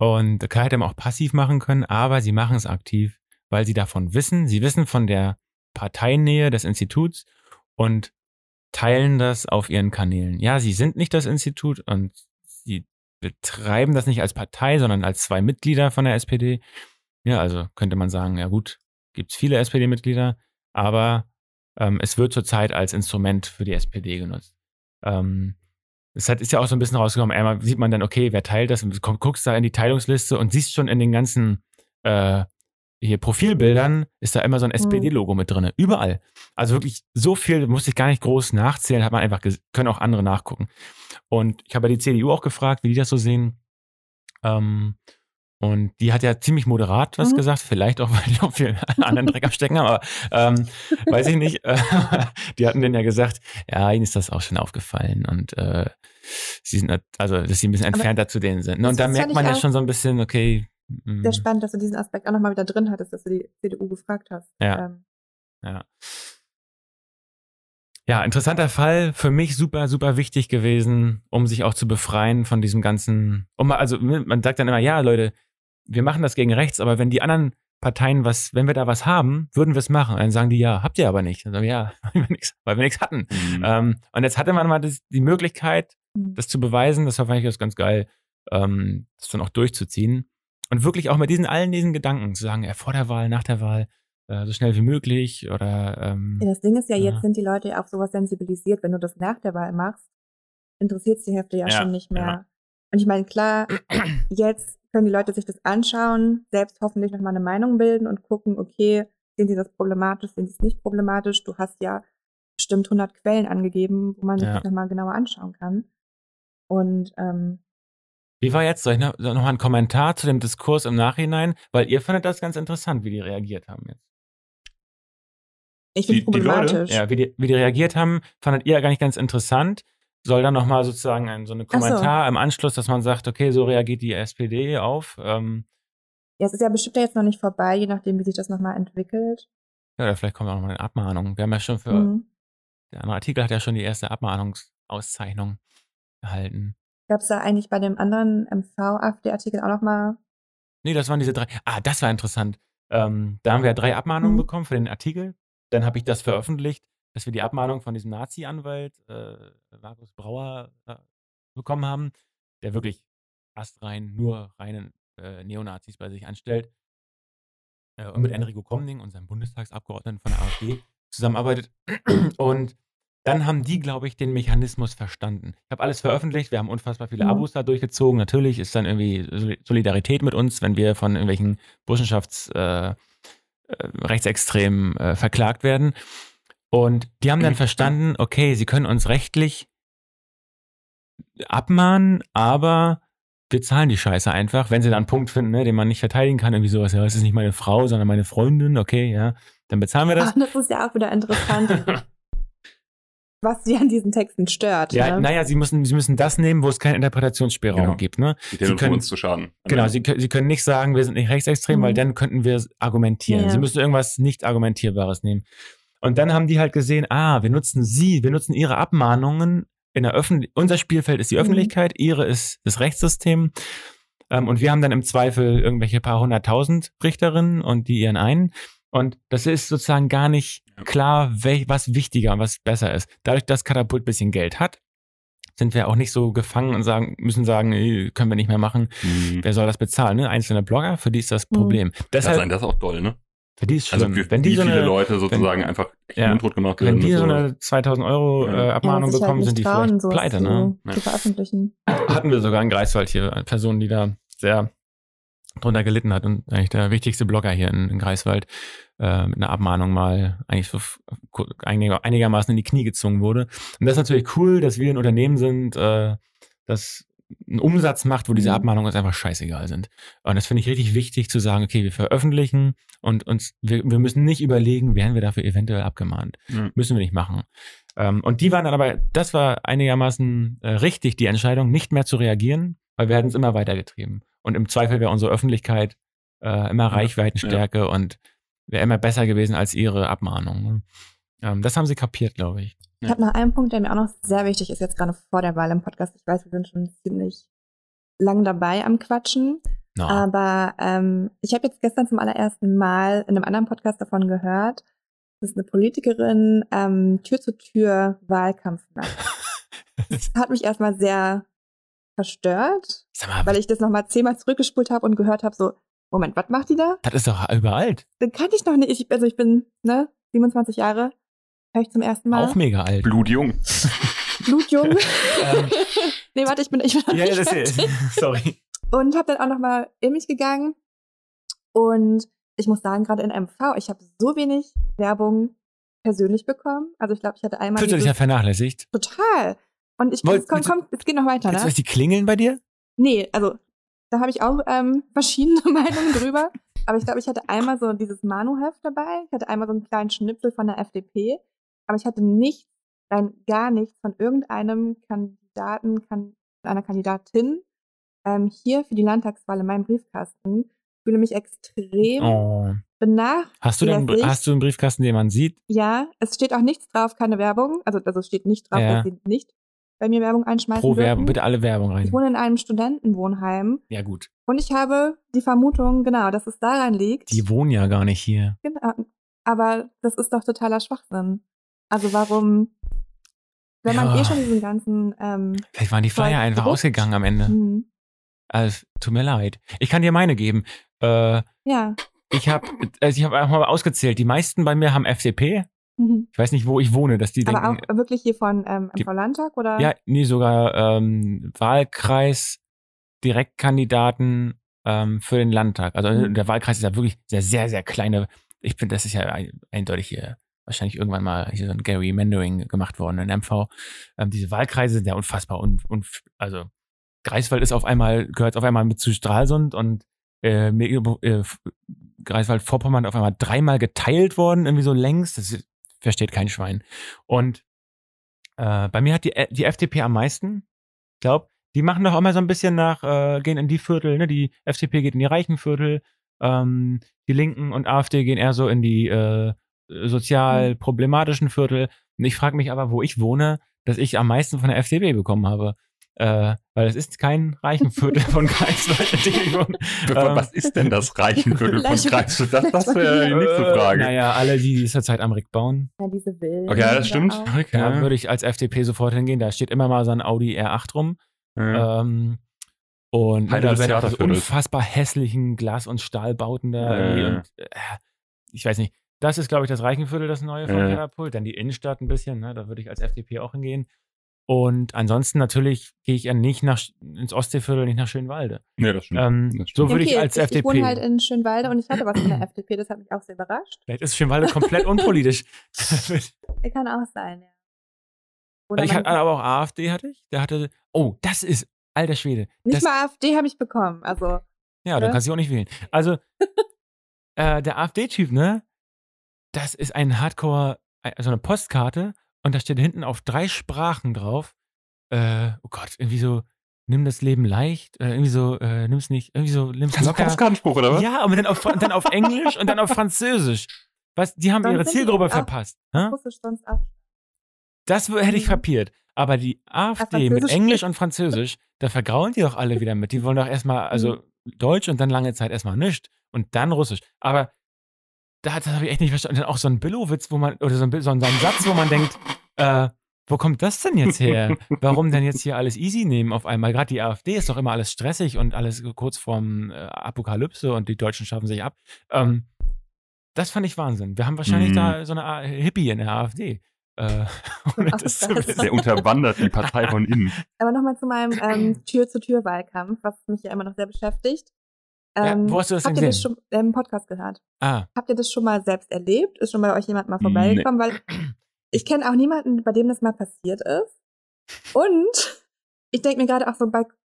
Und klar hätte man auch passiv machen können, aber sie machen es aktiv, weil sie davon wissen. Sie wissen von der Parteinähe des Instituts und teilen das auf ihren Kanälen. Ja, sie sind nicht das Institut und sie betreiben das nicht als Partei, sondern als zwei Mitglieder von der SPD. Ja, also könnte man sagen, ja gut, gibt es viele SPD-Mitglieder, aber es wird zurzeit als Instrument für die SPD genutzt. Es ist ja auch so ein bisschen rausgekommen, einmal sieht man dann, okay, wer teilt das? Du guckst da in die Teilungsliste und siehst schon in den ganzen hier Profilbildern, ist da immer so ein SPD-Logo mit drin. Überall. Also wirklich so viel, musste ich gar nicht groß nachzählen, hat man einfach können auch andere nachgucken. Und ich habe ja die CDU auch gefragt, wie die das so sehen. Und die hat ja ziemlich moderat was gesagt, vielleicht auch, weil die noch viel anderen Dreck am Stecken haben, aber weiß ich nicht. Die hatten dann ja gesagt, ja, ihnen ist das auch schon aufgefallen und sie sind, also dass sie ein bisschen entfernter zu denen sind. Und da merkt man ja schon so ein bisschen, okay. Sehr spannend, dass du diesen Aspekt auch nochmal wieder drin hattest, dass du die CDU gefragt hast. Ja, interessanter Fall, für mich super, super wichtig gewesen, um sich auch zu befreien von diesem ganzen, man sagt dann immer, ja Leute, wir machen das gegen rechts, aber wenn die anderen Parteien wenn wir da was haben, würden wir es machen. Dann sagen die, ja, habt ihr aber nicht. Dann sagen wir, ja, weil wir nichts hatten. Und jetzt hatte man mal die Möglichkeit, das zu beweisen, das war eigentlich das ganz geil, das dann auch durchzuziehen. Und wirklich auch mit allen diesen Gedanken zu sagen, vor der Wahl, nach der Wahl, so schnell wie möglich oder... das Ding ist ja, jetzt sind die Leute ja auf sowas sensibilisiert. Wenn du das nach der Wahl machst, interessiert es die Hälfte ja schon nicht mehr. Ja. Und ich meine, klar, jetzt können die Leute sich das anschauen, selbst hoffentlich nochmal eine Meinung bilden und gucken, okay, sehen sie das problematisch, sehen sie es nicht problematisch? Du hast ja bestimmt 100 Quellen angegeben, wo man sich das nochmal genauer anschauen kann. Und wie war jetzt, soll ich noch mal einen Kommentar zu dem Diskurs im Nachhinein? Weil ihr fandet das ganz interessant, wie die reagiert haben jetzt. Ich finde es problematisch. Ja, wie die reagiert haben, fandet ihr gar nicht ganz interessant. Soll dann nochmal sozusagen so eine Kommentar im Anschluss, dass man sagt, okay, so reagiert die SPD auf. Ja, es ist ja bestimmt jetzt noch nicht vorbei, je nachdem, wie sich das nochmal entwickelt. Ja, oder vielleicht kommt auch nochmal eine Abmahnung. Wir haben ja schon der andere Artikel hat ja schon die erste Abmahnungsauszeichnung erhalten. Gab es da eigentlich bei dem anderen MV-AfD-Artikel auch nochmal? Nee, das waren diese drei. Ah, das war interessant. Da haben wir ja 3 Abmahnungen bekommen für den Artikel. Dann habe ich das veröffentlicht, dass wir die Abmahnung von diesem Nazi-Anwalt Markus Brauer bekommen haben, der wirklich astrein nur reinen Neonazis bei sich anstellt und mit Enrico Comning, unserem Bundestagsabgeordneten von der AfD, zusammenarbeitet. Und dann haben die, glaube ich, den Mechanismus verstanden. Ich habe alles veröffentlicht, wir haben unfassbar viele Abos da durchgezogen. Natürlich ist dann irgendwie Solidarität mit uns, wenn wir von irgendwelchen Burschenschaftsrechtsextremen verklagt werden. Und die haben dann verstanden, okay, sie können uns rechtlich abmahnen, aber wir zahlen die Scheiße einfach, wenn sie da einen Punkt finden, ne, den man nicht verteidigen kann, irgendwie sowas, ja, es ist nicht meine Frau, sondern meine Freundin, okay, ja, dann bezahlen wir das. Ach, das ist ja auch wieder interessant, was sie an diesen Texten stört. Ja, ne? Naja, sie müssen das nehmen, wo es keinen Interpretationsspielraum gibt. Ne? Sie können uns zu schaden. Genau, sie können nicht sagen, wir sind nicht rechtsextrem, weil dann könnten wir argumentieren. Ja. Sie müssen irgendwas nicht Argumentierbares nehmen. Und dann haben die halt gesehen, wir nutzen ihre Abmahnungen in der Öffentlichkeit. Unser Spielfeld ist die Öffentlichkeit, ihre ist das Rechtssystem. Und wir haben dann im Zweifel irgendwelche paar hunderttausend Richterinnen und die ihren einen. Und das ist sozusagen gar nicht klar, was wichtiger und was besser ist. Dadurch, dass Katapult ein bisschen Geld hat, sind wir auch nicht so gefangen und müssen sagen, können wir nicht mehr machen. Wer soll das bezahlen? Ne? Einzelne Blogger, für die ist das Problem. Deshalb, das ist auch doll, ne? Für die ist schlimm. Also für viele Leute sozusagen einfach mundtot gemacht werden. Wenn die so eine 2000 € Abmahnung bekommen, halt sind die vielleicht pleite, ne? Zu veröffentlichen. Hatten wir sogar in Greifswald hier eine Person, die da sehr drunter gelitten hat und eigentlich der wichtigste Blogger hier in Greifswald mit einer Abmahnung mal eigentlich so einigermaßen in die Knie gezwungen wurde. Und das ist natürlich cool, dass wir ein Unternehmen sind, das einen Umsatz macht, wo diese Abmahnungen uns einfach scheißegal sind. Und das finde ich richtig wichtig zu sagen, okay, wir veröffentlichen und wir müssen nicht überlegen, werden wir dafür eventuell abgemahnt. Müssen wir nicht machen. Und die waren dann aber, das war einigermaßen richtig, die Entscheidung, nicht mehr zu reagieren, weil wir hätten es immer weitergetrieben. Und im Zweifel wäre unsere Öffentlichkeit immer Reichweitenstärke und wäre immer besser gewesen als ihre Abmahnung. Ne? Das haben sie kapiert, glaube ich. Ich habe noch einen Punkt, der mir auch noch sehr wichtig ist, jetzt gerade vor der Wahl im Podcast. Ich weiß, wir sind schon ziemlich lang dabei am Quatschen. No. Aber ich habe jetzt gestern zum allerersten Mal in einem anderen Podcast davon gehört, dass eine Politikerin Tür-zu-Tür-Wahlkampf macht. Das hat mich erstmal sehr verstört, weil ich das nochmal 10-mal zurückgespult habe und gehört habe, so, Moment, was macht die da? Das ist doch überall. Dann kannte ich noch nicht. Ich bin 27 Jahre, höre ich zum ersten Mal. Auch mega alt. Blutjung. Nee, warte, ich bin ja, nicht fertig. Sorry. Und habe dann auch nochmal in mich gegangen und ich muss sagen, gerade in MV, ich habe so wenig Werbung persönlich bekommen. Also ich glaube, ich hatte einmal... Fühlst du dich ja vernachlässigt? Total. Und ich komm, es geht noch weiter, ne? Weißt du, die klingeln bei dir? Nee, also da habe ich auch verschiedene Meinungen drüber. Aber ich glaube, ich hatte einmal so dieses Manuheft dabei. Ich hatte einmal so einen kleinen Schnipsel von der FDP. Aber ich hatte nichts, nein, gar nichts von irgendeinem Kandidaten, einer Kandidatin hier für die Landtagswahl in meinem Briefkasten. Ich fühle mich extrem benachteiligt. Hast du einen Briefkasten, den man sieht? Ja, es steht auch nichts drauf, keine Werbung. Also steht nicht drauf, dass sie nicht bei mir Werbung einschmeißen würden. Pro Werbung, bitte alle Werbung rein. Ich wohne in einem Studentenwohnheim. Ja, gut. Und ich habe die Vermutung, genau, dass es daran liegt. Die wohnen ja gar nicht hier. Genau. Aber das ist doch totaler Schwachsinn. Also warum, wenn man schon diesen ganzen... vielleicht waren die Flyer einfach ausgegangen am Ende. Also, tut mir leid. Ich kann dir meine geben. Ja. Ich hab einfach mal ausgezählt, die meisten bei mir haben FDP. Ich weiß nicht, wo ich wohne, dass die aber denken... Aber auch wirklich hier von MV-Landtag, oder? Ja, nee, sogar Wahlkreis, Direktkandidaten für den Landtag. Also der Wahlkreis ist ja wirklich sehr, sehr, sehr kleine ich finde, das ist ja eindeutig hier wahrscheinlich irgendwann mal hier so ein Gerrymandering gemacht worden in MV. Diese Wahlkreise sind ja unfassbar und also Greifswald ist auf einmal, gehört auf einmal mit zu Stralsund und Greifswald-Vorpommern auf einmal dreimal geteilt worden, irgendwie so längst. Das versteht kein Schwein. Und bei mir hat die FDP am meisten, ich glaube, die machen doch immer so ein bisschen nach, gehen in die Viertel, ne? Die FDP geht in die reichen Viertel, die Linken und AfD gehen eher so in die sozial problematischen Viertel. Und ich frage mich aber, wo ich wohne, dass ich am meisten von der FDP bekommen habe. Weil es ist kein Reichenviertel von Greifswald. Was ist denn das Reichenviertel von Greifswald? Das wäre die nächste Frage. Naja, alle, die zurzeit am Rick bauen. Ja, diese Villen. Okay, das stimmt. Okay. Da würde ich als FDP sofort hingehen. Da steht immer mal so ein Audi R8 rum. Ja. Und halt das unfassbar hässlichen Glas- und Stahlbauten da. Ich weiß nicht. Das ist, glaube ich, das Reichenviertel, das neue von Katapult. Dann die Innenstadt ein bisschen. Ne? Da würde ich als FDP auch hingehen. Und ansonsten natürlich gehe ich ja nicht ins Ostseeviertel, nicht nach Schönwalde. Ja, das stimmt. So würde ich als FDP. Ich wohne halt in Schönwalde und ich hatte was von der FDP, das hat mich auch sehr überrascht. Vielleicht ist Schönwalde komplett unpolitisch. Kann auch sein, ja. Oder ich hatte aber auch AfD, das ist, alter Schwede. Nicht mal AfD habe ich bekommen, also. Ja, ne? Dann kannst du auch nicht wählen. Also, der AfD-Typ, ne, das ist ein Hardcore, also eine Postkarte. Und da steht hinten auf 3 Sprachen drauf, oh Gott, irgendwie so, nimm das Leben leicht, irgendwie so, nimm's nicht, irgendwie so, nimm's das locker. Das ist ein Anspruch, oder was? Ja, und dann auf Englisch und dann auf Französisch. Was, die haben ihre Zielgruppe verpasst. Russisch sonst ab. Das hätte ich kapiert. Aber die AfD mit Englisch und Französisch, da vergrauen die doch alle wieder mit. Die wollen doch erstmal, also Deutsch und dann lange Zeit erstmal nichts und dann Russisch. Aber das habe ich echt nicht verstanden. Und dann auch so ein Billowitz, wo man, oder so ein Satz, wo man denkt, wo kommt das denn jetzt her? Warum denn jetzt hier alles easy nehmen auf einmal? Gerade die AfD ist doch immer alles stressig und alles kurz vorm Apokalypse und die Deutschen schaffen sich ab. Das fand ich Wahnsinn. Wir haben wahrscheinlich da so eine Hippie in der AfD. Der unterwandert die Partei von innen. Aber nochmal zu meinem Tür-zu-Tür-Wahlkampf, was mich ja immer noch sehr beschäftigt. Wo hast du das denn gesehen? Habt ihr das schon im Podcast gehört? Habt ihr das schon mal selbst erlebt? Ist schon bei euch jemand mal vorbeigekommen? Nee. Weil ich kenne auch niemanden, bei dem das mal passiert ist. Und ich denke mir gerade auch so,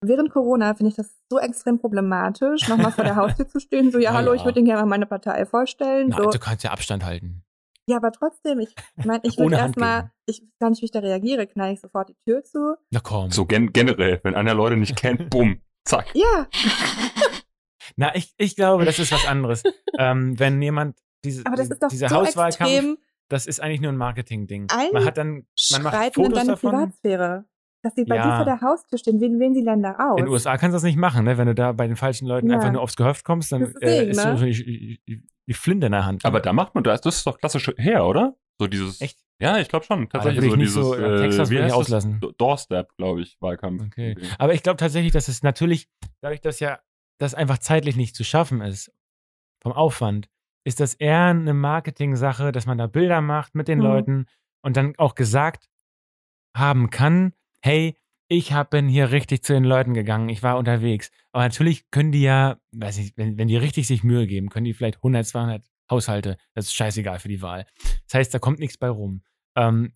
während Corona finde ich das so extrem problematisch, nochmal vor der Haustür zu stehen. So, ja, hallo, ich würde Ihnen gerne mal meine Partei vorstellen. Na, so. Du kannst ja Abstand halten. Ja, aber trotzdem, ich meine, ich würde erstmal, ich weiß gar nicht, wie ich da reagiere, knall ich sofort die Tür zu. Na komm. So generell, wenn einer Leute nicht kennt, bumm, zack. Ja. Na, ich glaube, das ist was anderes. Wenn jemand dieser Hauswahlkampf, extrem, das ist eigentlich nur ein Marketing-Ding. Man macht Fotos in davon. Privatsphäre. Dass die bei dir vor der Haustür stehen, wen wählen die dann da aus? In den USA kannst du das nicht machen, ne? Wenn du da bei den falschen Leuten einfach nur aufs Gehöft kommst, dann ist so die Flinte in der Hand. Aber da macht man das ist doch klassisch her, oder? So dieses. Echt? Ja, ich glaube schon. Tatsächlich so dieses Texas will ich auslassen. Doorstep, glaube ich, Wahlkampf. Okay. Aber ich glaube tatsächlich, dass es natürlich, dadurch, dass das einfach zeitlich nicht zu schaffen ist, vom Aufwand, ist das eher eine Marketing-Sache, dass man da Bilder macht mit den Leuten und dann auch gesagt haben kann, hey, ich bin hier richtig zu den Leuten gegangen, ich war unterwegs. Aber natürlich können die ja, weiß nicht, wenn die richtig sich Mühe geben, können die vielleicht 100, 200 Haushalte, das ist scheißegal für die Wahl. Das heißt, da kommt nichts bei rum.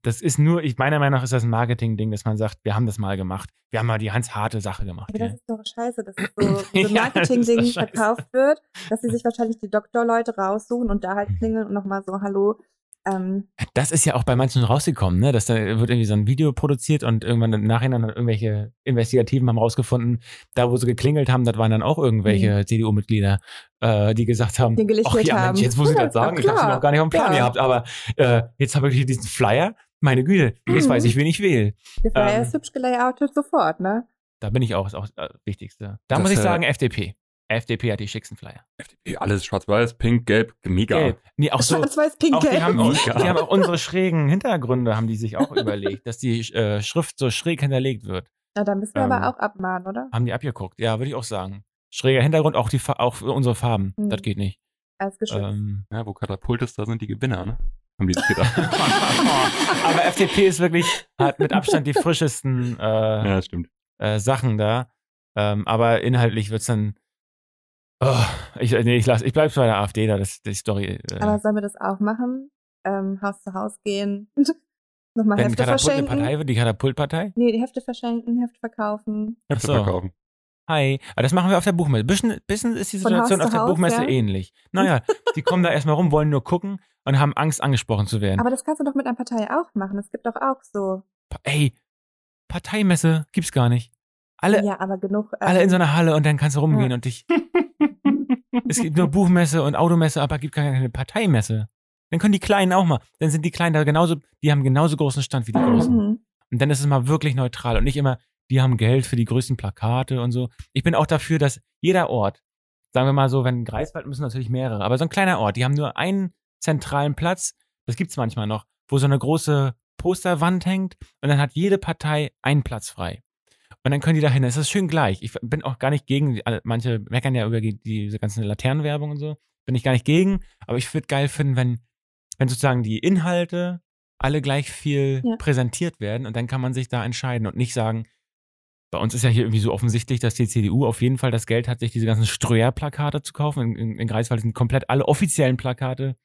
Das ist nur, meiner Meinung nach ist das ein Marketing-Ding, dass man sagt, wir haben das mal gemacht. Wir haben mal die Hans-Harte Sache gemacht. Aber das ist doch scheiße, dass so ein Marketing-Ding verkauft wird, dass sie sich wahrscheinlich die Doktorleute raussuchen und da halt klingeln und nochmal so, hallo. Das ist ja auch bei manchen rausgekommen, ne? Dass da wird irgendwie so ein Video produziert und irgendwann im Nachhinein irgendwelche Investigativen haben rausgefunden, da wo sie geklingelt haben, das waren dann auch irgendwelche CDU-Mitglieder, die gesagt haben, Mensch, jetzt muss ich das sagen, ich habe es noch gar nicht auf dem Plan gehabt, aber jetzt habe ich hier diesen Flyer, meine Güte, jetzt weiß ich, wen ich wähle. Der Flyer ist hübsch gelayoutet sofort, ne? Da bin ich auch, ist auch das Wichtigste. Da muss ich sagen, FDP. FDP hat die schicksten Flyer. FDP, alles schwarz-weiß, pink, gelb, mega. Gelb. Nee, auch so, schwarz-weiß, pink, gelb. Die haben auch unsere schrägen Hintergründe, haben die sich auch überlegt, dass die Schrift so schräg hinterlegt wird. Na, da müssen wir aber auch abmahnen, oder? Haben die abgeguckt, ja, würde ich auch sagen. Schräger Hintergrund, auch unsere Farben, das geht nicht. Alles geschützt. Ja, wo Katapult ist, da sind die Gewinner, ne? Haben die das gedacht. Aber FDP ist wirklich, hat mit Abstand die frischesten Sachen da. Aber inhaltlich wird es dann Oh, ich bleib bei der AfD da, die Story. Aber sollen wir das auch machen? Haus zu Haus gehen, nochmal Hefte verschenken. Partei wird die Katapultpartei? Nee, die Hefte verschenken, Hefte verkaufen. Hefte verkaufen. Hi. Aber das machen wir auf der Buchmesse. Bisschen ist die Situation auf der Buchmesse ähnlich. Naja, die kommen da erstmal rum, wollen nur gucken und haben Angst, angesprochen zu werden. Aber das kannst du doch mit einer Partei auch machen. Es gibt doch auch so. Parteimesse gibt's gar nicht. Alle in so einer Halle und dann kannst du rumgehen und dich. Es gibt nur Buchmesse und Automesse, aber es gibt keine Parteimesse. Dann können die Kleinen auch mal. Dann sind die Kleinen da genauso, die haben genauso großen Stand wie die Großen. Mhm. Und dann ist es mal wirklich neutral und nicht immer, die haben Geld für die größten Plakate und so. Ich bin auch dafür, dass jeder Ort, sagen wir mal so, wenn Greifswald müssen natürlich mehrere, aber so ein kleiner Ort, die haben nur einen zentralen Platz, das gibt's manchmal noch, wo so eine große Posterwand hängt und dann hat jede Partei einen Platz frei. Und dann können die da hin. Es ist schön gleich. Ich bin auch gar nicht gegen, manche meckern ja über diese ganze Laternenwerbung und so. Bin ich gar nicht gegen, aber ich würde geil finden, wenn sozusagen die Inhalte alle gleich viel präsentiert werden und dann kann man sich da entscheiden und nicht sagen, bei uns ist ja hier irgendwie so offensichtlich, dass die CDU auf jeden Fall das Geld hat, sich diese ganzen Ströer-Plakate zu kaufen. In Greifswald sind komplett alle offiziellen Plakate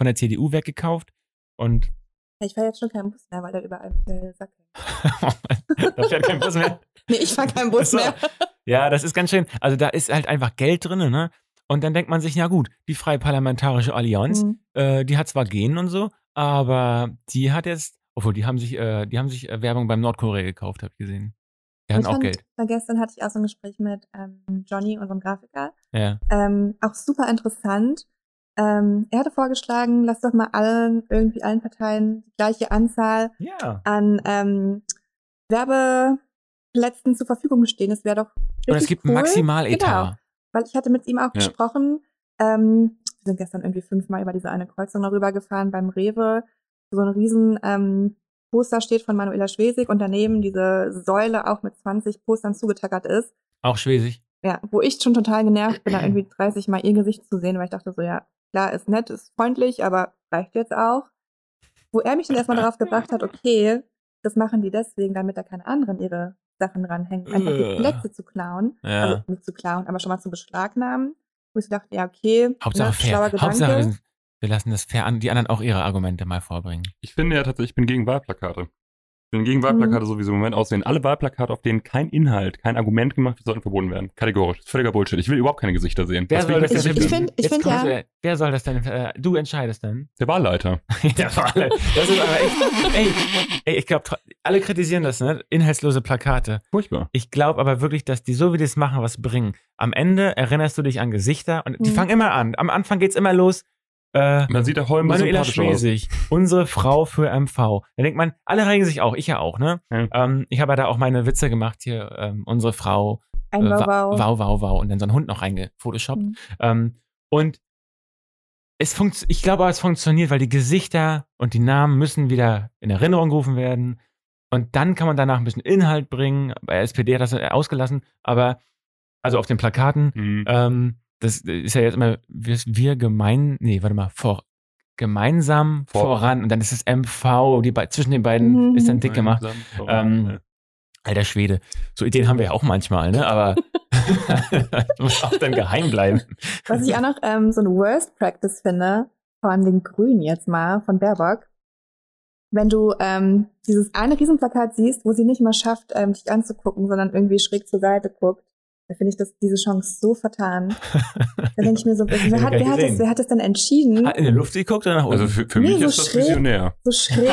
von der CDU weggekauft und ich fahre jetzt schon keinen Bus mehr, weil da überall Sack hängt. Da fährt kein Bus mehr? Nee, ich fahre keinen Bus mehr. Ja, das ist ganz schön. Also da ist halt einfach Geld drin, ne? Und dann denkt man sich, ja gut, die Freie Parlamentarische Allianz, die hat zwar Genen und so, aber die hat jetzt, obwohl die haben sich Werbung beim Nordkorea gekauft, habe ich gesehen. Die hatten auch Geld. Gestern hatte ich auch so ein Gespräch mit Johnny, unserem Grafiker. Ja. Auch super interessant. Er hatte vorgeschlagen, lass doch mal allen Parteien die gleiche Anzahl an Werbeplätzen zur Verfügung stehen. Das wäre doch richtig cool. Und es gibt einen Maximaletat. Genau, weil ich hatte mit ihm auch gesprochen. Wir sind gestern irgendwie 5-mal über diese eine Kreuzung darüber gefahren beim Rewe. So ein riesen Poster steht von Manuela Schwesig und daneben diese Säule auch mit 20 Postern zugetackert ist. Auch Schwesig. Ja, wo ich schon total genervt bin, da irgendwie 30-mal ihr Gesicht zu sehen, weil ich dachte so, ja, klar, ist nett, ist freundlich, aber reicht jetzt auch. Wo er mich dann erstmal darauf gebracht hat, okay, das machen die deswegen, damit da keine anderen ihre Sachen ranhängen, einfach die Plätze zu klauen, also nicht zu klauen, aber schon mal zu beschlagnahmen, wo ich dachte, ja, okay, Hauptsache fair. Hauptsache, wir lassen das fair an, die anderen auch ihre Argumente mal vorbringen. Ich finde ja tatsächlich, ich bin gegen Wahlplakate. Ich bin gegen Wahlplakate sowieso im Moment aussehen. Alle Wahlplakate, auf denen kein Inhalt, kein Argument gemacht wird, sollten verboten werden. Kategorisch. Das ist völliger Bullshit. Ich will überhaupt keine Gesichter sehen. Wer soll das denn? Du entscheidest dann. Der Wahlleiter. Der Wahlleiter. Das ist aber echt. Ey, ich glaube, alle kritisieren das, ne? Inhaltslose Plakate. Furchtbar. Ich glaube aber wirklich, dass die, so wie die es machen, was bringen. Am Ende erinnerst du dich an Gesichter und die fangen immer an. Am Anfang geht's immer los. Man sieht da Holm Manuela Schwesig, unsere Frau für MV. Da denkt man, alle regen sich auch, ich ja auch, ne? Ja. Ich habe ja da auch meine Witze gemacht hier, unsere Frau, wow, wow, wow, und dann so ein Hund noch reingefotoshoppt. Und ich glaube, es funktioniert, weil die Gesichter und die Namen müssen wieder in Erinnerung gerufen werden. Und dann kann man danach ein bisschen Inhalt bringen. Bei SPD hat das ausgelassen, aber also auf den Plakaten, das ist ja jetzt immer, gemeinsam voran. Und dann ist es MV, zwischen den beiden ist dann dick gemeinsam gemacht. Alter Schwede, so Ideen haben wir ja auch manchmal, ne? Aber das muss auch dann geheim bleiben. Was ich auch noch so eine Worst Practice finde, von den Grünen jetzt mal, von Baerbock, wenn du dieses eine Riesenplakat siehst, wo sie nicht mal schafft, dich anzugucken, sondern irgendwie schräg zur Seite guckt, da finde ich diese Chance so vertan. Da denke ich mir so, wer hat das denn entschieden? Hat in der Luft geguckt oder nach oben? Also für mich so ist das visionär. So schräg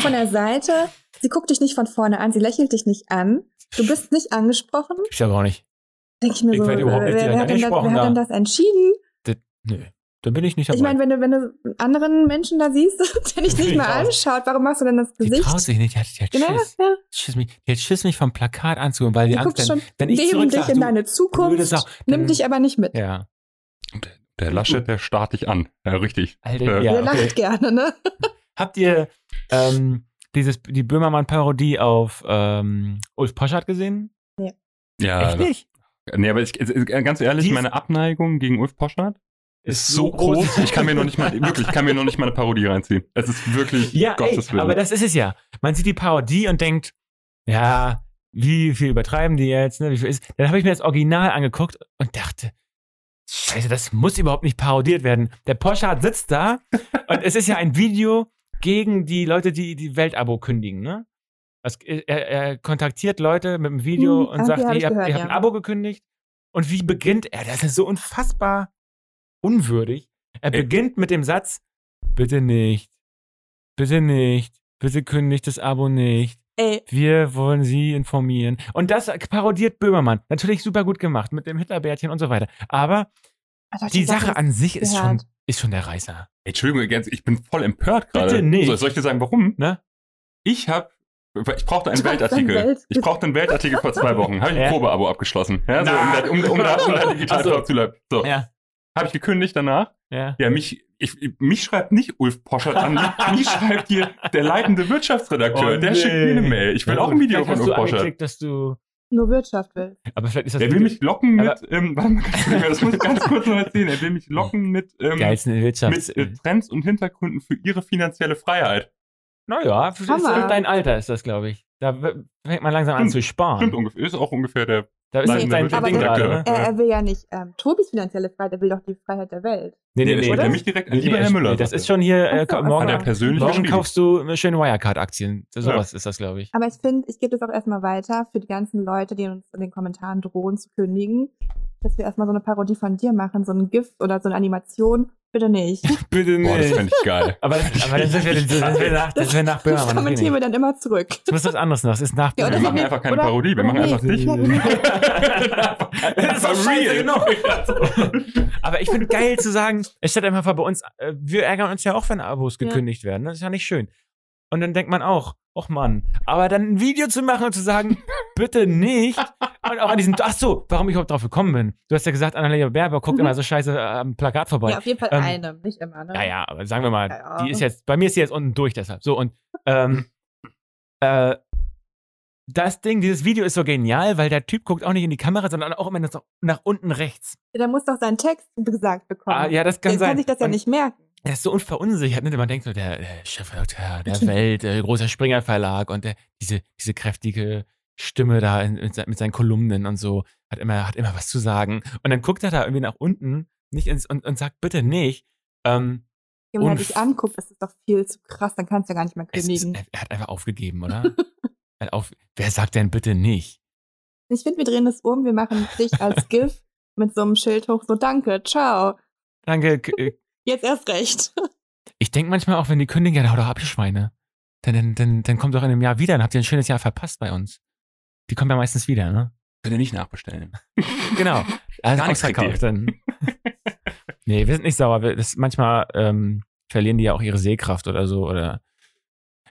von der Seite. Sie guckt dich nicht von vorne an, sie lächelt dich nicht an. Du bist nicht angesprochen. Gibt's ja aber auch nicht. Denke ich mir so, wer hat denn das entschieden? Nö, da bin ich nicht dabei. Ich meine, wenn du anderen Menschen da siehst, der dich nicht mal anschaut, warum machst du denn das Gesicht? Die traut sich nicht, die hat Schiss, mich vom Plakat anzuholen, weil die Angst, wenn ich zurücksage, dich in deine Zukunft, nimm dich aber nicht mit. Ja. Der Laschet, der starrt dich an. Ja, richtig. Alter, der lacht gerne, ne? Habt ihr die Böhmermann-Parodie auf Ulf Poschardt gesehen? Nee. Ja. Echt nicht? Nee, aber ganz ehrlich, meine Abneigung gegen Ulf Poschardt ist so groß, ich kann mir noch nicht mal eine Parodie reinziehen. Es ist wirklich Gottes Willen. Aber das ist es ja. Man sieht die Parodie und denkt, ja, wie viel übertreiben die jetzt? Ne? Dann habe ich mir das Original angeguckt und dachte, Scheiße, das muss überhaupt nicht parodiert werden. Der Poschardt sitzt da und es ist ja ein Video gegen die Leute, die die Weltabo kündigen, ne? Er kontaktiert Leute mit einem Video und sagt, ihr habt ein Abo gekündigt. Und wie beginnt er? Das ist so unfassbar unwürdig. Er beginnt mit dem Satz, bitte nicht, bitte kündigt das Abo nicht. Wir wollen Sie informieren. Und das parodiert Böhmermann. Natürlich super gut gemacht, mit dem Hitlerbärtchen und so weiter. Aber die Sache an sich ist schon der Reißer. Entschuldigung, ich bin voll empört gerade. Bitte nicht. Soll ich dir sagen, warum? Na? Ich brauchte einen Weltartikel. Ich brauchte einen Weltartikel vor 2 Wochen. Habe ich ein Probeabo abgeschlossen. Ja, so, um da digital drauf zu bleiben. So. Ja. Habe ich gekündigt danach. Ja, mich schreibt nicht Ulf Poschardt an. Mich schreibt hier der leitende Wirtschaftsredakteur. Der schickt mir eine Mail. Ich will auch ein Video von Ulf Poschardt. Dass du nur Wirtschaft willst. Aber vielleicht ist das. Er will mich locken mit. Das muss ich ganz kurz noch erzählen. Er will mich locken mit Trends und Hintergründen für ihre finanzielle Freiheit. Naja, dein Alter ist das, glaube ich. Da fängt man langsam an zu sparen. Stimmt, ungefähr. Ist auch ungefähr der. Da ist dein Ding gerade. Ne? Er will ja nicht Tobis finanzielle Freiheit, er will doch die Freiheit der Welt. Nee, oder? Mich direkt an lieber Herr Müller. Das ist schon hier, morgen kaufst du schöne Wirecard-Aktien. Sowas ist das, glaube ich. Aber ich gebe das auch erstmal weiter für die ganzen Leute, die uns in den Kommentaren drohen zu kündigen, dass wir erstmal so eine Parodie von dir machen, so ein GIF oder so eine Animation. Bitte nicht. Bitte nicht. Boah, das fände ich geil. Aber das wäre nach Böhmermann. Das kommentieren wir dann immer zurück. Das muss was anderes noch. Das ist nach Böhmermann. Wir machen einfach keine Parodie. Wir machen einfach dich. Das ist doch real. Genau. Aber ich finde geil zu sagen, es steht einfach bei uns, wir ärgern uns ja auch, wenn Abos gekündigt werden. Das ist ja nicht schön. Und dann denkt man auch, och Mann. Aber dann ein Video zu machen und zu sagen, bitte nicht. Und auch an diesem, warum ich überhaupt drauf gekommen bin. Du hast ja gesagt, Annalena Baerbock guckt immer so scheiße am Plakat vorbei. Ja, auf jeden Fall einem, nicht immer, ne? Ja, aber sagen wir mal, die ist jetzt, bei mir ist sie jetzt unten durch deshalb. So, und das Ding, dieses Video ist so genial, weil der Typ guckt auch nicht in die Kamera, sondern auch immer nach unten rechts. Ja, der muss doch seinen Text gesagt bekommen. Ah, ja, das kann sein. Der kann sich das ja nicht merken. Er ist so unverunsichert, ne? Man denkt so, der Chefredakteur der Welt, großer Springer Verlag und diese kräftige Stimme da mit seinen Kolumnen und so, hat immer was zu sagen. Und dann guckt er da irgendwie nach unten und sagt, bitte nicht. Wenn man dich anguckt, das ist doch viel zu krass, dann kannst du ja gar nicht mehr kündigen. Er hat einfach aufgegeben, oder? Wer sagt denn bitte nicht? Ich finde, wir drehen das um, wir machen dich als GIF mit so einem Schild hoch, so danke, ciao. Danke, jetzt erst recht. Ich denke manchmal auch, wenn die kündigen, ja, da haut doch ab, ihr Schweine. Dann kommt doch in einem Jahr wieder, dann habt ihr ein schönes Jahr verpasst bei uns. Die kommen ja meistens wieder, ne? Könnt ihr nicht nachbestellen. Genau. Also gar nichts verkauft dann. Nee, wir sind nicht sauer. Manchmal verlieren die ja auch ihre Sehkraft oder so. Oder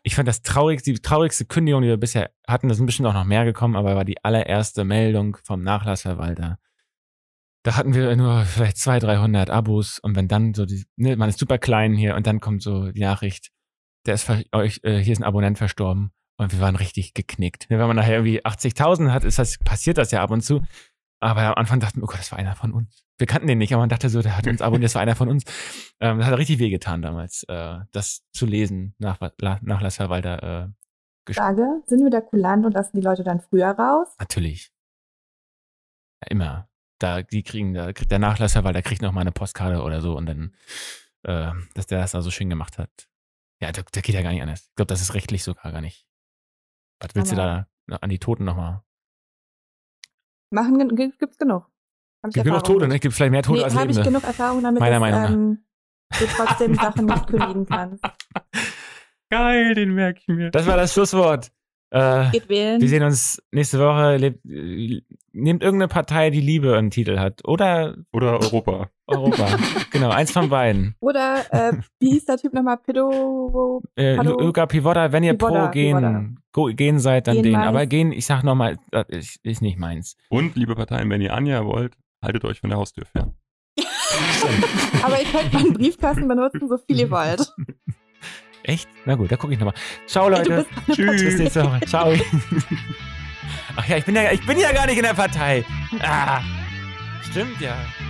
ich fand das die traurigste Kündigung, die wir bisher hatten, das sind bestimmt auch noch mehr gekommen, aber war die allererste Meldung vom Nachlassverwalter. Da hatten wir nur vielleicht 200-300 Abos und wenn dann so man ist super klein hier und dann kommt so die Nachricht, hier ist ein Abonnent verstorben und wir waren richtig geknickt. Wenn man nachher irgendwie 80.000 hat, passiert das ja ab und zu. Aber am Anfang dachten wir, oh Gott, das war einer von uns. Wir kannten den nicht, aber man dachte so, der hat uns abonniert, das war einer von uns. Das hat richtig wehgetan damals, das zu lesen, Nachlassverwalter Frage, sind wir da kulant und lassen die Leute dann früher raus? Natürlich. Ja, immer. Der Nachlassverwalter kriegt nochmal eine Postkarte oder so und dann, dass der das da so schön gemacht hat. Ja, der geht ja gar nicht anders. Ich glaube, das ist rechtlich sogar gar nicht. Was willst du da an die Toten nochmal? Machen gibt's genug. Gibt genug Tote, ne? Es gibt vielleicht mehr Tote als Lebende. Habe ich genug Erfahrung damit, dass du trotzdem Sachen nicht kündigen kannst. Geil, den merke ich mir. Das war das Schlusswort. Geht wählen. Wir sehen uns nächste Woche. Nehmt irgendeine Partei, die Liebe einen Titel hat. Oder Europa. Europa. Genau, eins von beiden. Oder, wie hieß der Typ nochmal? Luca Pivotta, wenn ihr pro gehen seid, dann den. Aber gehen, ich sag nochmal, ist nicht meins. Und, liebe Parteien, wenn ihr Anja wollt, haltet euch von der Haustür fern. Aber ihr könnt meinen Briefkasten benutzen, so viel ihr wollt. Echt? Na gut, da gucke ich nochmal. Ciao, Leute. Tschüss. Bis nächste Woche. Ciao. Ach ja, ich bin ja gar nicht in der Partei. Ah, stimmt ja.